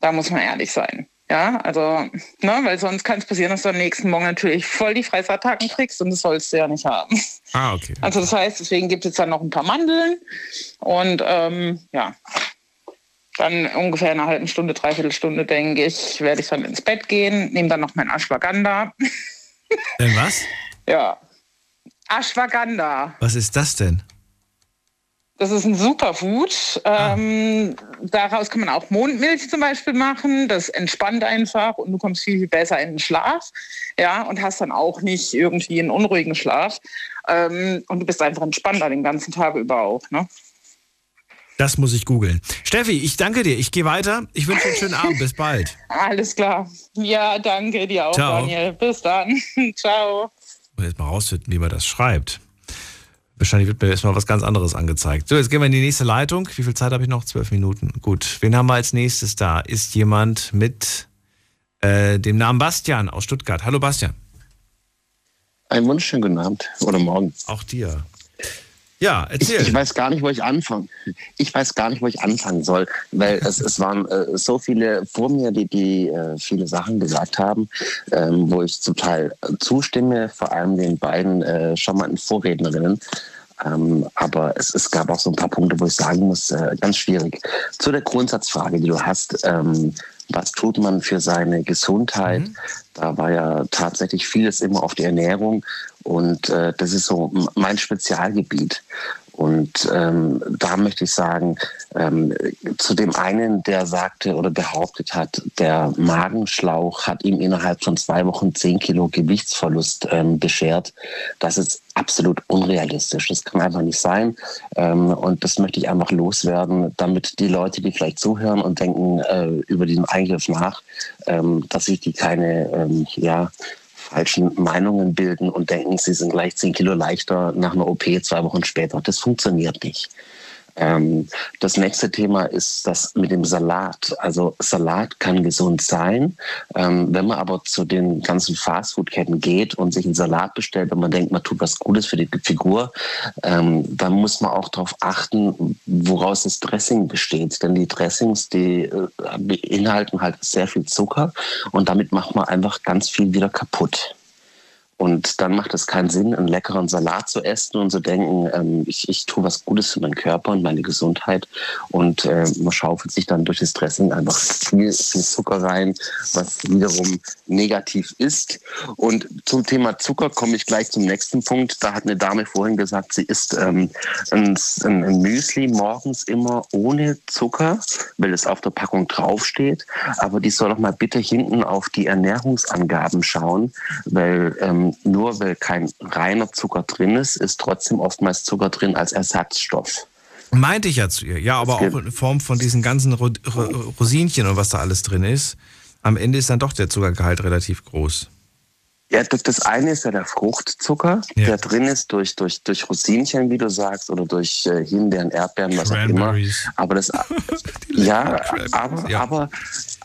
Da muss man ehrlich sein. Ja, also, weil sonst kann es passieren, dass du am nächsten Morgen natürlich voll die Fressattacken kriegst und das sollst du ja nicht haben. Ah, okay. Also das heißt, deswegen gibt es dann noch ein paar Mandeln und dann ungefähr eine halbe Stunde, 3/4 Stunde, denke ich, werde ich dann ins Bett gehen, nehme dann noch mein Ashwagandha. Denn was? Ja, Ashwagandha. Was ist das denn? Das ist ein Superfood. Daraus kann man auch Mondmilch zum Beispiel machen. Das entspannt einfach und du kommst viel, viel besser in den Schlaf. Ja, und hast dann auch nicht irgendwie einen unruhigen Schlaf. Und du bist einfach entspannter den ganzen Tag über auch. Ne? Das muss ich googeln. Steffi, ich danke dir. Ich gehe weiter. Ich wünsche dir einen schönen Abend. Bis bald. Alles klar. Ja, danke dir auch, Ciao. Daniel. Bis dann. Ciao. Und jetzt mal rausfinden, wie man das schreibt. Wahrscheinlich wird mir erstmal was ganz anderes angezeigt. So, jetzt gehen wir in die nächste Leitung. Wie viel Zeit habe ich noch? 12 Minuten. Gut. Wen haben wir als nächstes da? Ist jemand mit dem Namen Bastian aus Stuttgart. Hallo Bastian. Einen wunderschönen guten Abend oder Morgen. Auch dir. Ja, erzähl. Ich weiß gar nicht, wo ich anfangen. Ich weiß gar nicht, wo ich anfangen soll, weil es waren so viele vor mir, die viele Sachen gesagt haben, wo ich zum Teil zustimme, vor allem den beiden charmanten Vorrednerinnen. Aber es gab auch so ein paar Punkte, wo ich sagen muss, ganz schwierig. Zu der Grundsatzfrage, die du hast, was tut man für seine Gesundheit? Mhm. Da war ja tatsächlich vieles immer auf die Ernährung. Und das ist so mein Spezialgebiet. Und da möchte ich sagen, zu dem einen, der sagte oder behauptet hat, der Magenschlauch hat ihm innerhalb von 2 Wochen 10 Kilo Gewichtsverlust beschert, das ist absolut unrealistisch. Das kann einfach nicht sein. Und das möchte ich einfach loswerden, damit die Leute, die vielleicht zuhören und denken über diesen Eingriff nach, dass sich die keine falschen Meinungen bilden und denken, sie sind gleich 10 Kilo leichter nach einer OP 2 Wochen später. Das funktioniert nicht. Das nächste Thema ist das mit dem Salat. Also Salat kann gesund sein, wenn man aber zu den ganzen Fastfood-Ketten geht und sich einen Salat bestellt und man denkt, man tut was Gutes für die Figur, dann muss man auch darauf achten, woraus das Dressing besteht. Denn die Dressings, die beinhalten halt sehr viel Zucker und damit macht man einfach ganz viel wieder kaputt. Und dann macht es keinen Sinn, einen leckeren Salat zu essen und zu denken, ich tue was Gutes für meinen Körper und meine Gesundheit. Und man schaufelt sich dann durch das Dressing einfach viel, viel Zucker rein, was wiederum negativ ist. Und zum Thema Zucker komme ich gleich zum nächsten Punkt. Da hat eine Dame vorhin gesagt, sie isst ein Müsli morgens immer ohne Zucker, weil es auf der Packung draufsteht. Aber die soll doch mal bitte hinten auf die Ernährungsangaben schauen, weil nur weil kein reiner Zucker drin ist, ist trotzdem oftmals Zucker drin als Ersatzstoff. Meinte ich ja zu ihr. Ja, aber auch in Form von diesen ganzen Rosinchen und was da alles drin ist. Am Ende ist dann doch der Zuckergehalt relativ groß. Ja, das eine ist ja der Fruchtzucker, der drin ist durch Rosinchen, wie du sagst, oder durch Himbeeren, Erdbeeren, was auch immer. Aber das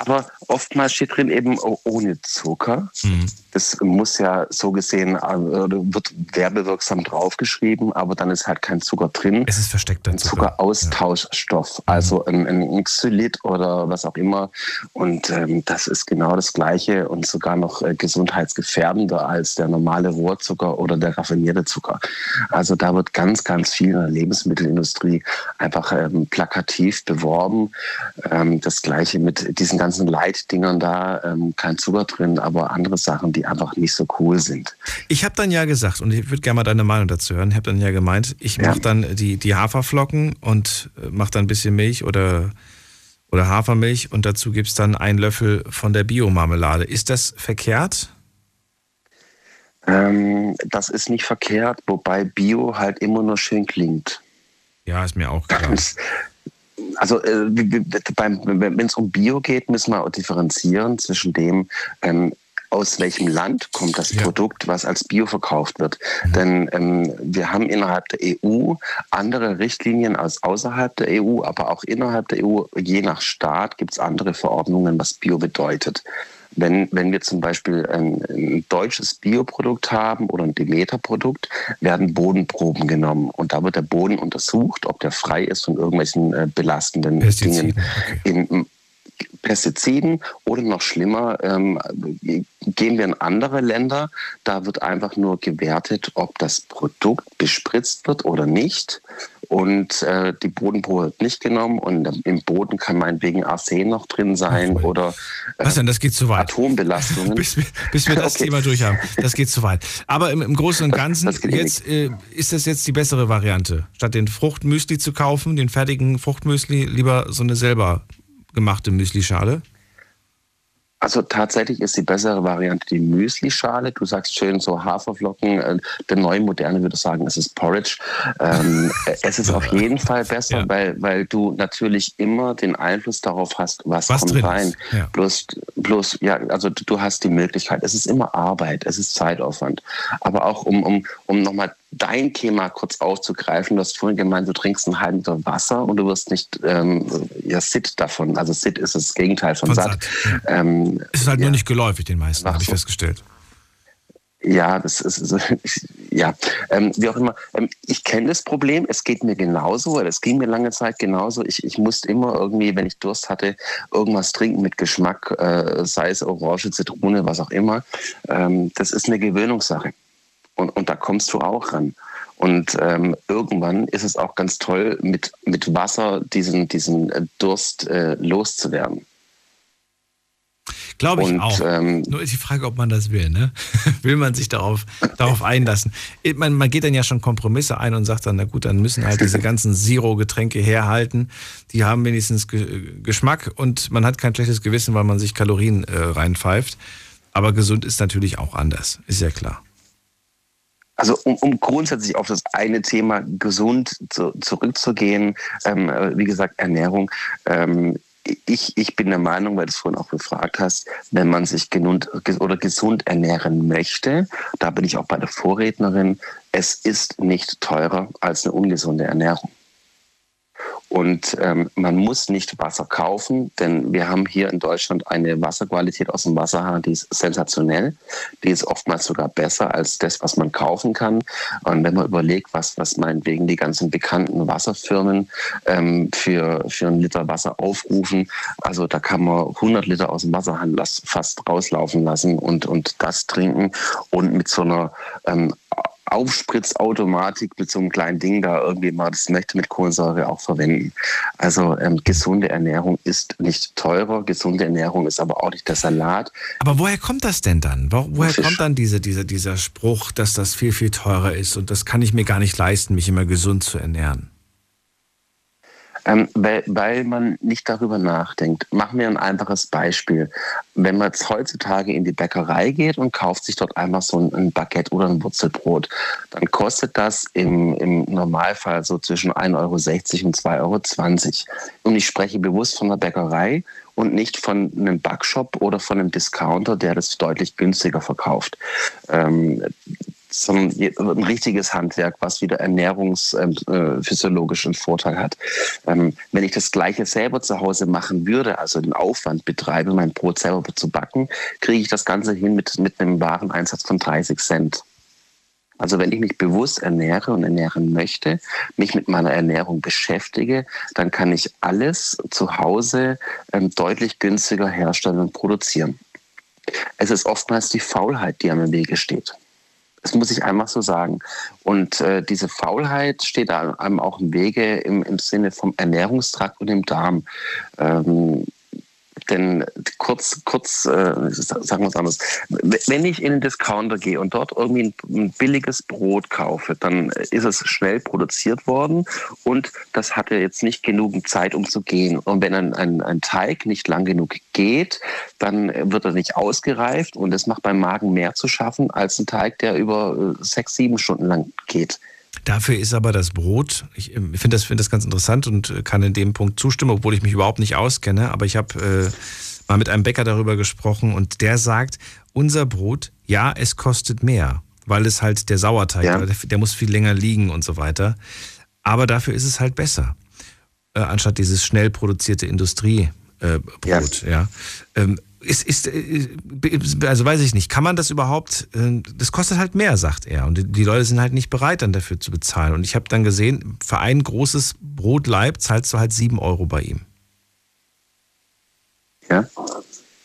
aber oftmals steht drin eben ohne Zucker. Mhm. Das muss ja so gesehen, wird werbewirksam draufgeschrieben, aber dann ist halt kein Zucker drin. Es ist versteckter Zucker. Zuckeraustauschstoff, also ein Xylit oder was auch immer. Und das ist genau das Gleiche und sogar noch gesundheitsgefährdender als der normale Rohrzucker oder der raffinierte Zucker. Also da wird ganz, ganz viel in der Lebensmittelindustrie einfach plakativ beworben. Das Gleiche mit diesen ganzen Leitdingern da, kein Zucker drin, aber andere Sachen, die einfach nicht so cool sind. Ich habe dann ja gesagt, und ich würde gerne mal deine Meinung dazu hören, ich habe dann ja gemeint, ich mache dann die Haferflocken und mache dann ein bisschen Milch oder Hafermilch und dazu gibt es dann 1 Löffel von der Bio-Marmelade. Ist das verkehrt? Das ist nicht verkehrt, wobei Bio halt immer nur schön klingt. Ja, ist mir auch klar. Also wenn es um Bio geht, müssen wir auch differenzieren zwischen dem, aus welchem Land kommt das Produkt, was als Bio verkauft wird. Mhm. Denn wir haben innerhalb der EU andere Richtlinien als außerhalb der EU, aber auch innerhalb der EU, je nach Staat, gibt es andere Verordnungen, was Bio bedeutet. Wenn wir zum Beispiel ein deutsches Bioprodukt haben oder ein Demeter-Produkt, werden Bodenproben genommen. Und da wird der Boden untersucht, ob der frei ist von irgendwelchen belastenden Dingen. In Pestiziden oder noch schlimmer, gehen wir in andere Länder, da wird einfach nur gewertet, ob das Produkt bespritzt wird oder nicht. Und die Bodenprobe wird nicht genommen und im Boden kann meinetwegen Arsen noch drin sein oder was denn? Das geht zu weit. Atombelastungen. bis wir das Thema durch haben. Das geht zu weit. Aber im Großen und Ganzen ist das jetzt die bessere Variante. Statt den Fruchtmüsli zu kaufen, den fertigen Fruchtmüsli, lieber so eine selber gemachte Müslischale? Also tatsächlich ist die bessere Variante die Müslischale. Du sagst schön so Haferflocken. Der neue Moderne würde sagen, es ist Porridge. Es ist auf jeden Fall besser, weil du natürlich immer den Einfluss darauf hast, was kommt rein. Ja. Bloß, also du hast die Möglichkeit. Es ist immer Arbeit, es ist Zeitaufwand. Aber auch um nochmal dein Thema kurz aufzugreifen. Du hast vorhin gemeint, du trinkst einen halben Liter Wasser und du wirst nicht sitt davon. Also sitt ist das Gegenteil von satt. Ja. Es ist halt nur nicht geläufig den meisten, habe ich festgestellt. Ja, das ist wie auch immer. Ich kenne das Problem, es geht mir genauso, oder es ging mir lange Zeit genauso. Ich musste immer irgendwie, wenn ich Durst hatte, irgendwas trinken mit Geschmack, sei es Orange, Zitrone, was auch immer. Das ist eine Gewöhnungssache. Und da kommst du auch ran. Und irgendwann ist es auch ganz toll, mit Wasser diesen Durst loszuwerden. Glaube ich auch. Nur ist die Frage, ob man das will. Ne? Will man sich darauf einlassen? Man geht dann ja schon Kompromisse ein und sagt dann, na gut, dann müssen halt diese ganzen Zero-Getränke herhalten. Die haben wenigstens Geschmack und man hat kein schlechtes Gewissen, weil man sich Kalorien reinpfeift. Aber gesund ist natürlich auch anders, ist ja klar. Also um grundsätzlich auf das eine Thema gesund zurückzugehen, wie gesagt, Ernährung, Ich bin der Meinung, weil du es vorhin auch gefragt hast, wenn man sich gesund ernähren möchte, da bin ich auch bei der Vorrednerin, es ist nicht teurer als eine ungesunde Ernährung. Und man muss nicht Wasser kaufen, denn wir haben hier in Deutschland eine Wasserqualität aus dem Wasserhahn, die ist sensationell. Die ist oftmals sogar besser als das, was man kaufen kann. Und wenn man überlegt, was meinetwegen die ganzen bekannten Wasserfirmen für einen Liter Wasser aufrufen, also da kann man 100 Liter aus dem Wasserhahn fast rauslaufen lassen und das trinken und mit so einer Aufspritzautomatik mit so einem kleinen Ding da irgendwie mal das möchte mit Kohlensäure auch verwenden. Also gesunde Ernährung ist nicht teurer, gesunde Ernährung ist aber auch nicht der Salat. Aber woher kommt das denn dann? Woher kommt dann dieser Spruch, dass das viel, viel teurer ist und das kann ich mir gar nicht leisten, mich immer gesund zu ernähren? Weil man nicht darüber nachdenkt. Machen wir ein einfaches Beispiel. Wenn man jetzt heutzutage in die Bäckerei geht und kauft sich dort einmal so ein Baguette oder ein Wurzelbrot, dann kostet das im Normalfall so zwischen 1,60 € und 2,20 €. Und ich spreche bewusst von der Bäckerei und nicht von einem Backshop oder von einem Discounter, der das deutlich günstiger verkauft. So ein richtiges Handwerk, was wieder ernährungsphysiologischen Vorteil hat. Wenn ich das Gleiche selber zu Hause machen würde, also den Aufwand betreibe, mein Brot selber zu backen, kriege ich das Ganze hin mit einem Wareneinsatz von 30 Cent. Also wenn ich mich bewusst ernähre und ernähren möchte, mich mit meiner Ernährung beschäftige, dann kann ich alles zu Hause deutlich günstiger herstellen und produzieren. Es ist oftmals die Faulheit, die am Wege steht. Das muss ich einfach so sagen. Und diese Faulheit steht einem auch im Wege im Sinne vom Ernährungstrakt und im Darm. Denn sagen wir es anders, wenn ich in den Discounter gehe und dort irgendwie ein billiges Brot kaufe, dann ist es schnell produziert worden und das hatte jetzt nicht genügend Zeit, um zu gehen. Und wenn ein Teig nicht lang genug geht, dann wird er nicht ausgereift und das macht beim Magen mehr zu schaffen als ein Teig, der über 6-7 Stunden lang geht. Dafür ist aber das Brot, ich finde das ganz interessant und kann in dem Punkt zustimmen, obwohl ich mich überhaupt nicht auskenne, aber ich habe mal mit einem Bäcker darüber gesprochen und der sagt, unser Brot, ja, es kostet mehr, weil es halt der Sauerteig, ja, der muss viel länger liegen und so weiter, aber dafür ist es halt besser, anstatt dieses schnell produzierte Industriebrot. Ja. Also weiß ich nicht, kann man das überhaupt, das kostet halt mehr, sagt er. Und die Leute sind halt nicht bereit, dann dafür zu bezahlen. Und ich habe dann gesehen, für ein großes Brotlaib zahlst du halt 7 € bei ihm. Ja.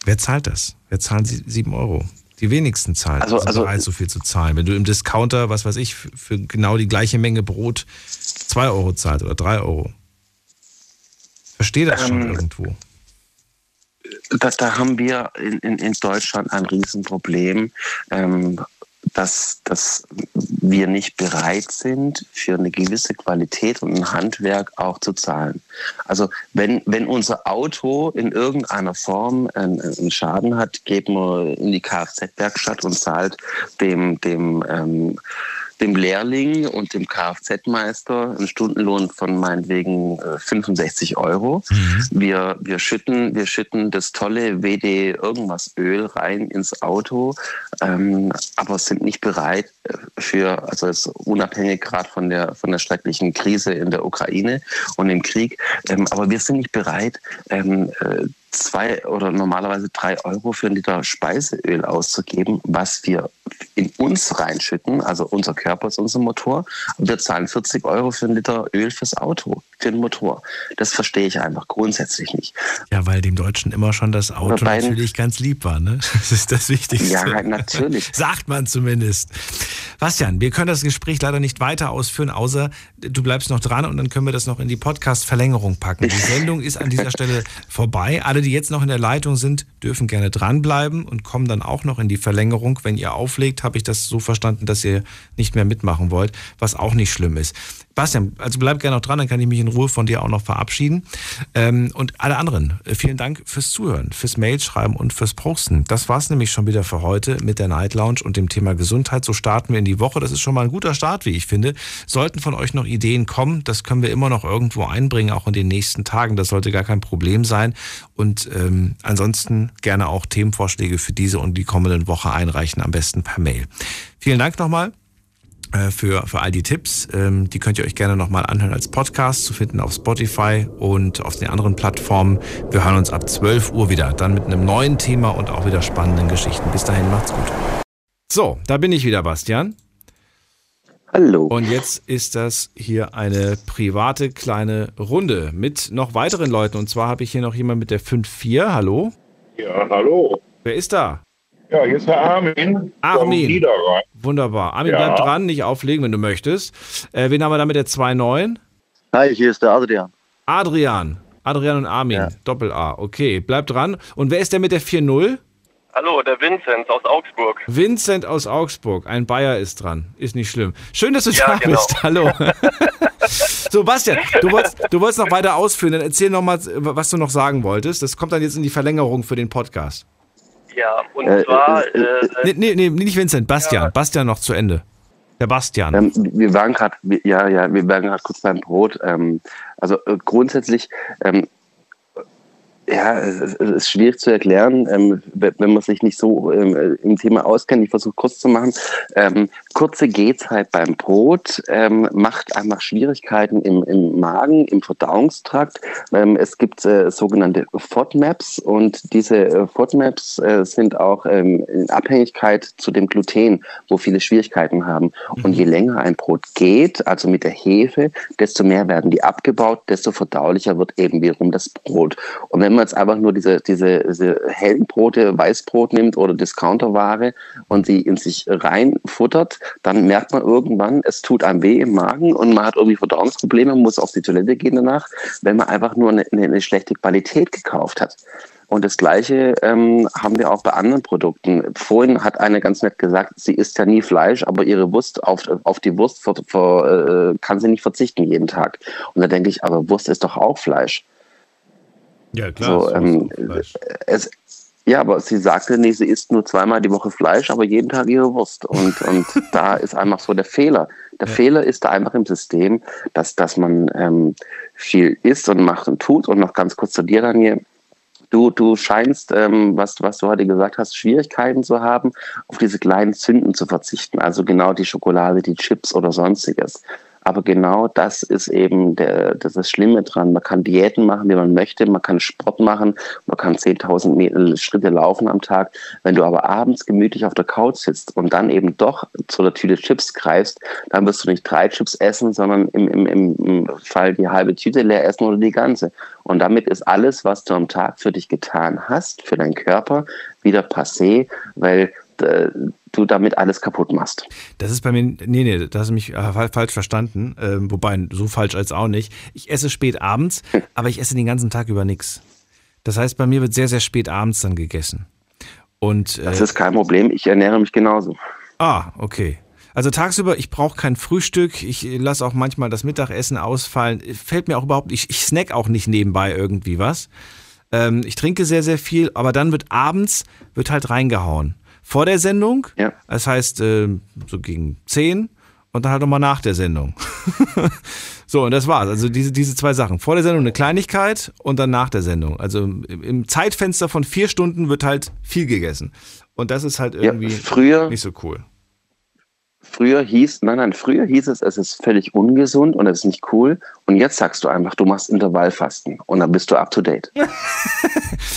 Wer zahlt das? Wer zahlt 7 €? Die wenigsten zahlen. Also bereit, so viel zu zahlen. Wenn du im Discounter, was weiß ich, für genau die gleiche Menge Brot 2 € zahlst oder 3 €. Verstehe das schon irgendwo. Da haben wir in Deutschland ein Riesenproblem, dass wir nicht bereit sind, für eine gewisse Qualität und ein Handwerk auch zu zahlen. Also wenn unser Auto in irgendeiner Form einen Schaden hat, geht man in die Kfz-Werkstatt und zahlt dem Lehrling und dem Kfz-Meister einen Stundenlohn von meinetwegen 65 €. Mhm. Wir schütten das tolle WD irgendwas Öl rein ins Auto, aber sind nicht bereit für, also jetzt unabhängig gerade von der schrecklichen Krise in der Ukraine und im Krieg, aber wir sind nicht bereit, 2 oder normalerweise 3 € für einen Liter Speiseöl auszugeben, was wir in uns reinschütten, also unser Körper ist unser Motor, und wir zahlen 40 € für einen Liter Öl fürs Auto, für den Motor. Das verstehe ich einfach grundsätzlich nicht. Ja, weil dem Deutschen immer schon das Auto natürlich ganz lieb war, ne? Das ist das Wichtigste. Ja, natürlich. Sagt man zumindest. Bastian, wir können das Gespräch leider nicht weiter ausführen, außer du bleibst noch dran und dann können wir das noch in die Podcast-Verlängerung packen. Die Sendung ist an dieser Stelle vorbei. Alle, die jetzt noch in der Leitung sind, dürfen gerne dranbleiben und kommen dann auch noch in die Verlängerung. Wenn ihr auflegt, habe ich das so verstanden, dass ihr nicht mehr mitmachen wollt, was auch nicht schlimm ist. Bastian, also bleib gerne noch dran, dann kann ich mich in Ruhe von dir auch noch verabschieden. Und alle anderen, vielen Dank fürs Zuhören, fürs Mailschreiben und fürs Posten. Das war's nämlich schon wieder für heute mit der Night Lounge und dem Thema Gesundheit. So starten wir in die Woche. Das ist schon mal ein guter Start, wie ich finde. Sollten von euch noch Ideen kommen, das können wir immer noch irgendwo einbringen, auch in den nächsten Tagen. Das sollte gar kein Problem sein. Und ansonsten gerne auch Themenvorschläge für diese und die kommenden Woche einreichen, am besten per Mail. Vielen Dank nochmal für all die Tipps. Die könnt ihr euch gerne nochmal anhören als Podcast, zu finden auf Spotify und auf den anderen Plattformen. Wir hören uns ab 12 Uhr wieder, dann mit einem neuen Thema und auch wieder spannenden Geschichten. Bis dahin, macht's gut. So, da bin ich wieder, Bastian. Hallo. Und jetzt ist das hier eine private kleine Runde mit noch weiteren Leuten. Und zwar habe ich hier noch jemanden mit der 5-4. Hallo? Ja, hallo. Wer ist da? Ja, hier ist Herr Armin. Armin. Wunderbar. Armin, ja, bleib dran, nicht auflegen, wenn du möchtest. Wen haben wir da mit der 2-9? Hi, hier ist der Adrian. Adrian und Armin. Ja. Doppel-A. Okay, bleib dran. Und wer ist der mit der 4-0? Hallo, der Vincent aus Augsburg. Ein Bayer ist dran. Ist nicht schlimm. Schön, dass du da bist. Hallo. So, Bastian, du wolltest noch weiter ausführen. Dann erzähl noch mal, was du noch sagen wolltest. Das kommt dann jetzt in die Verlängerung für den Podcast. Ja, und zwar... Nee, nicht Vincent, Bastian. Ja. Bastian noch zu Ende. Der Bastian. Wir waren gerade kurz beim Brot. Grundsätzlich... es ist schwierig zu erklären, wenn man sich nicht so im Thema auskennt. Ich versuche kurz zu machen. Kurze Gehzeit beim Brot macht einfach Schwierigkeiten im Magen, im Verdauungstrakt. Es gibt sogenannte FODMAPs und diese FODMAPs sind auch in Abhängigkeit zu dem Gluten, wo viele Schwierigkeiten haben. Und je länger ein Brot geht, also mit der Hefe, desto mehr werden die abgebaut, desto verdaulicher wird eben wiederum das Brot. Und wenn man jetzt einfach nur diese hellen Brote, Weißbrot nimmt oder Discounterware und sie in sich reinfuttert, dann merkt man irgendwann, es tut einem weh im Magen und man hat irgendwie Verdauungsprobleme, muss auf die Toilette gehen danach, wenn man einfach nur eine schlechte Qualität gekauft hat. Und das Gleiche haben wir auch bei anderen Produkten. Vorhin hat eine ganz nett gesagt, sie isst ja nie Fleisch, aber ihre Wurst auf die Wurst kann sie nicht verzichten jeden Tag. Und da denke ich, aber Wurst ist doch auch Fleisch. Ja, klar. So, aber sie sagte, nee, sie isst nur zweimal die Woche Fleisch, aber jeden Tag ihre Wurst. Und da ist einfach so der Fehler. Der Fehler ist da einfach im System, dass man viel isst und macht und tut. Und noch ganz kurz zu dir, Daniel. Du scheinst, was du heute gesagt hast, Schwierigkeiten zu haben, auf diese kleinen Sünden zu verzichten. Also genau die Schokolade, die Chips oder Sonstiges. Aber genau das ist eben das Schlimme dran. Man kann Diäten machen, wie man möchte. Man kann Sport machen. Man kann 10.000 Schritte laufen am Tag. Wenn du aber abends gemütlich auf der Couch sitzt und dann eben doch zu der Tüte Chips greifst, dann wirst du nicht 3 Chips essen, sondern im Fall die halbe Tüte leer essen oder die ganze. Und damit ist alles, was du am Tag für dich getan hast, für deinen Körper, wieder passé, weil du damit alles kaputt machst. Das ist bei mir, das hast du mich falsch verstanden, wobei so falsch als auch nicht. Ich esse spät abends, aber ich esse den ganzen Tag über nichts. Das heißt, bei mir wird sehr, sehr spät abends dann gegessen. Und das ist kein Problem, ich ernähre mich genauso. Ah, okay. Also tagsüber, ich brauche kein Frühstück, ich lasse auch manchmal das Mittagessen ausfallen, fällt mir auch überhaupt nicht, ich snack auch nicht nebenbei irgendwie was. Ich trinke sehr, sehr viel, aber dann wird abends, halt reingehauen. Vor der Sendung, das heißt so gegen 10 und dann halt nochmal nach der Sendung. So, und das war's. Also diese 2 Sachen. Vor der Sendung eine Kleinigkeit und dann nach der Sendung. Also im Zeitfenster von 4 Stunden wird halt viel gegessen. Und das ist halt irgendwie nicht so cool. Früher hieß es, ist völlig ungesund und es ist nicht cool. Und jetzt sagst du einfach, du machst Intervallfasten und dann bist du up to date.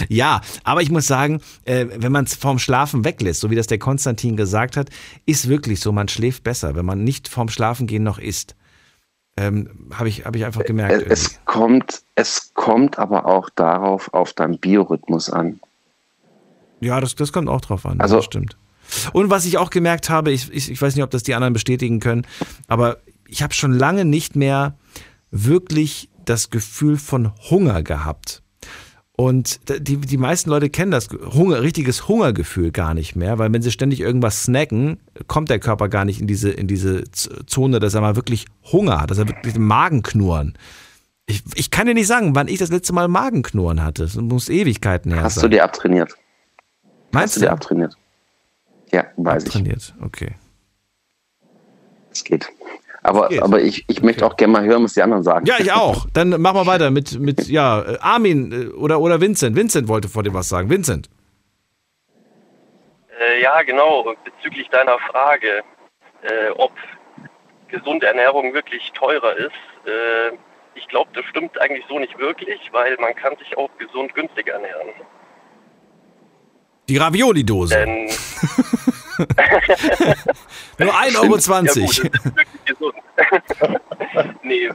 Ja, aber ich muss sagen, wenn man es vorm Schlafen weglässt, so wie das der Konstantin gesagt hat, ist wirklich so, man schläft besser, wenn man nicht vorm Schlafen gehen noch isst. Habe ich einfach gemerkt. Es kommt aber auch auf deinen Biorhythmus an. Ja, das kommt auch drauf an, also, das stimmt. Und was ich auch gemerkt habe, ich weiß nicht, ob das die anderen bestätigen können, aber ich habe schon lange nicht mehr wirklich das Gefühl von Hunger gehabt. Und die meisten Leute kennen das richtiges Hungergefühl gar nicht mehr, weil wenn sie ständig irgendwas snacken, kommt der Körper gar nicht in diese Zone, dass er mal wirklich Hunger hat, dass er wirklich den Magen knurren. Ich kann dir nicht sagen, wann ich das letzte Mal Magenknurren hatte. Das muss Ewigkeiten her sein. Hast du dir abtrainiert? Meinst du? Hast du dir abtrainiert? Ja, weiß ich. Abtrainiert, okay. Es geht. Aber ich möchte auch gerne mal hören, was die anderen sagen. Ja, ich auch. Dann machen wir weiter mit Armin oder Vincent. Vincent wollte vor dir was sagen. Vincent. Ja, genau. Bezüglich deiner Frage, ob gesunde Ernährung wirklich teurer ist. Ich glaube, das stimmt eigentlich so nicht wirklich, weil man kann sich auch gesund günstig ernähren. Die Ravioli-Dose. Nur 1,20 €. Ja, gut, das ist wirklich gesund. Nee,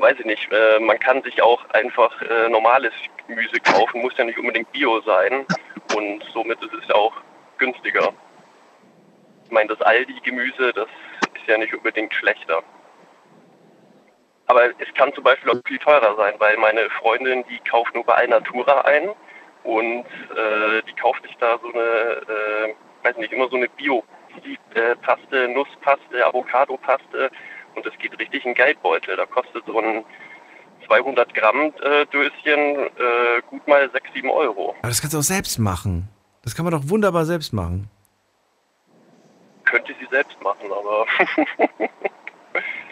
weiß ich nicht. Man kann sich auch einfach normales Gemüse kaufen, muss ja nicht unbedingt Bio sein. Und somit ist es auch günstiger. Ich meine, das Aldi-Gemüse, das ist ja nicht unbedingt schlechter. Aber es kann zum Beispiel auch viel teurer sein, weil meine Freundin, die kauft nur bei Allnatura ein und die kauft sich da so eine, weiß nicht, immer so eine Bio-Paste, Nusspaste, Avocado-Paste und das geht richtig in Geldbeutel. Da kostet so ein 200-Gramm-Döschen gut mal 6-7 €. Aber das kannst du auch selbst machen. Das kann man doch wunderbar selbst machen. Könnte sie selbst machen, aber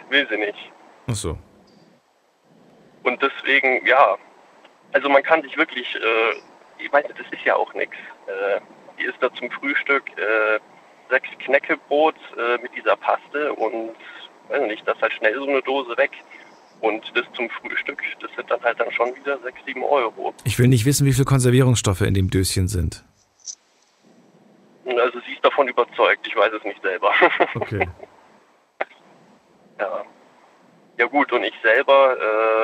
will sie nicht. Ach so. Und deswegen, ja, also man kann sich wirklich, ich weiß nicht, das ist ja auch nichts. Die isst da zum Frühstück 6 Knäckebrot mit dieser Paste und, weiß nicht, das ist halt schnell so eine Dose weg. Und das zum Frühstück, das sind dann halt dann schon wieder 6-7 €. Ich will nicht wissen, wie viele Konservierungsstoffe in dem Döschen sind. Also sie ist davon überzeugt, ich weiß es nicht selber. Okay. Ja. Ja gut, und ich selber,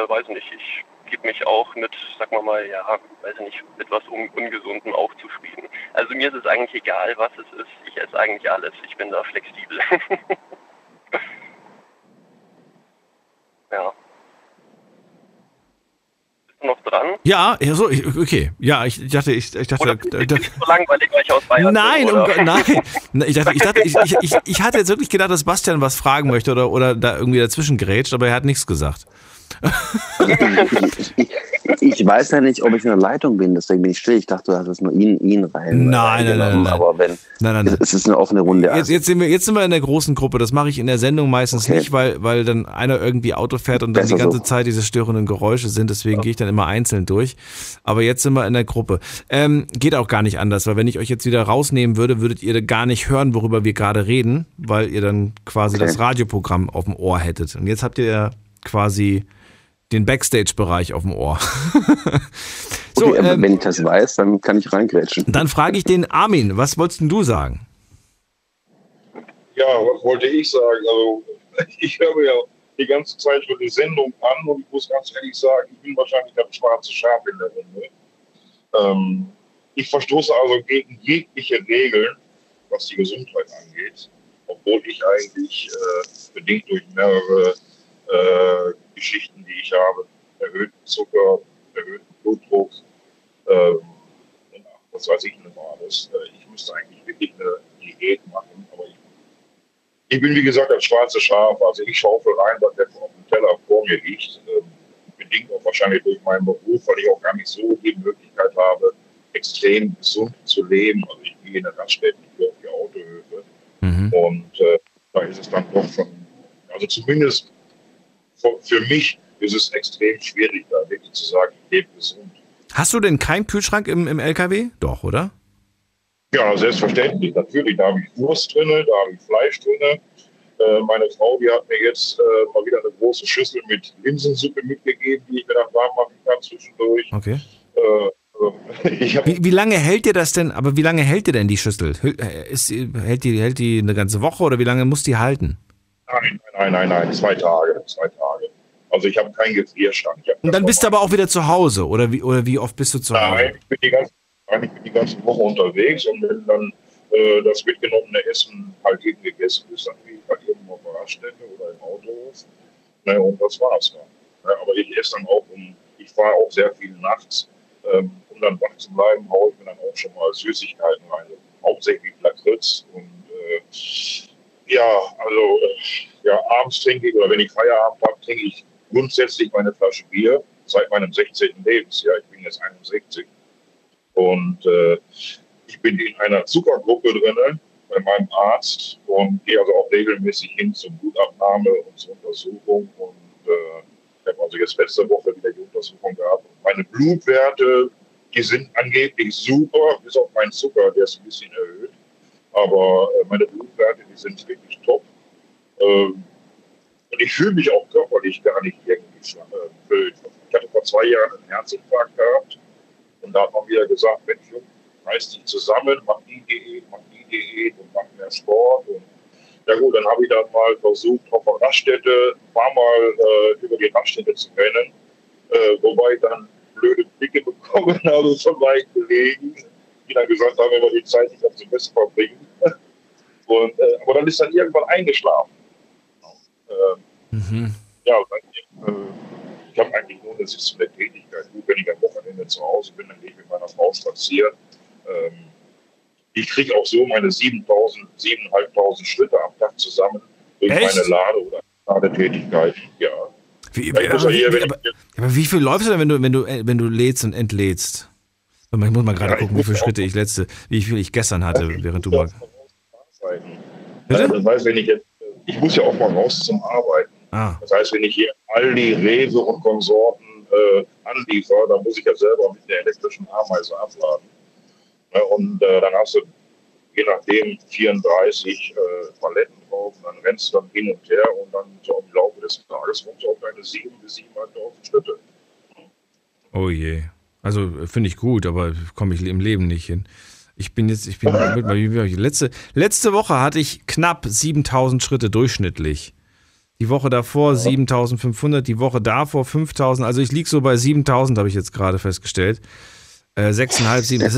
weiß nicht, ich gebe mich auch mit, sag mal mal, ja, weiß nicht, etwas Ungesundem auch zufrieden. Also mir ist es eigentlich egal, was es ist. Ich esse eigentlich alles. Ich bin da flexibel. Ja. Bist du noch dran? Ja, so, okay. Ja, ich dachte, nicht so langweilig, weil ich aus Bayern bin, oder? Nein. Ich hatte jetzt wirklich gedacht, dass Bastian was fragen möchte oder da irgendwie dazwischen grätscht, aber er hat nichts gesagt. Ich weiß ja nicht, ob ich in der Leitung bin, deswegen bin ich still. Ich dachte, du hast es nur ihn rein. Nein. Aber wenn, nein. Es ist eine offene Runde. Jetzt sind wir in der großen Gruppe. Das mache ich in der Sendung meistens nicht, weil dann einer irgendwie Auto fährt und dann besser die ganze Zeit diese störenden Geräusche sind. Deswegen gehe ich dann immer einzeln durch. Aber jetzt sind wir in der Gruppe. Geht auch gar nicht anders, weil wenn ich euch jetzt wieder rausnehmen würde, würdet ihr gar nicht hören, worüber wir gerade reden, weil ihr dann quasi das Radioprogramm auf dem Ohr hättet. Und jetzt habt ihr quasi den Backstage-Bereich auf dem Ohr. So, okay, wenn ich das weiß, dann kann ich reingrätschen. Dann frage ich den Armin, was wolltest denn du sagen? Ja, was wollte ich sagen? Also ich höre ja die ganze Zeit schon die Sendung an und ich muss ganz ehrlich sagen, ich bin wahrscheinlich das schwarze Schaf in der Runde. Ich verstoße also gegen jegliche Regeln, was die Gesundheit angeht, obwohl ich eigentlich bedingt durch mehrere Geschichten, die ich habe, erhöhten Zucker, erhöhten Blutdruck, was weiß ich noch alles. Ich müsste eigentlich wirklich eine Diät machen, aber ich bin wie gesagt das schwarze Schaf, also ich schaufel rein, was der auf dem Teller vor mir liegt, bedingt auch wahrscheinlich durch meinen Beruf, weil ich auch gar nicht so die Möglichkeit habe, extrem gesund zu leben. Also ich gehe in der Raststätte, ich gehe auf die Autohöfe und da ist es dann doch schon, also zumindest für mich ist es extrem schwierig, da wirklich zu sagen, ich lebe gesund. Hast du denn keinen Kühlschrank im LKW? Doch, oder? Ja, selbstverständlich. Natürlich, da habe ich Wurst drin, da habe ich Fleisch drin. Meine Frau, die hat mir jetzt mal wieder eine große Schüssel mit Linsensuppe mitgegeben, die ich mir dann warm machen kann zwischendurch. Okay. Wie lange hält dir das denn? Aber wie lange hält dir denn die Schüssel? Hält die eine ganze Woche oder wie lange muss die halten? Nein, 2 Tage. Also ich habe keinen Gefrierstand. Und dann bist du aber auch wieder zu Hause, oder wie oft bist du zu Hause? Nein, ich bin die ganze Woche unterwegs und wenn dann das mitgenommene Essen halt eben gegessen ist, dann gehe ich halt irgendwo auf Raststätte oder im Autohof. Naja, und das war's dann. Ja, aber ich esse dann auch ich fahre auch sehr viel nachts, um dann wach zu bleiben, haue ich mir dann auch schon mal Süßigkeiten rein, hauptsächlich Lakritz und abends trinke ich, oder wenn ich Feierabend habe, trinke ich grundsätzlich meine Flasche Bier seit meinem 16. Lebensjahr. Ich bin jetzt 61 und ich bin in einer Zuckergruppe drin bei meinem Arzt und gehe also auch regelmäßig hin zum Blutabnahme und zur Untersuchung. Und ich habe also jetzt letzte Woche wieder die Untersuchung gehabt. Meine Blutwerte, die sind angeblich super, bis auf meinen Zucker, der ist ein bisschen erhöht. Aber meine Blutwerte, die sind wirklich top. Und ich fühle mich auch körperlich gar nicht irgendwie blöd. Ich hatte vor 2 Jahren einen Herzinfarkt gehabt. Und da hat man wieder gesagt, Mensch, reiß dich zusammen, mach die Diät und mach mehr Sport. Und ja gut, dann habe ich dann mal versucht, auf der Raststätte ein paar Mal über die Raststätte zu rennen. Wobei ich dann blöde Blicke bekommen habe von meinen Kollegen, die dann gesagt haben, wenn wir die Zeit nicht auf den Besten verbringen. Und, aber dann ist dann irgendwann eingeschlafen. Ja, und dann, ich habe eigentlich nur eine sitzende Tätigkeit. Gut, wenn ich am Wochenende zu Hause bin, dann gehe ich mit meiner Frau spazieren. Ich kriege auch so meine 7.500 Schritte am Tag zusammen durch meine Lade- oder Ladetätigkeit. Ja. Aber wie viel läufst du denn, wenn du lädst und entlädst? Ich muss mal gerade gucken, wie viele Schritte ich letzte, wie viel ich gestern hatte, während du mal. Das heißt, wenn ich jetzt, ich muss ja auch mal raus zum Arbeiten. Ah. Das heißt, wenn ich hier Aldi, Rewe und Konsorten anliefere, dann muss ich ja selber mit der elektrischen Ameise abladen. Ne? Und dann hast du, je nachdem, 34 Paletten drauf, und dann rennst du dann hin und her und dann so im Laufe des Tages kommst du auf deine 7.000 bis 7.500 Schritte. Oh je. Also finde ich gut, aber komme ich im Leben nicht hin. Letzte Woche hatte ich knapp 7.000 Schritte durchschnittlich. Die Woche davor 7.500, die Woche davor 5.000. Also ich liege so bei 7.000, habe ich jetzt gerade festgecht. 6,5, 7. Es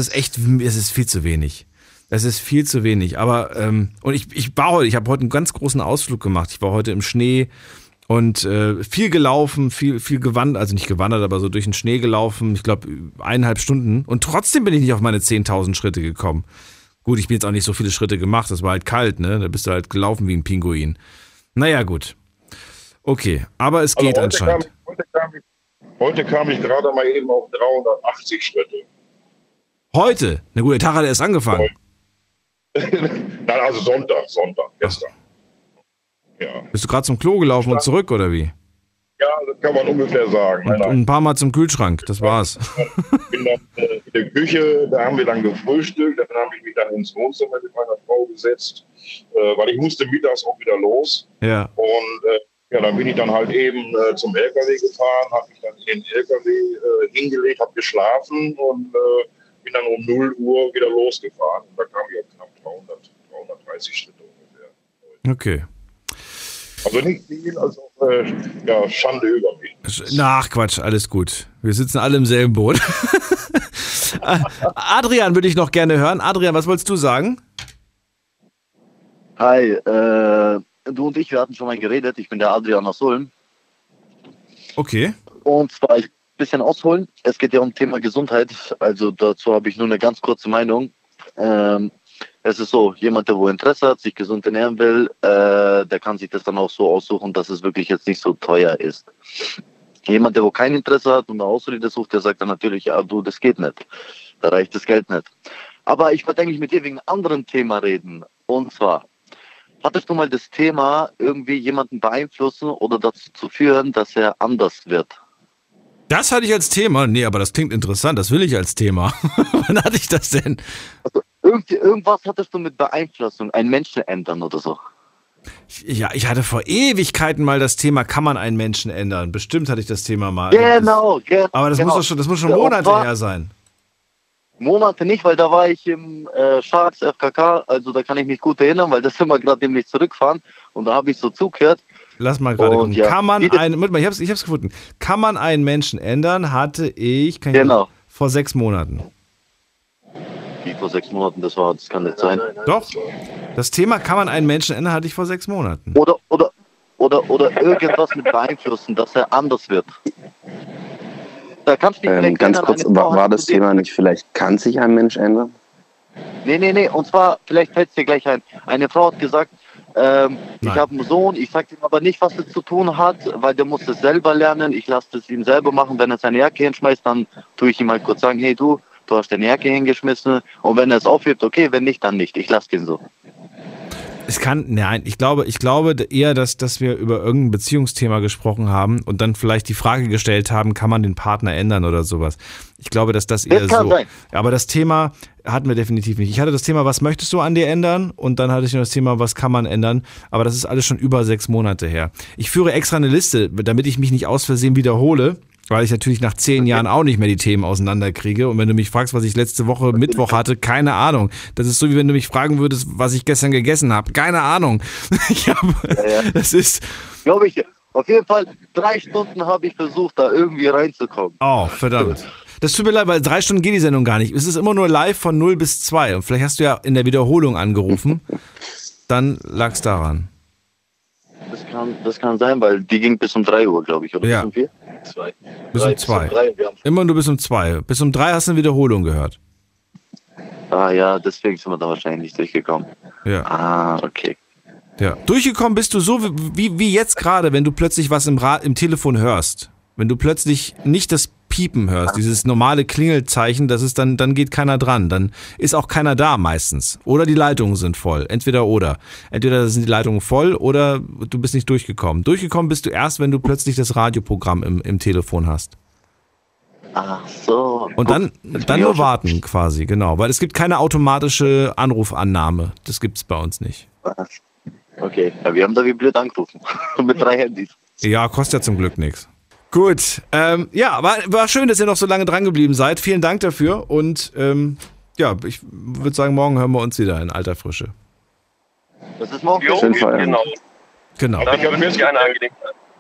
ist viel zu wenig. Es ist viel zu wenig. Aber und ich habe heute einen ganz großen Ausflug gemacht. Ich war heute im Schnee. Und viel gelaufen, viel gewandert, also nicht gewandert, aber so durch den Schnee gelaufen, ich glaube 1,5 Stunden. Und trotzdem bin ich nicht auf meine 10.000 Schritte gekommen. Gut, ich bin jetzt auch nicht so viele Schritte gemacht, das war halt kalt, ne? Da bist du halt gelaufen wie ein Pinguin. Naja, gut. Okay, aber es geht anscheinend. Heute kam ich gerade mal eben auf 380 Schritte. Heute? Na gut, der Tag hat erst angefangen. Nein, also Sonntag, gestern. Ach. Ja. Bist du gerade zum Klo gelaufen und zurück, oder wie? Ja, das kann man ungefähr sagen. Und ein paar Mal zum Kühlschrank, das war's. Ich bin dann in der Küche, da haben wir dann gefrühstückt, dann habe ich mich dann ins Wohnzimmer mit meiner Frau gesetzt, weil ich musste mittags auch wieder los. Ja. Und dann bin ich dann halt eben zum LKW gefahren, habe mich dann in den LKW hingelegt, habe geschlafen und bin dann um 0 Uhr wieder losgefahren. Und da kam ich auf knapp 330 Schritte ungefähr. Okay. Also nicht viel, also Schande über mich. Ach Quatsch, alles gut. Wir sitzen alle im selben Boot. Adrian würde ich noch gerne hören. Adrian, was wolltest du sagen? Hi, du und ich, wir hatten schon mal geredet. Ich bin der Adrian aus Ulm. Okay. Und zwar ein bisschen ausholen. Es geht ja um das Thema Gesundheit. Also dazu habe ich nur eine ganz kurze Meinung. Es ist so, jemand, der Interesse hat, sich gesund ernähren will, der kann sich das dann auch so aussuchen, dass es wirklich jetzt nicht so teuer ist. Jemand, der kein Interesse hat und eine Ausrede sucht, der sagt dann natürlich, ja du, das geht nicht. Da reicht das Geld nicht. Aber ich wollte eigentlich mit dir wegen einem anderen Thema reden. Und zwar, hattest du mal das Thema, irgendwie jemanden beeinflussen oder dazu zu führen, dass er anders wird? Das hatte ich als Thema? Nee, aber das klingt interessant, das will ich als Thema. Wann hatte ich das denn? Also, irgendwas hattest du mit Beeinflussung, einen Menschen ändern oder so? Ja, ich hatte vor Ewigkeiten mal das Thema, kann man einen Menschen ändern? Bestimmt hatte ich das Thema mal. Genau. Aber das muss schon Monate her sein. Monate nicht, weil da war ich im Sharks FKK, also da kann ich mich gut erinnern, weil das sind wir gerade nämlich zurückfahren und da habe ich so zugehört. Lass mal gerade gucken. Ja. Ich hab's gefunden. Kann man einen Menschen ändern, hatte ich vor 6 Monaten. wie vor 6 Monaten das war. Das kann nicht sein. Doch, das Thema kann man einen Menschen ändern, hatte ich vor 6 Monaten. Oder irgendwas mit beeinflussen, dass er anders wird. Da kannst du ganz kurz, war das Thema nicht, vielleicht kann sich ein Mensch ändern? Nee. Und zwar, vielleicht fällt es dir gleich ein. Eine Frau hat gesagt, ich habe einen Sohn, ich sage ihm aber nicht, was es zu tun hat, weil der muss es selber lernen. Ich lasse es ihm selber machen. Wenn er seine Jacke hinschmeißt, dann tue ich ihm halt kurz sagen, hey du hast deine Jacke hingeschmissen. Und wenn er es aufhebt, okay, wenn nicht, dann nicht. Ich lasse den so. Ich glaube eher, dass wir über irgendein Beziehungsthema gesprochen haben und dann vielleicht die Frage gestellt haben, kann man den Partner ändern oder sowas. Ich glaube, dass das eher so sein. Aber das Thema hatten wir definitiv nicht. Ich hatte das Thema, was möchtest du an dir ändern? Und dann hatte ich noch das Thema, was kann man ändern? Aber das ist alles schon über 6 Monate her. Ich führe extra eine Liste, damit ich mich nicht aus Versehen wiederhole, weil ich natürlich nach 10 Jahren auch nicht mehr die Themen auseinanderkriege. Und wenn du mich fragst, was ich letzte Woche Mittwoch hatte, keine Ahnung. Das ist so, wie wenn du mich fragen würdest, was ich gestern gegessen habe. Keine Ahnung. Das ist... Glaube ich dir. Auf jeden Fall, 3 Stunden habe ich versucht, da irgendwie reinzukommen. Oh, verdammt. Das tut mir leid, weil 3 Stunden geht die Sendung gar nicht. Es ist immer nur live von 0 bis 2. Und vielleicht hast du ja in der Wiederholung angerufen. Dann lag es daran. Das kann sein, weil die ging bis um 3 Uhr, glaube ich, oder bis um 4? Bis um 2. Immer nur bis um 2. Bis um 3 hast du eine Wiederholung gehört. Ah ja, deswegen sind wir da wahrscheinlich nicht durchgekommen. Ja. Ah, okay. Ja. Durchgekommen bist du so wie jetzt gerade, wenn du plötzlich was im Telefon hörst. Wenn du plötzlich nicht das Piepen hörst, dieses normale Klingelzeichen, das ist dann geht keiner dran. Dann ist auch keiner da meistens. Oder die Leitungen sind voll. Entweder sind die Leitungen voll oder du bist nicht durchgekommen. Durchgekommen bist du erst, wenn du plötzlich das Radioprogramm im Telefon hast. Ach so. Und dann nur warten quasi, genau. Weil es gibt keine automatische Anrufannahme. Das gibt's bei uns nicht. Okay, ja, wir haben da wie blöd angerufen. Mit 3 Handys. Ja, kostet ja zum Glück nichts. Gut, war schön, dass ihr noch so lange dran geblieben seid. Vielen Dank dafür und ich würde sagen, morgen hören wir uns wieder in alter Frische. Das ist morgen. Jo, genau. Dann wünsche ich eine angenehme Zeit.